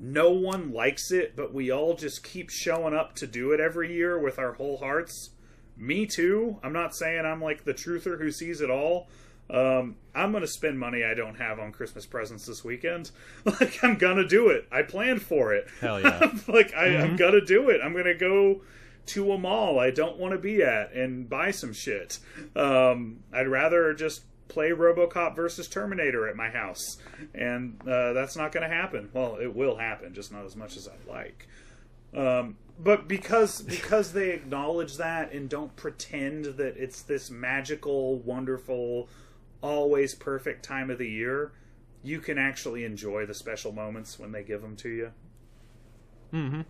no one likes it, but we all just keep showing up to do it every year with our whole hearts. Me too. I'm not saying I'm like the truther who sees it all. Um, I'm going to spend money I don't have on Christmas presents this weekend. Like, I'm going to do it. I planned for it. Hell yeah. Like, I, mm-hmm. I'm going to do it. I'm going to go to a mall I don't want to be at and buy some shit. Um, I'd rather just play RoboCop versus Terminator at my house. And uh, that's not going to happen. Well, it will happen, just not as much as I'd like. Um, but because because they acknowledge that and don't pretend that it's this magical, wonderful, always perfect time of the year, you can actually enjoy the special moments when they give them to you. Mm-hmm.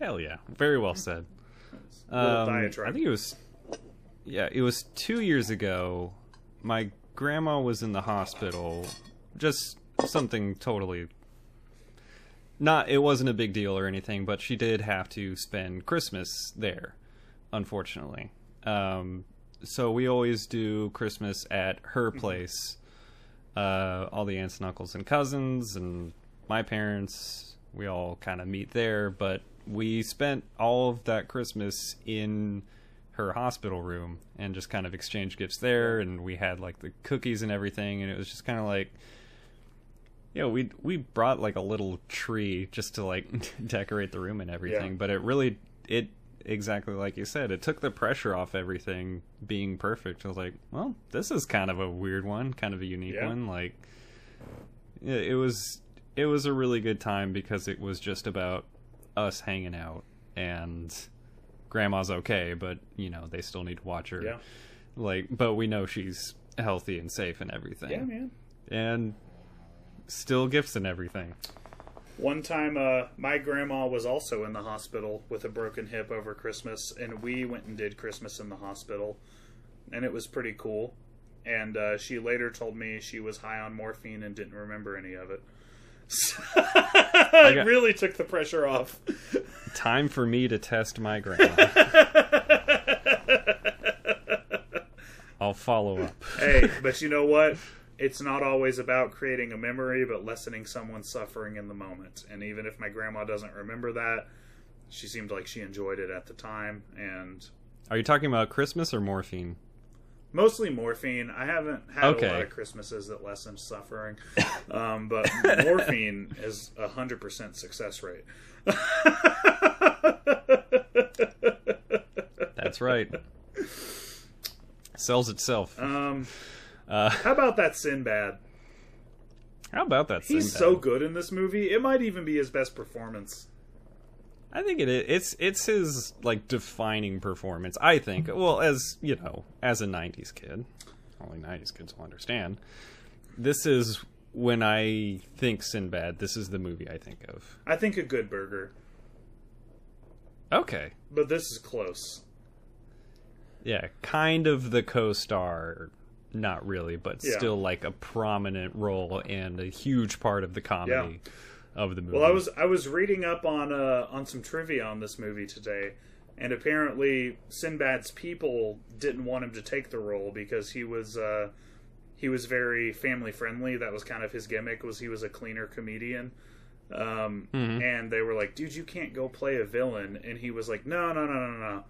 Hell yeah. Very well said. Um, diatribe. I think it was, yeah, it was two years ago. My grandma was in the hospital. Just something totally... Not, it wasn't a big deal or anything, but she did have to spend Christmas there, unfortunately. Um, so we always do Christmas at her place. Uh, all the aunts and uncles and cousins and my parents, we all kind of meet there. But we spent all of that Christmas in her hospital room and just kind of exchanged gifts there. And we had, like, the cookies and everything, and it was just kind of like... Yeah, we we brought like a little tree just to like decorate the room and everything, yeah. But it really it exactly like you said, it took the pressure off everything being perfect. I was like, well, this is kind of a weird one, kind of a unique yeah. one. Like, it was it was a really good time because it was just about us hanging out, and Grandma's okay, but you know they still need to watch her. Yeah. Like, but we know she's healthy and safe and everything. Yeah, man. And still gifts and everything. One time uh my grandma was also in the hospital with a broken hip over Christmas, and we went and did Christmas in the hospital, and it was pretty cool. And uh she later told me she was high on morphine and didn't remember any of it. It really took the pressure off. Time for me to test my grandma. I'll follow up. Hey, but you know what? It's not always about creating a memory, but lessening someone's suffering in the moment. And even if my grandma doesn't remember that, she seemed like she enjoyed it at the time. And are you talking about Christmas or morphine? Mostly morphine. I haven't had okay. a lot of Christmases that lessen suffering, um, but morphine is a hundred percent success rate. That's right. Sells itself. Um, uh, how about that Sinbad? How about that? He's Sinbad? so good in this movie. It might even be his best performance. I think it is. It's it's his like defining performance. I think. Well, as you know, as a nineties kid, only nineties kids will understand. This is when I think Sinbad. This is the movie I think of. I think a Good Burger. Okay, but this is close. Yeah, kind of the co-star, not really, but yeah. still like a prominent role and a huge part of the comedy. Yeah. Of the movie. Well, I was I was reading up on uh, on some trivia on this movie today, and apparently Sinbad's people didn't want him to take the role because he was uh, he was very family friendly. That was kind of his gimmick, was he was a cleaner comedian, um, mm-hmm. and they were like, "Dude, you can't go play a villain." And he was like, "No, no, no, no, no.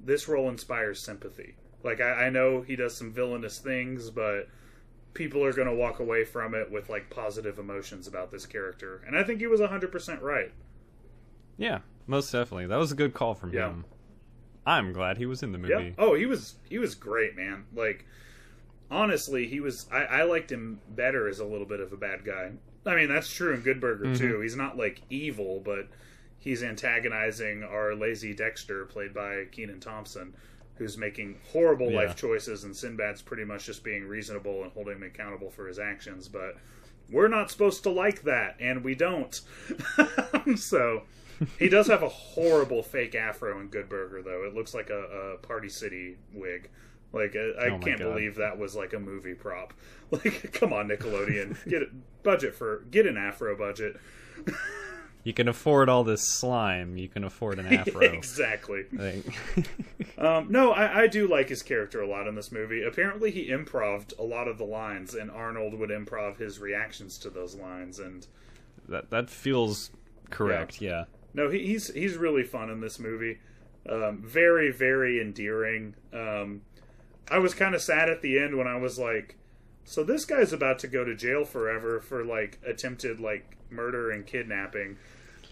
This role inspires sympathy. Like I, I know he does some villainous things, but." People are going to walk away from it with, like, positive emotions about this character. And I think he was one hundred percent right. Yeah, most definitely. That was a good call from yeah. him. I'm glad he was in the movie. Yeah. Oh, he was he was great, man. Like, honestly, he was... I, I liked him better as a little bit of a bad guy. I mean, that's true in Good Burger, mm-hmm. too. He's not, like, evil, but he's antagonizing our lazy Dexter, played by Kenan Thompson, who's making horrible yeah. life choices, and Sinbad's pretty much just being reasonable and holding him accountable for his actions. But we're not supposed to like that, and we don't. So he does have a horrible fake afro in Good Burger, though. It looks like a, a Party City wig. Like a, I oh can't God. believe that was like a movie prop. Like, come on, Nickelodeon, get a budget for get an afro budget. You can afford all this slime. You can afford an afro. Exactly. um, no, I, I do like his character a lot in this movie. Apparently, he improv'd a lot of the lines, and Arnold would improv his reactions to those lines. And that that feels correct. Yeah. yeah. No, he, he's he's really fun in this movie. Um, very, very endearing. Um, I was kind of sad at the end when I was like, so this guy's about to go to jail forever for, like, attempted, like, murder and kidnapping.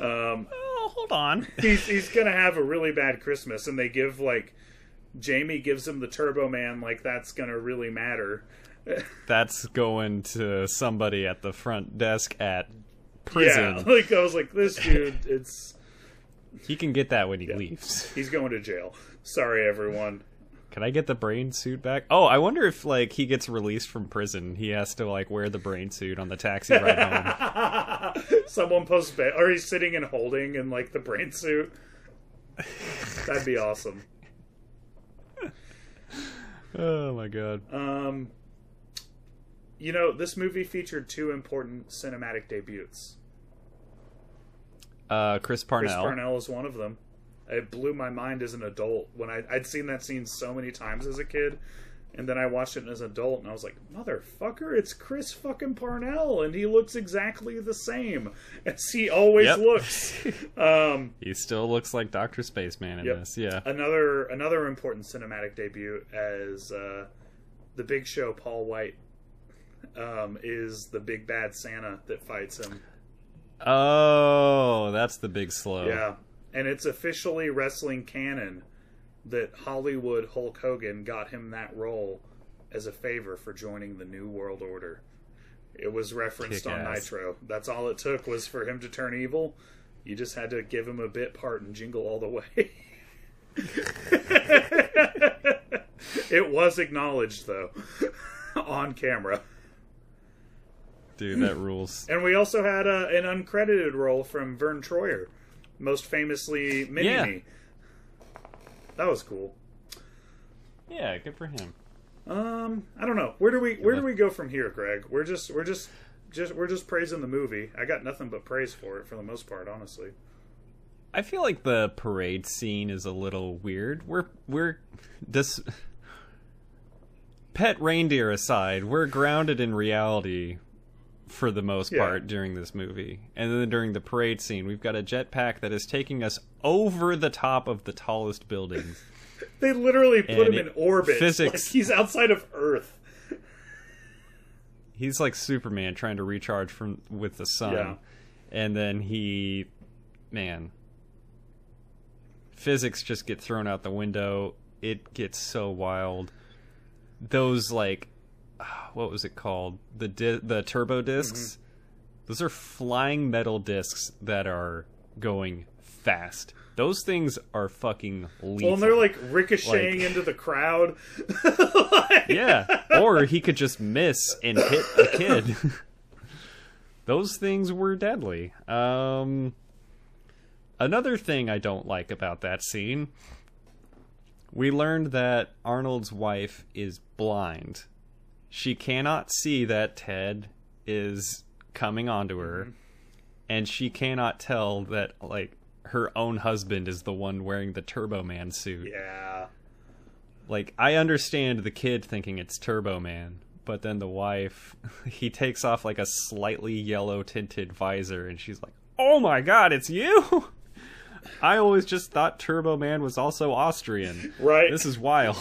Um, oh, hold on. he's he's going to have a really bad Christmas, and they give, like, Jamie gives him the Turbo Man, like, that's going to really matter. That's going to somebody at the front desk at prison. Yeah, like, I was like, this dude, it's... He can get that when he yeah. leaves. He's going to jail. Sorry, everyone. Can I get the brain suit back? Oh, I wonder if, like, he gets released from prison. He has to, like, wear the brain suit on the taxi ride home. Someone posts bail. Or he's sitting and holding in, like, the brain suit. That'd be awesome. Oh, my God. Um, you know, this movie featured two important cinematic debuts. Uh, Chris Parnell. Chris Parnell is one of them. It blew my mind as an adult when I, I'd seen that scene so many times as a kid, and then I watched it as an adult, and I was like, motherfucker, it's Chris fucking Parnell, and he looks exactly the same as he always yep. looks. Um, he still looks like Doctor Spaceman in yep. this, yeah. Another another important cinematic debut as uh, The Big Show, Paul White, um, is the big bad Santa that fights him. Oh, that's the big slow. Yeah. And it's officially wrestling canon that Hollywood Hulk Hogan got him that role as a favor for joining the New World Order. It was referenced Kick on ass. Nitro. That's all it took was for him to turn evil. You just had to give him a bit part and Jingle All the Way. It was acknowledged, though, on camera. Dude, that rules. And we also had a, an uncredited role from Vern Troyer. Most famously, Mini-Me. Yeah. That was cool. Yeah, good for him. Um, I don't know. Where do we where do we go from here, Greg? We're just we're just just we're just praising the movie. I got nothing but praise for it for the most part, honestly. I feel like the parade scene is a little weird. We're we're this pet reindeer aside, we're grounded in reality for the most yeah. part during this movie. And then during the parade scene, we've got a jetpack that is taking us over the top of the tallest buildings. They literally put and him in orbit. Physics. Like he's outside of Earth. He's like Superman trying to recharge from with the sun. Yeah. And then he man. Physics just get thrown out the window. It gets so wild. Those like what was it called? The di- the turbo discs. Mm-hmm. Those are flying metal discs that are going fast. Those things are fucking lethal. Well, and they're like ricocheting like, into the crowd. Like... Yeah, or he could just miss and hit a kid. Those things were deadly. Um, another thing I don't like about that scene, we learned that Arnold's wife is blind. She cannot see that Ted is coming onto her, mm-hmm. and she cannot tell that, like, her own husband is the one wearing the Turbo Man suit. Yeah. Like, I understand the kid thinking it's Turbo Man, but then the wife, he takes off like a slightly yellow tinted visor and she's like, "Oh my God, it's you." I always just thought Turbo Man was also Austrian. Right. This is wild.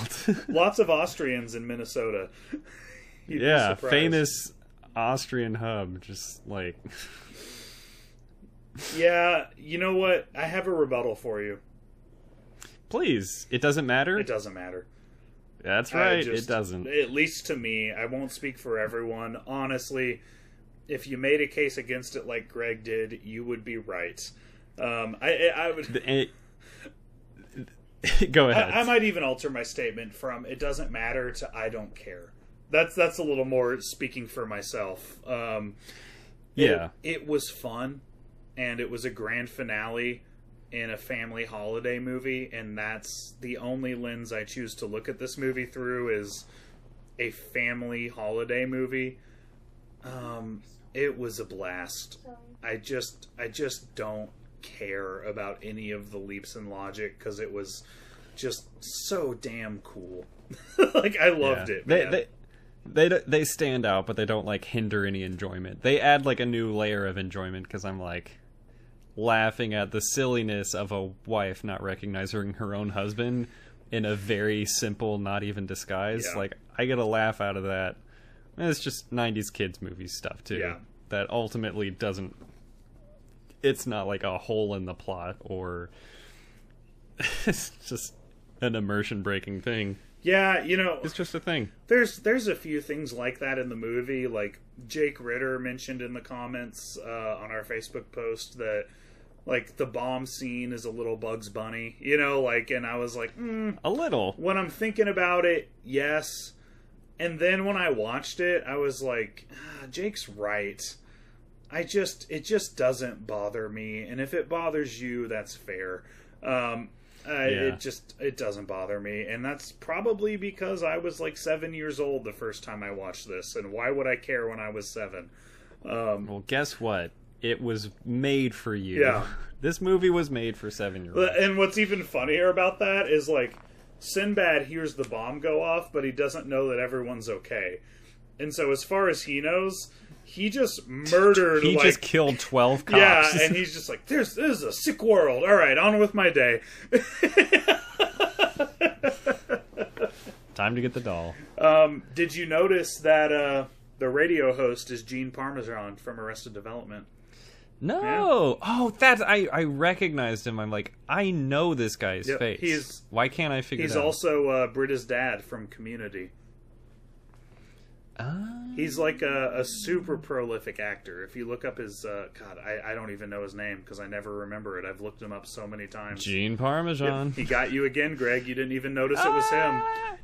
Lots of Austrians in Minnesota. You'd yeah. Famous Austrian hub. Just like, yeah, you know what? I have a rebuttal for you. Please. It doesn't matter? It doesn't matter. That's right, just, it doesn't. At least to me. I won't speak for everyone. Honestly, if you made a case against it like Greg did, you would be right. Um, I, I would... It, go ahead. I, I might even alter my statement from it doesn't matter to I don't care. That's, that's a little more speaking for myself. Um, yeah. It, it was fun. And it was a grand finale in a family holiday movie, and that's the only lens I choose to look at this movie through is a family holiday movie. Um, it was a blast. I just, I just don't care about any of the leaps in logic because it was just so damn cool. Like I loved yeah. it. Man. They, they... They they stand out, but they don't, like, hinder any enjoyment. They add, like, a new layer of enjoyment because I'm, like, laughing at the silliness of a wife not recognizing her own husband in a very simple, not even disguise. Yeah. Like, I get a laugh out of that. And it's just nineties kids movie stuff, too. Yeah. That ultimately doesn't... It's not, like, a hole in the plot or... It's just an immersion-breaking thing. Yeah, you know... It's just a thing. There's there's a few things like that in the movie. Like, Jake Ritter mentioned in the comments uh, on our Facebook post that, like, the bomb scene is a little Bugs Bunny. You know, like, and I was like, mm. A little. When I'm thinking about it, yes. And then when I watched it, I was like, ah, Jake's right. I just... It just doesn't bother me. And if it bothers you, that's fair. Um... Uh, yeah. It just, it doesn't bother me. And that's probably because I was like seven years old the first time I watched this. And why would I care when I was seven? Um, well, guess what? It was made for you. Yeah. This movie was made for seven-year-olds. And what's even funnier about that is like Sinbad hears the bomb go off, but he doesn't know that everyone's okay. And so as far as he knows... He just murdered... He like, just killed twelve cops. Yeah, and he's just like, There's, this is a sick world. All right, on with my day. Time to get the doll. Um, did you notice that uh, the radio host is Gene Parmesan from Arrested Development? No. Yeah. Oh, that I, I recognized him. I'm like, I know this guy's yep, face. He's, Why can't I figure it out? He's also uh, Britta's dad from Community. He's like a, a super prolific actor. If you look up his... Uh, God, I, I don't even know his name because I never remember it. I've looked him up so many times. Gene Parmesan. Yep, he got you again, Greg. You didn't even notice it was him.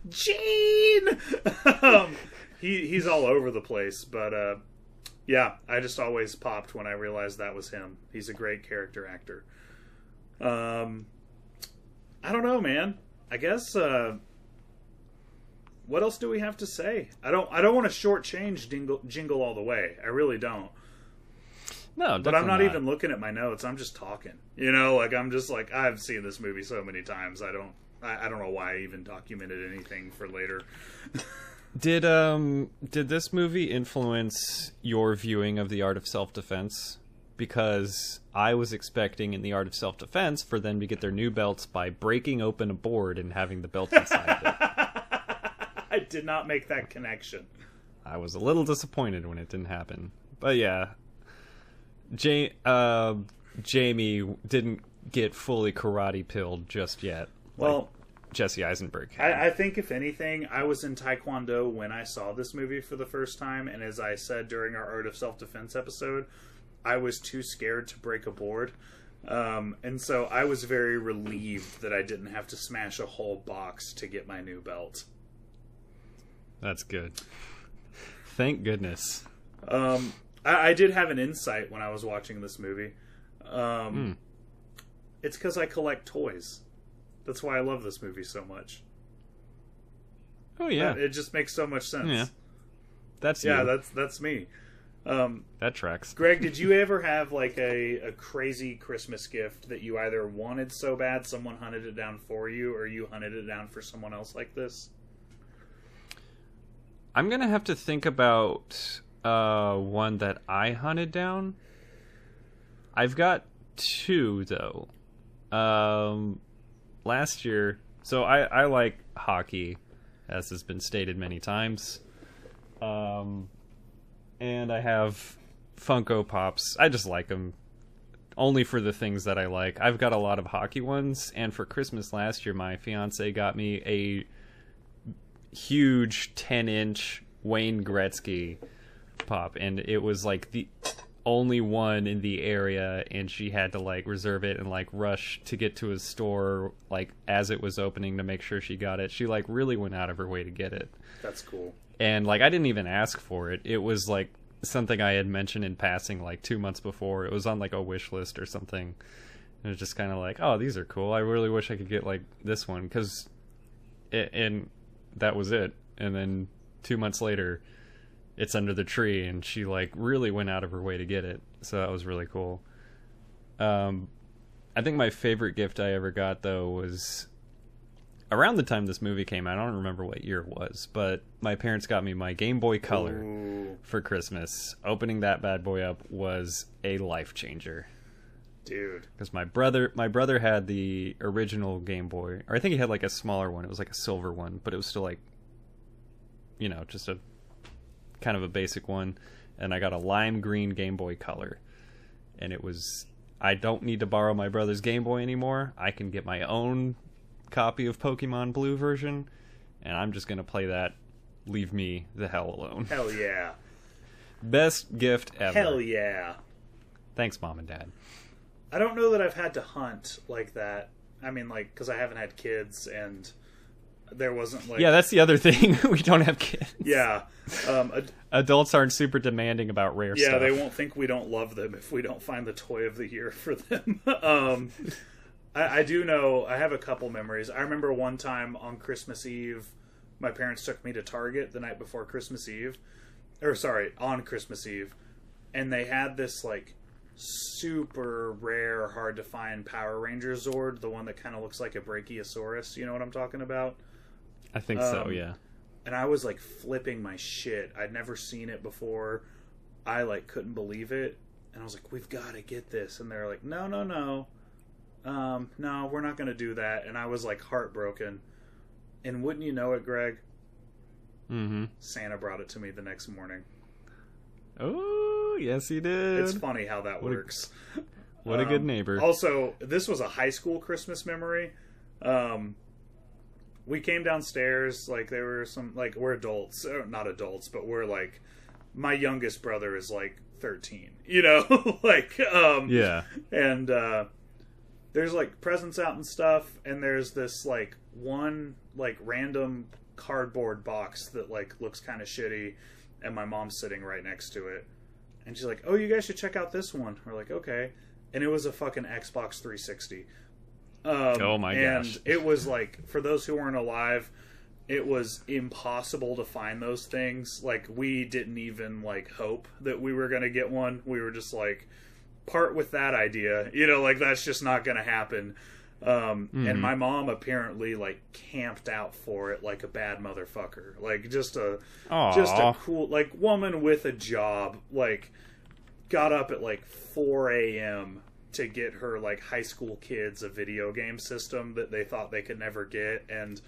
Gene! um, he, he's all over the place. But uh, yeah, I just always popped when I realized that was him. He's a great character actor. Um, I don't know, man. I guess... Uh, What else do we have to say? I don't. I don't want to shortchange Jingle, Jingle All the Way. I really don't. No, but I'm not, not even looking at my notes. I'm just talking. You know, like I'm just like I've seen this movie so many times. I don't, I, I don't know why I even documented anything for later. Did um, did this movie influence your viewing of The Art of Self-Defense? Because I was expecting in The Art of Self-Defense for them to get their new belts by breaking open a board and having the belts inside it. I did not make that connection. I was a little disappointed when it didn't happen, but yeah. Ja- uh, Jamie didn't get fully karate pilled just yet. Well, like Jesse Eisenberg had. I, I think if anything, I was in Taekwondo when I saw this movie for the first time, and as I said during our Art of Self-Defense episode, I was too scared to break a board, um, and so I was very relieved that I didn't have to smash a whole box to get my new belt. That's good. Thank goodness. Um, I, I did have an insight when I was watching this movie. Um, mm. It's because I collect toys. That's why I love this movie so much. Oh yeah, that, it just makes so much sense. Yeah, that's yeah, you. that's that's me. Um, that tracks. Greg, did you ever have like a, a crazy Christmas gift that you either wanted so bad someone hunted it down for you, or you hunted it down for someone else like this? I'm gonna have to think about uh, one that I hunted down. I've got two though. Um, last year, so I, I like hockey, as has been stated many times. Um, and I have Funko Pops. I just like them only for the things that I like. I've got a lot of hockey ones, and for Christmas last year, my fiance got me a huge ten inch Wayne Gretzky pop, and it was like the only one in the area, and she had to like reserve it and like rush to get to a store like as it was opening to make sure she got it. She like really went out of her way to get it. That's cool. And like I didn't even ask for it. It was like something I had mentioned in passing like two months before. It was on like a wish list or something, and it was just kind of like, oh, these are cool, I really wish I could get like this one, because it and that was it. And then two months later, it's under the tree, and she like really went out of her way to get it. So that was really cool. Um, I think my favorite gift I ever got though was around the time this movie came out. I don't remember what year it was, but my parents got me my Game Boy Color Ooh. for Christmas. Opening that bad boy up was a life changer. Dude, because my brother my brother had the original Game Boy, or I think he had like a smaller one. It was like a silver one, but it was still like, you know, just a kind of a basic one. And I got a lime green Game Boy Color, and it was, I don't need to borrow my brother's Game Boy anymore. I can get my own copy of Pokemon Blue version, and I'm just gonna play that. Leave me the hell alone. Hell yeah. Best gift ever. Hell yeah. Thanks, Mom and Dad. I don't know that I've had to hunt like that. I mean, like, because I haven't had kids, and there wasn't, like... Yeah, that's the other thing. We don't have kids. Yeah. Um, ad- Adults aren't super demanding about rare yeah, stuff. Yeah, they won't think we don't love them if we don't find the toy of the year for them. um, I, I do know, I have a couple memories. I remember one time on Christmas Eve, my parents took me to Target the night before Christmas Eve. Or, sorry, on Christmas Eve. And they had this, like... super rare, hard to find Power Ranger Zord, the one that kind of looks like a Brachiosaurus. You know what I'm talking about? I think um, so, yeah. And I was like flipping my shit. I'd never seen it before. I like couldn't believe it, and I was like, we've got to get this. And they're like, no no no um no we're not gonna do that. And I was like heartbroken, and wouldn't you know it, Greg, mm-hmm. Santa brought it to me the next morning. Oh yes, he did. It's funny how that what works. A, what um, a good neighbor. Also, this was a high school Christmas memory. Um, we came downstairs, like, there were some, like, we're adults. Not adults, but we're, like, my youngest brother is, like, thirteen. You know? like, um, yeah. And uh, there's, like, presents out and stuff, and there's this, like, one, like, random cardboard box that, like, looks kind of shitty, and my mom's sitting right next to it. And she's like, oh, you guys should check out this one. We're like, okay. And it was a fucking Xbox three sixty. Um, oh, my and gosh. And it was like, for those who weren't alive, it was impossible to find those things. Like, we didn't even, like, hope that we were going to get one. We were just like, part with that idea. You know, like, that's just not going to happen. Um, mm-hmm. And my mom apparently, like, camped out for it like a bad motherfucker. Like, just a, Aww. just a cool, like, woman with a job, like, got up at, like, four a.m. to get her, like, high school kids a video game system that they thought they could never get. And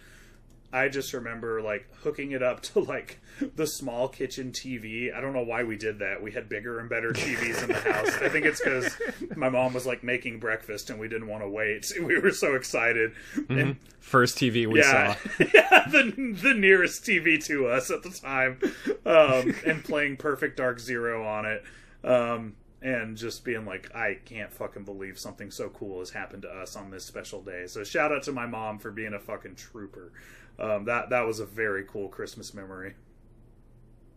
I just remember, like, hooking it up to, like, the small kitchen T V. I don't know why we did that. We had bigger and better T Vs in the house. I think it's because my mom was, like, making breakfast and we didn't want to wait. We were so excited. Mm-hmm. And, First T V we yeah, saw. Yeah, the, the nearest T V to us at the time. Um, and playing Perfect Dark Zero on it. Um, and just being like, I can't fucking believe something so cool has happened to us on this special day. So shout out to my mom for being a fucking trooper. Um, that that was a very cool Christmas memory.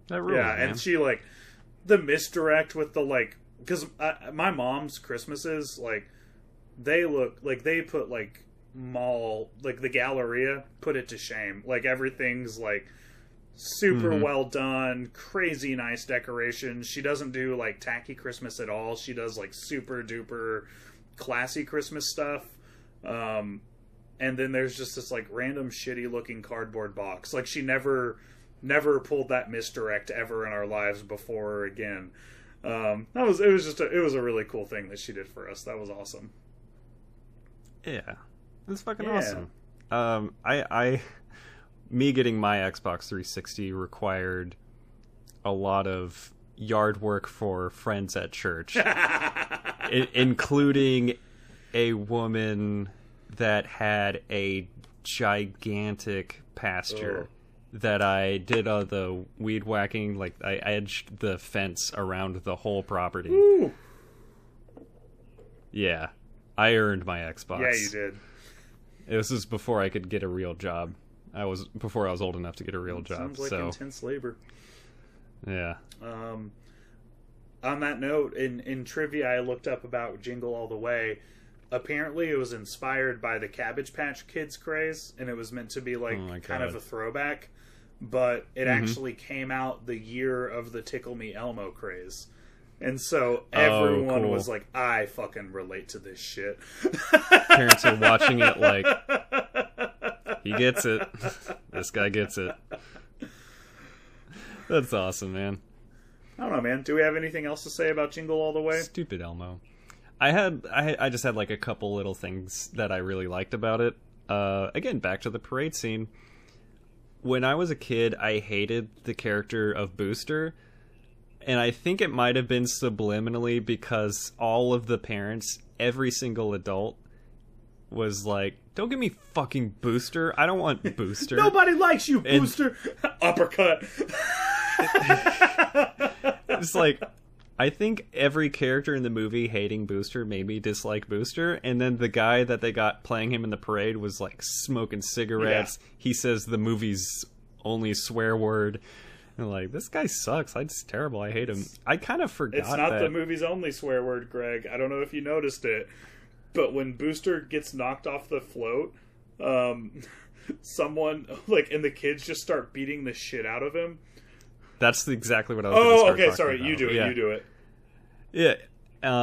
That really, yeah, man. And she, like, the misdirect with the, like, because my mom's Christmases, like, they look like they put, like, mall, like, the Galleria put it to shame. Like, everything's, like, super mm-hmm. well done, crazy nice decorations. She doesn't do, like, tacky Christmas at all. She does, like, super duper classy Christmas stuff. Um, and then there's just this, like, random shitty looking cardboard box. Like, she never never pulled that misdirect ever in our lives before or again. Um, that was it was just a, it was a really cool thing that she did for us. That was awesome. Yeah, that's fucking yeah. awesome. Um, I I. Me getting my Xbox three sixty required a lot of yard work for friends at church, I- including a woman that had a gigantic pasture oh. that I did all the weed whacking. Like, I edged the fence around the whole property. Woo. Yeah, I earned my Xbox. Yeah, you did. This was before I could get a real job. I was before I was old enough to get a real job. Sounds like so. intense labor. Yeah. Um, on that note, in, in trivia, I looked up about Jingle All the Way. Apparently, it was inspired by the Cabbage Patch Kids craze, and it was meant to be, like, oh kind of a throwback. But it mm-hmm. actually came out the year of the Tickle Me Elmo craze. And so everyone oh, cool. was like, I fucking relate to this shit. Parents are watching it like... He gets it. This guy gets it. That's awesome, man. I don't know, man. Do we have anything else to say about Jingle All the Way? Stupid Elmo. I had, I, I just had like a couple little things that I really liked about it. Uh, again, back to the parade scene. When I was a kid, I hated the character of Booster, and I think it might have been subliminally because all of the parents, every single adult, was like, don't give me fucking Booster. I don't want Booster. Nobody likes you, Booster. And... Uppercut. It's like, I think every character in the movie hating Booster made me dislike Booster. And then the guy that they got playing him in the parade was like smoking cigarettes. Yeah. He says the movie's only swear word. And like, this guy sucks. It's terrible. I hate him. I kind of forgot that. It's not that. The movie's only swear word, Greg. I don't know if you noticed it. But when Booster gets knocked off the float, um, someone, like, and the kids just start beating the shit out of him. That's exactly what I was oh, going to Oh, okay, sorry, about. you do it, yeah. you do it. Yeah,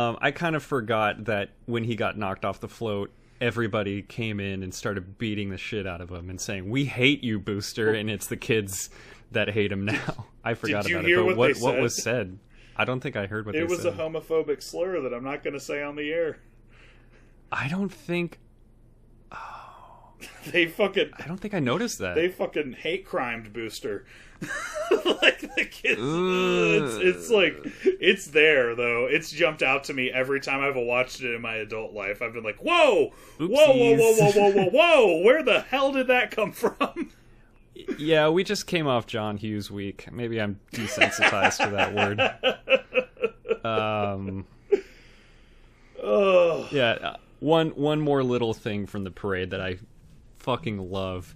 um, I kind of forgot that when he got knocked off the float, everybody came in and started beating the shit out of him and saying, we hate you, Booster, and it's the kids that hate him now. I forgot Did you about hear it, but what, what, they what said? was said? I don't think I heard what it they said. It was a homophobic slur that I'm not going to say on the air. I don't think. Oh, they fucking. I don't think I noticed that. They fucking hate crimed Booster. Like the kids. Ugh. It's it's like it's there though. It's jumped out to me every time I've watched it in my adult life. I've been like, whoa, whoa, whoa, whoa, whoa, whoa, whoa, whoa. Where the hell did that come from? Yeah, we just came off John Hughes week. Maybe I'm desensitized to that word. Um. Oh. Yeah. One one more little thing from the parade that I fucking love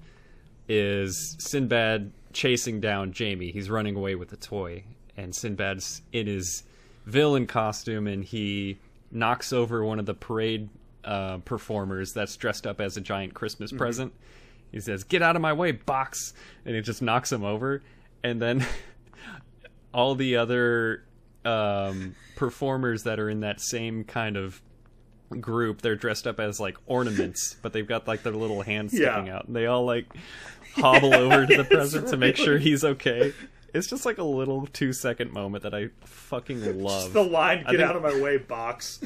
is Sinbad chasing down Jamie. He's running away with a toy, and Sinbad's in his villain costume, and he knocks over one of the parade uh, performers that's dressed up as a giant Christmas mm-hmm. present. He says, "Get out of my way, box!" and he just knocks him over, and then all the other um, performers that are in that same kind of group. They're dressed up as like ornaments, but they've got like their little hands sticking yeah. out, and they all like hobble yeah, over to the president really... to make sure he's okay. It's just like a little two second moment that I fucking love. Just the line, get I think, out of my way, box.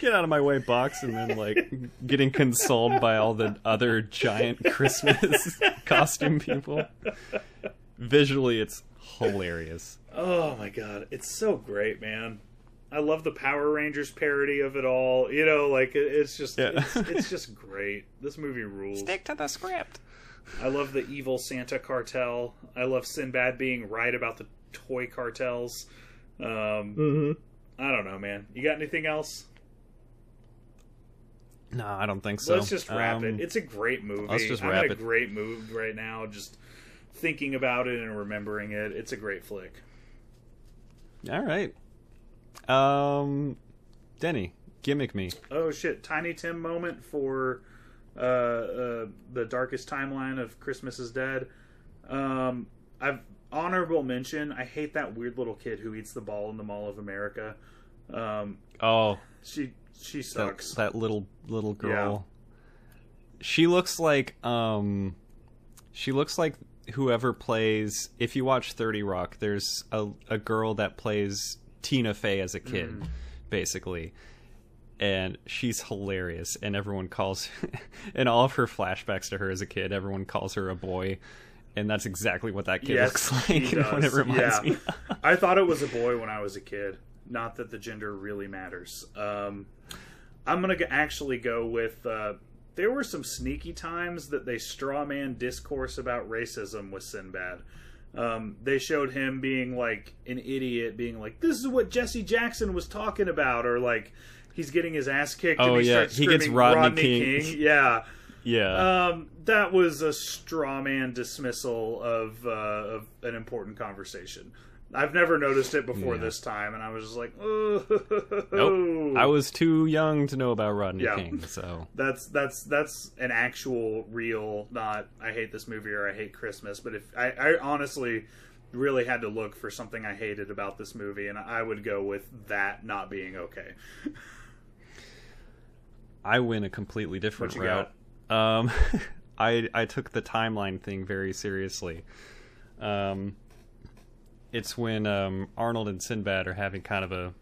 Get out of my way, box, and then like getting consoled by all the other giant Christmas costume people. Visually, it's hilarious. Oh my god, it's so great, man. I love the Power Rangers parody of it all. You know, like, it's just yeah. it's, it's just great. This movie rules. Stick to the script. I love the evil Santa cartel. I love Sinbad being right about the toy cartels. Um, mm-hmm. I don't know, man. You got anything else? No, I don't think so. Let's just wrap um, it. It's a great movie. Let's just wrap I'm in a it. great mood right now, just thinking about it and remembering it. It's a great flick. All right. Um, Denny, gimmick me. Oh, shit. Tiny Tim moment for... Uh, uh, the darkest timeline of Christmas is Dead. Um, I've honorable mention. I hate that weird little kid who eats the ball in the Mall of America. Um, oh, she she sucks. That, that little little girl. Yeah. She looks like um, she looks like whoever plays. If you watch thirty Rock, there's a a girl that plays Tina Fey as a kid, mm. basically. And she's hilarious, and everyone calls, in all of her flashbacks to her as a kid, everyone calls her a boy, and that's exactly what that kid yes, looks like. And what it reminds yeah. me of. I thought it was a boy when I was a kid. Not that the gender really matters. Um, I'm gonna actually go with. Uh, there were some sneaky times that they strawman discourse about racism with Sinbad. Um, they showed him being like an idiot, being like, "This is what Jesse Jackson was talking about," or like. He's getting his ass kicked. Oh, and he yeah. starts screaming, he gets Rodney, Rodney King. King. Yeah. Yeah. Um, that was a straw man dismissal of, uh, of an important conversation. I've never noticed it before yeah. this time, and I was just like, oh. Nope. I was too young to know about Rodney yeah. King, so. that's that's that's an actual, real, not I hate this movie or I hate Christmas, but if I, I honestly really had to look for something I hated about this movie, and I would go with that not being okay. I went a completely different route. Um, I I took the timeline thing very seriously. Um, it's when um, Arnold and Sinbad are having kind of a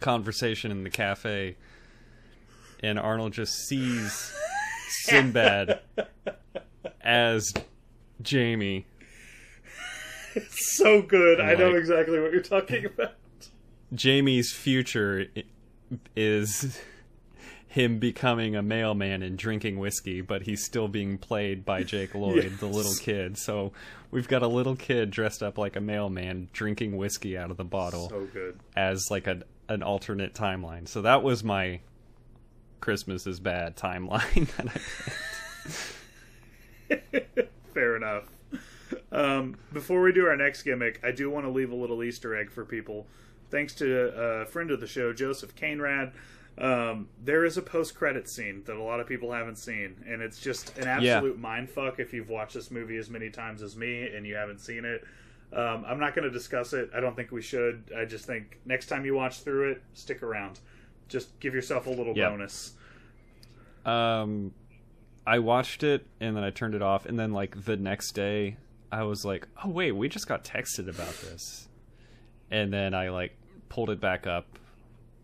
conversation in the cafe, and Arnold just sees Sinbad as Jamie. It's so good. And I like, know exactly what you're talking about. Jamie's future is... him becoming a mailman and drinking whiskey, but he's still being played by Jake Lloyd, yes. the little kid. So we've got a little kid dressed up like a mailman drinking whiskey out of the bottle so good. as like an, an alternate timeline. So that was my Christmas is bad timeline that I picked. Fair enough. Um, before we do our next gimmick, I do want to leave a little Easter egg for people. Thanks to a friend of the show, Joseph Cainrad. Um, there is a post-credit scene that a lot of people haven't seen, and it's just an absolute yeah. mindfuck if you've watched this movie as many times as me and you haven't seen it. Um, I'm not going to discuss it. I don't think we should. I just think next time you watch through it, stick around. Just give yourself a little yep. bonus. Um, I watched it, and then I turned it off, and then like the next day, I was like, oh wait, we just got texted about this. And then I like pulled it back up.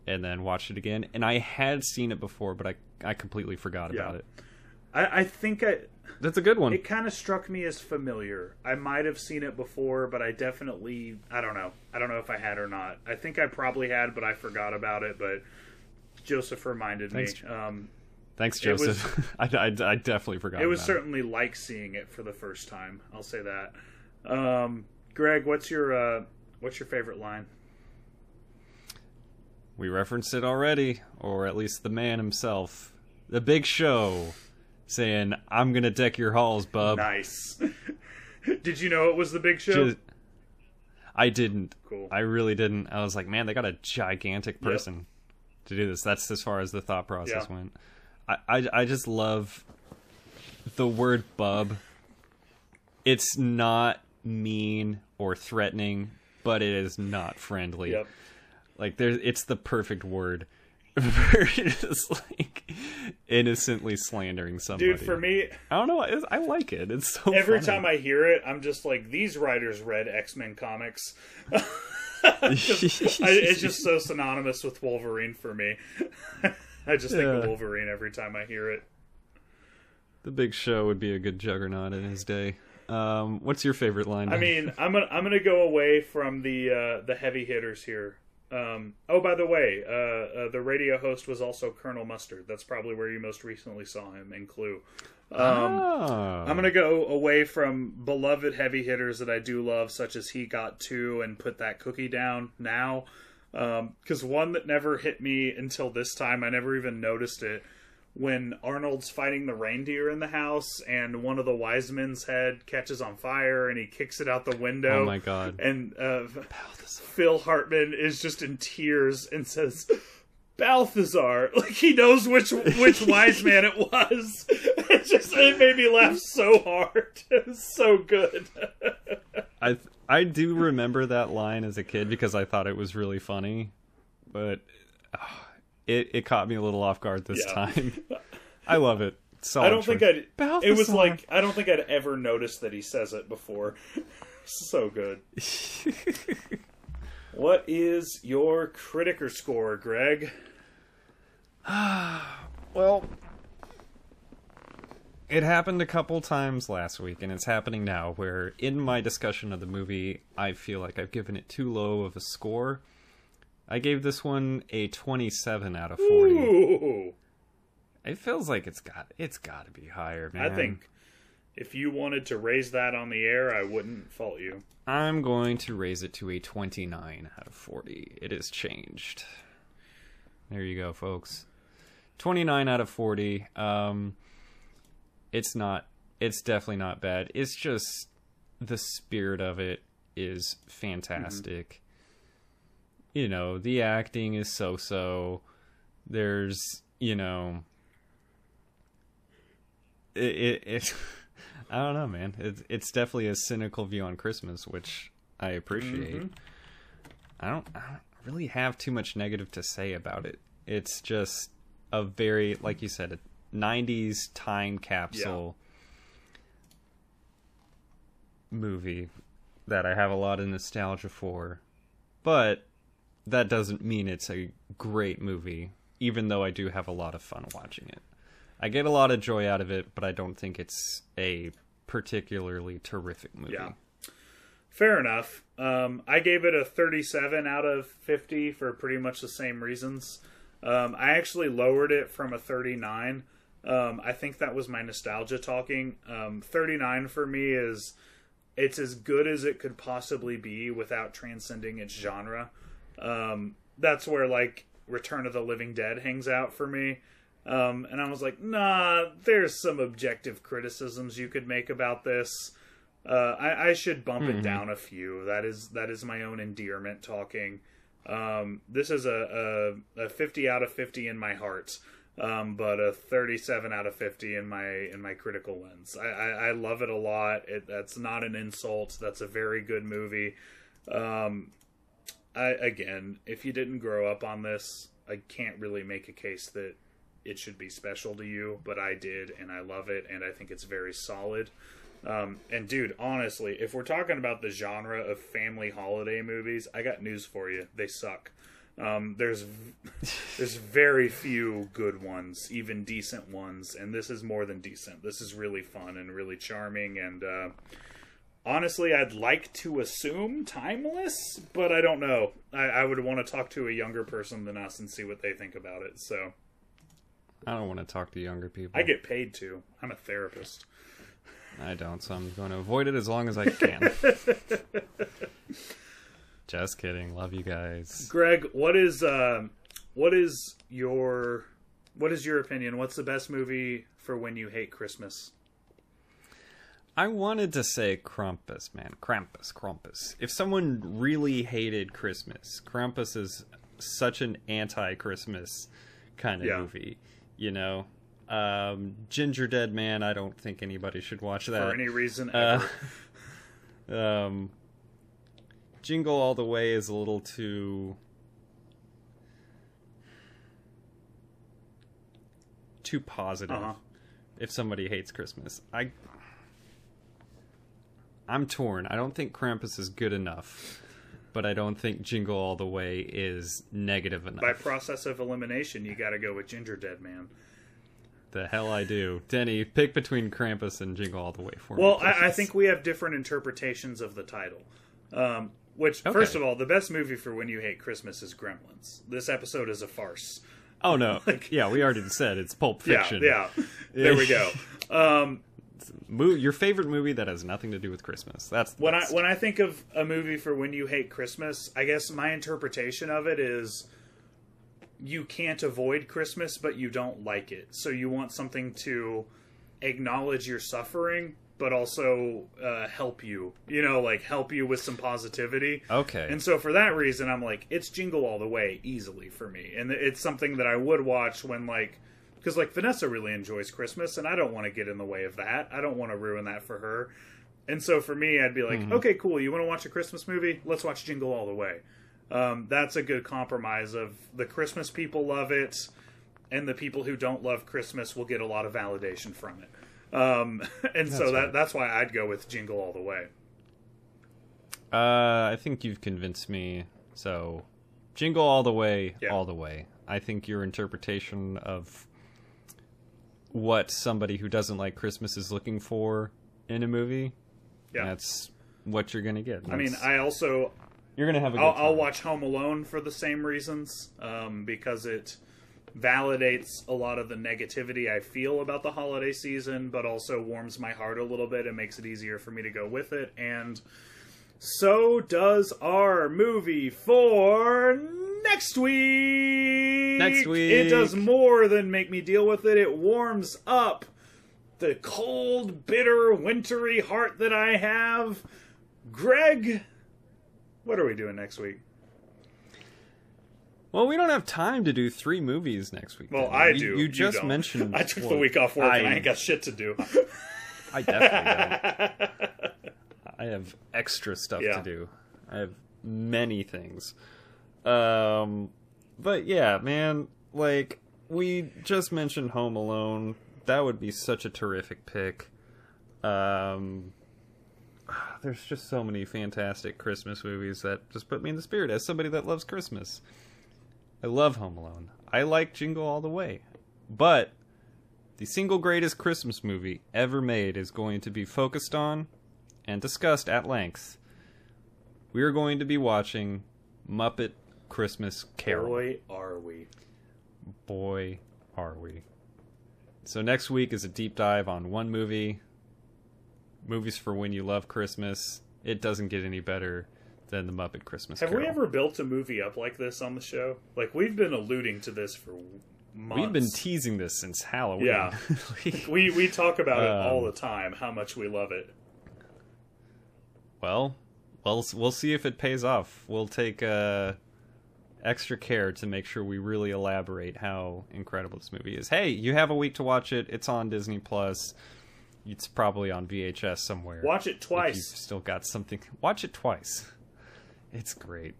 And then watched it again. And I had seen it before, but I I completely forgot yeah. about it. I, I think I... That's a good one. It kind of struck me as familiar. I might have seen it before, but I definitely... I don't know. I don't know if I had or not. I think I probably had, but I forgot about it. But Joseph reminded Thanks, me. Um, Thanks, Joseph. Was, I, I, I definitely forgot about it. It was certainly like seeing it for the first time. I'll say that. Um, Greg, what's your uh, what's your favorite line? We referenced it already, or at least the man himself, The Big Show, saying, I'm going to deck your halls, bub. Nice. Did you know it was The Big Show? Just, I didn't. Cool. I really didn't. I was like, man, they got a gigantic person yep. to do this. That's as far as the thought process yeah. went. I, I, I just love the word bub. It's not mean or threatening. but it is not friendly. Yep. Like there's, it's the perfect word for just like innocently slandering somebody. Dude, for me, I don't know. I like it. It's so every funny. Time I hear it, I'm just like, these writers read X-Men comics. just, I, it's just so synonymous with Wolverine for me. I just think yeah. of Wolverine every time I hear it. The Big Show would be a good juggernaut in his day. Um, what's your favorite line? I mean, I'm gonna I'm gonna go away from the uh, the heavy hitters here. Um, oh, by the way, uh, uh, the radio host was also Colonel Mustard. That's probably where you most recently saw him in Clue. Um, oh. I'm going to go away from beloved heavy hitters that I do love, such as He Got Two and Put That Cookie Down Now. Because um, one that never hit me until this time, I never even noticed it, when Arnold's fighting the reindeer in the house and one of the wise men's head catches on fire and he kicks it out the window. Oh my God. And uh, Phil Hartman is just in tears and says, Balthazar. Like he knows which which wise man it was. It just it made me laugh so hard. It was so good. I I do remember that line as a kid because I thought it was really funny, but oh, it it caught me a little off guard this yeah. time. I love it. Solid I don't choice. think I. Balthazar. It was like I don't think I'd ever noticed that he says it before. So good. What is your Critiker score, Greg? Well, it happened a couple times last week, and it's happening now, where in my discussion of the movie, I feel like I've given it too low of a score. I gave this one a twenty-seven out of forty. Ooh. It feels like it's got it's got to be higher, man. I think if you wanted to raise that on the air, I wouldn't fault you. I'm going to raise it to a twenty-nine out of forty. It is changed. There you go, folks. twenty-nine out of forty. Um... It's not, it's definitely not bad. It's just the spirit of it is fantastic. Mm-hmm. You know, the acting is so-so. There's, you know, it, it, it I don't know, man. It's, it's definitely a cynical view on Christmas, which I appreciate. Mm-hmm. I don't, I don't really have too much negative to say about it. It's just a very, like you said, a nineties time capsule yeah. movie that I have a lot of nostalgia for, but that doesn't mean it's a great movie, even though I do have a lot of fun watching it. I get a lot of joy out of it, but I don't think it's a particularly terrific movie. Yeah. Fair enough. Um, I gave it a thirty-seven out of fifty for pretty much the same reasons. Um, I actually lowered it from a thirty-nine. Um, I think that was my nostalgia talking. Um, thirty-nine for me is, it's as good as it could possibly be without transcending its genre. Um, that's where like Return of the Living Dead hangs out for me. Um, and I was like, nah, there's some objective criticisms you could make about this. Uh, I, I should bump mm-hmm. it down a few. That is, that is my own endearment talking. Um, this is a, a, a fifty out of fifty in my heart, um, but a thirty-seven out of fifty in my, in my critical lens. I, I, I love it a lot. It, that's not an insult. That's a very good movie. Um, I, again, if you didn't grow up on this, I can't really make a case that it should be special to you, but I did, and I love it. And I think it's very solid. Um, and dude, honestly, if we're talking about the genre of family holiday movies, I got news for you. They suck. Um, there's, there's very few good ones, even decent ones. And this is more than decent. This is really fun and really charming. And, uh, honestly, I'd like to assume timeless, but I don't know. I, I would want to talk to a younger person than us and see what they think about it. So I don't want to talk to younger people. I get paid to, I'm a therapist. I don't, so I'm going to avoid it as long as I can. Just kidding. Love you guys. Greg, what is uh, what is your what is your opinion? What's the best movie for when you hate Christmas? I wanted to say Krampus, man. Krampus, Krampus. If someone really hated Christmas, Krampus is such an anti-Christmas kind of yeah. movie, you know? Um, Gingerdead Man, I don't think anybody should watch that for any reason ever. Uh, um, Jingle All the Way is a little too... too positive. Uh-huh. If somebody hates Christmas. I... I'm torn. I don't think Krampus is good enough, but I don't think Jingle All the Way is negative enough. By process of elimination, you gotta go with Gingerdead Man. The hell I do. Denny, pick between Krampus and Jingle All the Way for well, me. Well, I, I think we have different interpretations of the title. Um, which, okay. First of all, the best movie for when you hate Christmas is Gremlins. This episode is a farce. Oh, no. Like, yeah, we already said it's Pulp Fiction. Yeah, yeah. There we go. Um... Movie, your favorite movie that has nothing to do with Christmas. That's when best. I when I think of a movie for when you hate Christmas, I guess my interpretation of it is you can't avoid Christmas, but you don't like it. So you want something to acknowledge your suffering, but also uh, help you. You know, like help you with some positivity. Okay. And so for that reason, I'm like, it's Jingle All the Way easily for me, and it's something that I would watch when like. Because, like, Vanessa really enjoys Christmas, and I don't want to get in the way of that. I don't want to ruin that for her. And so, for me, I'd be like, mm-hmm. okay, cool, you want to watch a Christmas movie? Let's watch Jingle All the Way. Um, that's a good compromise of the Christmas people love it, and the people who don't love Christmas will get a lot of validation from it. Um, and that's so, that right. that's why I'd go with Jingle All the Way. Uh, I think you've convinced me. So, Jingle All the Way, yeah. all the way. I think your interpretation of... what somebody who doesn't like Christmas is looking for in a movie, yeah, that's what you're gonna get. That's, I mean, I also you're gonna have. A good I'll, time. I'll watch Home Alone for the same reasons, um, because it validates a lot of the negativity I feel about the holiday season, but also warms my heart a little bit and makes it easier for me to go with it. And so does our movie for next week. Next week. It does more than make me deal with it. It warms up the cold, bitter, wintry heart that I have. Greg, what are we doing next week? Well, we don't have time to do three movies next week. Well, then. I you, do. You, you just you mentioned... I took well, the week off work I, and I ain't got shit to do. I definitely don't. I have extra stuff yeah. to do. I have many things. Um... But yeah, man, like, we just mentioned Home Alone. That would be such a terrific pick. Um, there's just so many fantastic Christmas movies that just put me in the spirit as somebody that loves Christmas. I love Home Alone. I like Jingle All the Way. But the single greatest Christmas movie ever made is going to be focused on and discussed at length. We are going to be watching Muppet Christmas Carol. Boy, are we. Boy, are we. So next week is a deep dive on one movie. Movies for when you love Christmas. It doesn't get any better than the Muppet Christmas Carol. Have we ever built a movie up like this on the show? Like, we've been alluding to this for months. We've been teasing this since Halloween. Yeah. like, we, we talk about um, it all the time, how much we love it. Well, we'll, we'll see if it pays off. We'll take... Uh, extra care to make sure we really elaborate how incredible this movie is. Hey, you have a week to watch it. It's on Disney Plus. It's probably on V H S somewhere. Watch it twice. You've still got something. Watch it twice. It's great.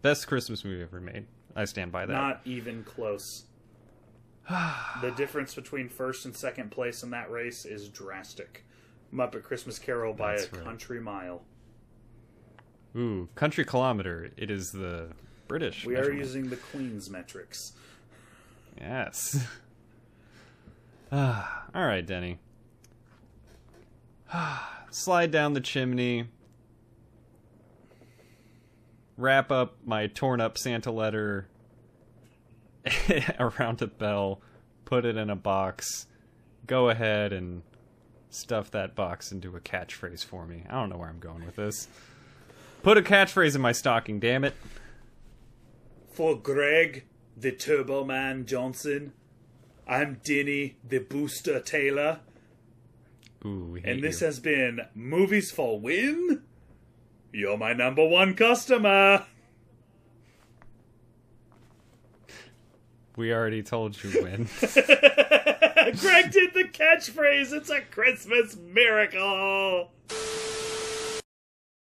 Best Christmas movie ever made. I stand by that. Not even close. The difference between first and second place in that race is drastic. Muppet Christmas Carol by That's a right. country mile. Ooh, country kilometer. It is the... British. We measurement. Are using the Queen's metrics. Yes. Uh, all right, Denny. Slide down the chimney. Wrap up my torn up Santa letter around a bell. Put it in a box. Go ahead and stuff that box into a catchphrase for me. I don't know where I'm going with this. Put a catchphrase in my stocking, damn it. For Greg, the Turbo Man Johnson, I'm Denny, the Booster Taylor. Ooh, we hate and this you. Has been Movies for Win. You're my number one customer. We already told you when. Greg did the catchphrase. It's a Christmas miracle.